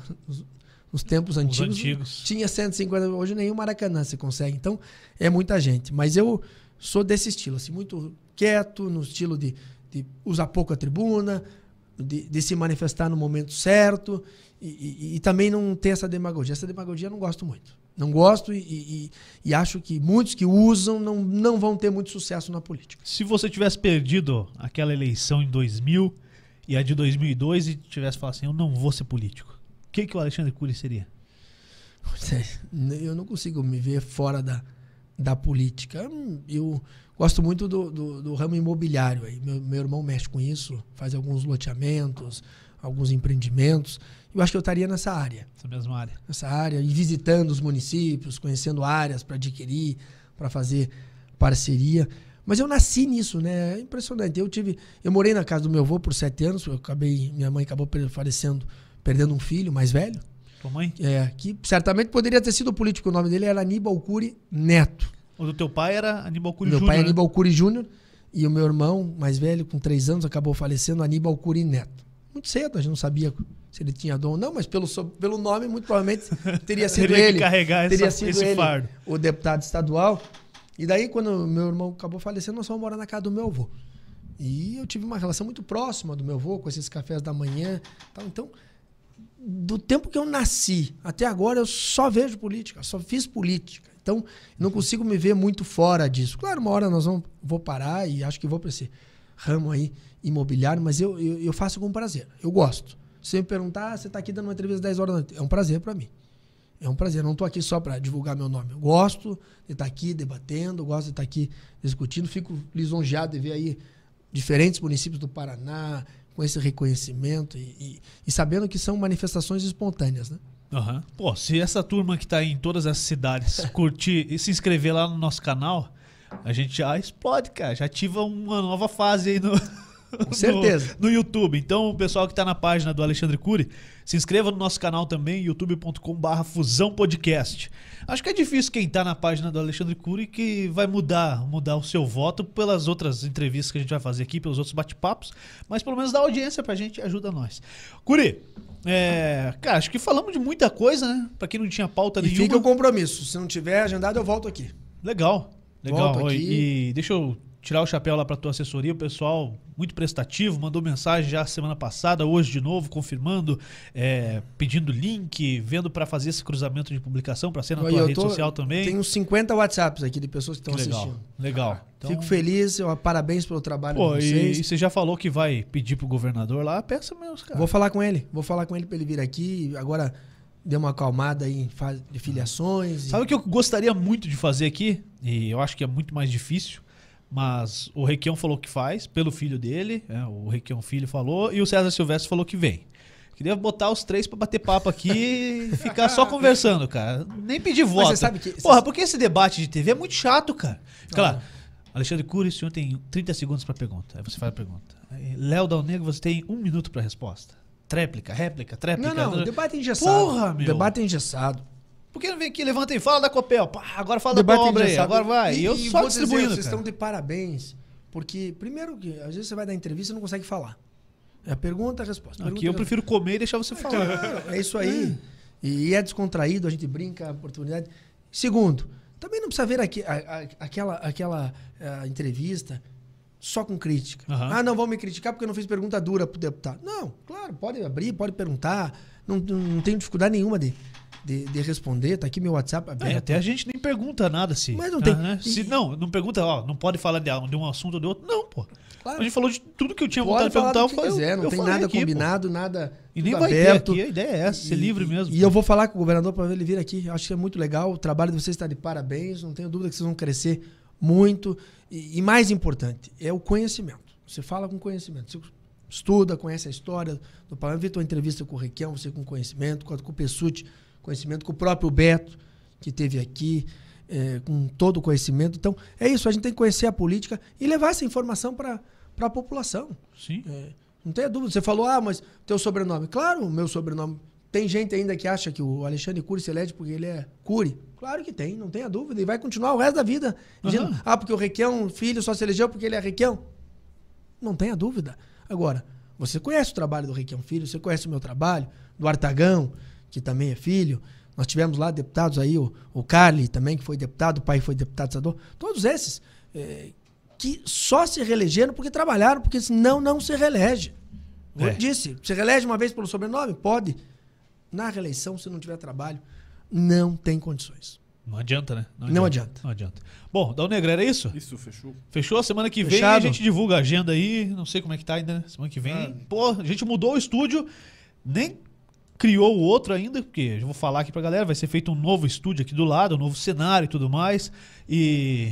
nos tempos antigos, tinha 150 mil, hoje nenhum Maracanã se consegue. Então, é muita gente. Mas eu sou desse estilo, assim, muito quieto, no estilo de usar pouco a tribuna, de se manifestar no momento certo e também não ter essa demagogia. Essa demagogia eu não gosto muito. Não gosto e acho que muitos que usam não vão ter muito sucesso na política. Se você tivesse perdido aquela eleição em 2000 e a de 2002 e tivesse falado assim, eu não vou ser político, o que o Alexandre Curi seria? Eu não consigo me ver fora da política. Eu gosto muito do ramo imobiliário. Aí. Meu irmão mexe com isso, faz alguns loteamentos, alguns empreendimentos. Eu acho que eu estaria nessa área. Essa mesma área. Nessa área, e visitando os municípios, conhecendo áreas para adquirir, para fazer parceria. Mas eu nasci nisso, né? É impressionante. Eu morei na casa do meu avô por 7 anos. Minha mãe acabou falecendo, perdendo um filho mais velho. Tua mãe? Que certamente poderia ter sido político. O nome dele era Aníbal Khury Neto. O do teu pai era Aníbal Khury Júnior? Meu pai é Aníbal Khury Júnior e o meu irmão mais velho, com 3 anos, acabou falecendo, Aníbal Khury Neto. Muito cedo, a gente não sabia se ele tinha dom ou não, mas pelo nome, muito provavelmente, teria sido ele. Teria sido ele fardo. O deputado estadual. E daí, quando meu irmão acabou falecendo, nós fomos morar na casa do meu avô. E eu tive uma relação muito próxima do meu avô, com esses cafés da manhã. Tal. Então, do tempo que eu nasci até agora, eu só vejo política, só fiz política. Então, não consigo me ver muito fora disso. Claro, uma hora vou parar e acho que vou para esse ramo aí imobiliário, mas eu faço com prazer. Eu gosto. Se me perguntar, você está aqui dando uma entrevista às 10 horas da noite. É um prazer para mim. É um prazer. Eu não estou aqui só para divulgar meu nome. Eu gosto de estar aqui debatendo, gosto de estar aqui discutindo. Fico lisonjeado de ver aí diferentes municípios do Paraná com esse reconhecimento e sabendo que são manifestações espontâneas, né? Uhum. Pô, se essa turma que está em todas as cidades curtir e se inscrever lá no nosso canal, a gente já explode, cara. Já ativa uma nova fase aí no... Com certeza. No YouTube. Então, o pessoal que está na página do Alexandre Curi, se inscreva no nosso canal também, youtube.com/Fusão Podcast. Acho que é difícil quem está na página do Alexandre Curi que vai mudar o seu voto pelas outras entrevistas que a gente vai fazer aqui, pelos outros bate-papos, mas pelo menos dá audiência pra gente, ajuda nós. Curi, cara, acho que falamos de muita coisa, né? Pra quem não tinha pauta nenhuma. Fica o compromisso. Se não tiver agendado, eu volto aqui. Legal. Legal. Volto aqui. E deixa eu tirar o chapéu lá pra tua assessoria, o pessoal muito prestativo, mandou mensagem já semana passada, hoje de novo, confirmando, pedindo link, vendo pra fazer esse cruzamento de publicação, pra ser na tua rede social também. Tenho 50 WhatsApps aqui de pessoas que estão assistindo. Legal. Então, fico feliz, parabéns pelo trabalho de vocês. E você já falou que vai pedir pro governador lá, peça mesmo, cara. Vou falar com ele pra ele vir aqui, agora deu uma acalmada aí em fase de filiações. Sabe o que eu gostaria muito de fazer aqui? E eu acho que é muito mais difícil. Mas o Requião falou que faz, pelo filho dele, o Requião Filho falou, e o César Silvestre falou que vem. Queria botar os três pra bater papo aqui e ficar só conversando, cara. Nem pedir voto. Mas você sabe que... Porra, porque esse debate de TV é muito chato, cara. Claro, Alexandre Curi, o senhor tem 30 segundos pra pergunta. Aí você faz a pergunta. Léo Dal Negro, você tem 1 minuto pra resposta. Tréplica, réplica, tréplica. Não, debate engessado. Porra, meu. Debate engessado. Por que não vem aqui, levanta e fala da Copel? Pá, agora fala da obra aí, agora vai. E eu só distribuindo, vocês estão de parabéns, porque, primeiro, às vezes você vai dar entrevista e não consegue falar. É a pergunta, a resposta. Aqui eu prefiro comer e deixar você falar. Claro, é isso aí. E é descontraído, a gente brinca, a oportunidade. Segundo, também não precisa ver aquela entrevista só com crítica. Uhum. Ah, não vão me criticar porque eu não fiz pergunta dura pro deputado. Não, claro, pode abrir, pode perguntar. Não tenho dificuldade nenhuma de responder, tá aqui meu WhatsApp aberto. Até a gente nem pergunta nada se... Mas não tem. Né? Se não pergunta, ó, não pode falar de um assunto ou de outro. Não, pô. Claro. A gente falou de tudo que eu tinha vontade de perguntar. Não tem nada aqui, combinado, nada e nem vai aberto. Ter aqui, a ideia é essa, ser livre mesmo. E eu vou falar com o governador para ele vir aqui. Eu acho que é muito legal, o trabalho de vocês está de parabéns, não tenho dúvida que vocês vão crescer muito. E mais importante, é o conhecimento. Você fala com conhecimento, você estuda, conhece a história do parlamento. Vi tua entrevista com o Requião, você com conhecimento, com o Pessutti, conhecimento com o próprio Beto, que teve aqui, com todo o conhecimento. Então, é isso, a gente tem que conhecer a política e levar essa informação para a população. Sim. Não tenha dúvida. Você falou, mas teu sobrenome. Claro, meu sobrenome. Tem gente ainda que acha que o Alexandre Curi se elege porque ele é Curi. Claro que tem, não tenha dúvida. E vai continuar o resto da vida. Dizendo, porque o Requião Filho só se elegeu porque ele é Requião. Não tenha dúvida. Agora, você conhece o trabalho do Requião Filho, você conhece o meu trabalho, do Artagão, que também é filho. Nós tivemos lá deputados aí, o Carli também, que foi deputado, o pai foi deputado senador. Todos esses que só se reelegeram porque trabalharam, porque senão não se reelege. Eu disse, se reelege uma vez pelo sobrenome? Pode. Na reeleição, se não tiver trabalho, não tem condições. Não adianta, né? Não adianta. Bom, Dal Negro, era isso? Isso, fechou. Fechou, semana que vem a gente divulga a agenda aí, não sei como é que tá ainda, né? Semana que vem, a gente mudou o estúdio, nem... criou o outro ainda, porque eu vou falar aqui pra galera, vai ser feito um novo estúdio aqui do lado, um novo cenário e tudo mais, e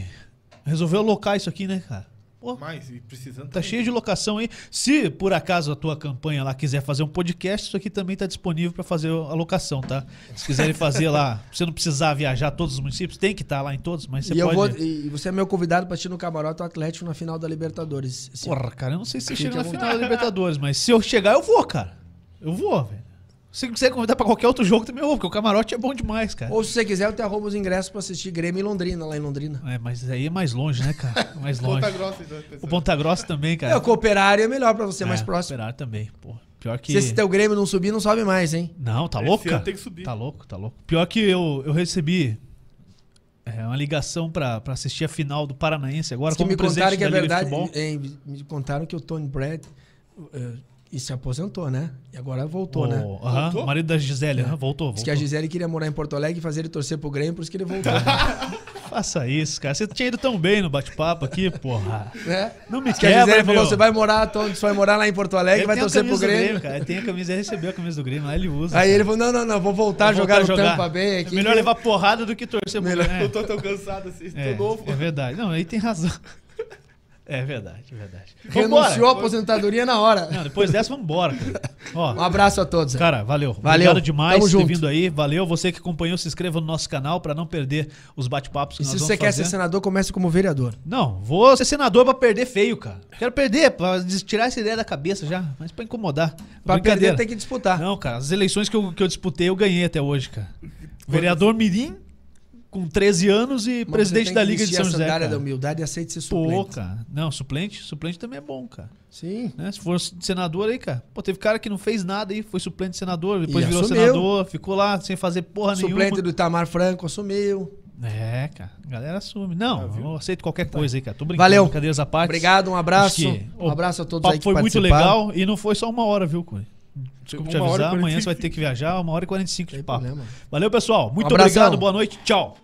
resolveu alocar isso aqui, né, cara? Pô, mas, e precisando tá cheio de locação aí. Se, por acaso, a tua campanha lá quiser fazer um podcast, isso aqui também tá disponível pra fazer a locação, tá? Se quiserem fazer lá, pra você não precisar viajar a todos os municípios, tem que estar lá em todos, mas você pode... E você é meu convidado pra ir no camarote Atlético na final da Libertadores. Porra, cara, eu não sei se você chega na final da Libertadores, mas se eu chegar, eu vou, cara. Eu vou, velho. Se você quiser convidar pra qualquer outro jogo também, porque o camarote é bom demais, cara. Ou se você quiser, eu te arrumo os ingressos pra assistir Grêmio e Londrina, lá em Londrina. Mas aí é mais longe, né, cara? Mais longe. Ponta Grossa, então, o Ponta Grossa também, cara. O Operário é melhor pra você, mais próximo. O Operário também, porra. Pior que... Se esse teu Grêmio não subir, não sobe mais, hein? Não, tá louco, cara? Tem que subir. Tá louco, tá louco. Pior que eu recebi uma ligação pra assistir a final do Paranaense agora. Como me contaram que é verdade. Me contaram que o Tony Brett... E se aposentou, né? E agora voltou, né? Voltou? O marido da Gisele, né? Voltou. Diz que a Gisele queria morar em Porto Alegre e fazer ele torcer pro Grêmio, por isso que ele voltou. Faça isso, cara. Você tinha ido tão bem no bate-papo aqui, porra. Não me quebra, a Gisele falou, você vai morar, você vai morar lá em Porto Alegre e vai torcer pro Grêmio. Ele tem a camisa, ele recebeu a camisa do Grêmio, lá ele usa. Aí ele falou, não, vou voltar a jogar. Tampa Bay aqui. É melhor levar porrada do que torcer pro Grêmio. Eu tô tão cansado assim, tô novo. É verdade. Não, aí tem razão. É verdade, verdade. Renunciou a aposentadoria na hora. Não, depois dessa, vamos embora. Um abraço a todos. Cara, valeu. Obrigado demais por ter vindo aí. Valeu. Você que acompanhou, se inscreva no nosso canal para não perder os bate-papos que nós vamos fazer. E se você quer ser senador, comece como vereador. Não, vou ser senador para perder feio, cara. Quero perder, para tirar essa ideia da cabeça já, mas para incomodar. Para perder tem que disputar. Não, cara, as eleições que eu disputei, eu ganhei até hoje, cara. Vereador mirim, com 13 anos e presidente da Liga de São José. Cara, da humildade, aceite ser suplente. Pô, cara. Não, suplente também é bom, cara. Sim. Né? Se for senador aí, cara. Pô, teve cara que não fez nada aí, foi suplente de senador, depois virou senador, ficou lá sem fazer porra nenhuma. Suplente do Itamar Franco assumiu. É, cara. A galera assume. Não, eu aceito qualquer coisa aí, cara. Tô brincando. Valeu. Cadeiras à parte. Obrigado, um abraço. Um abraço a todos aí que participaram. Foi muito legal e não foi só uma hora, viu, Curi? Desculpa te avisar, amanhã você vai ter que viajar, 1h45 de papo. Valeu, pessoal. Muito obrigado, boa noite, tchau.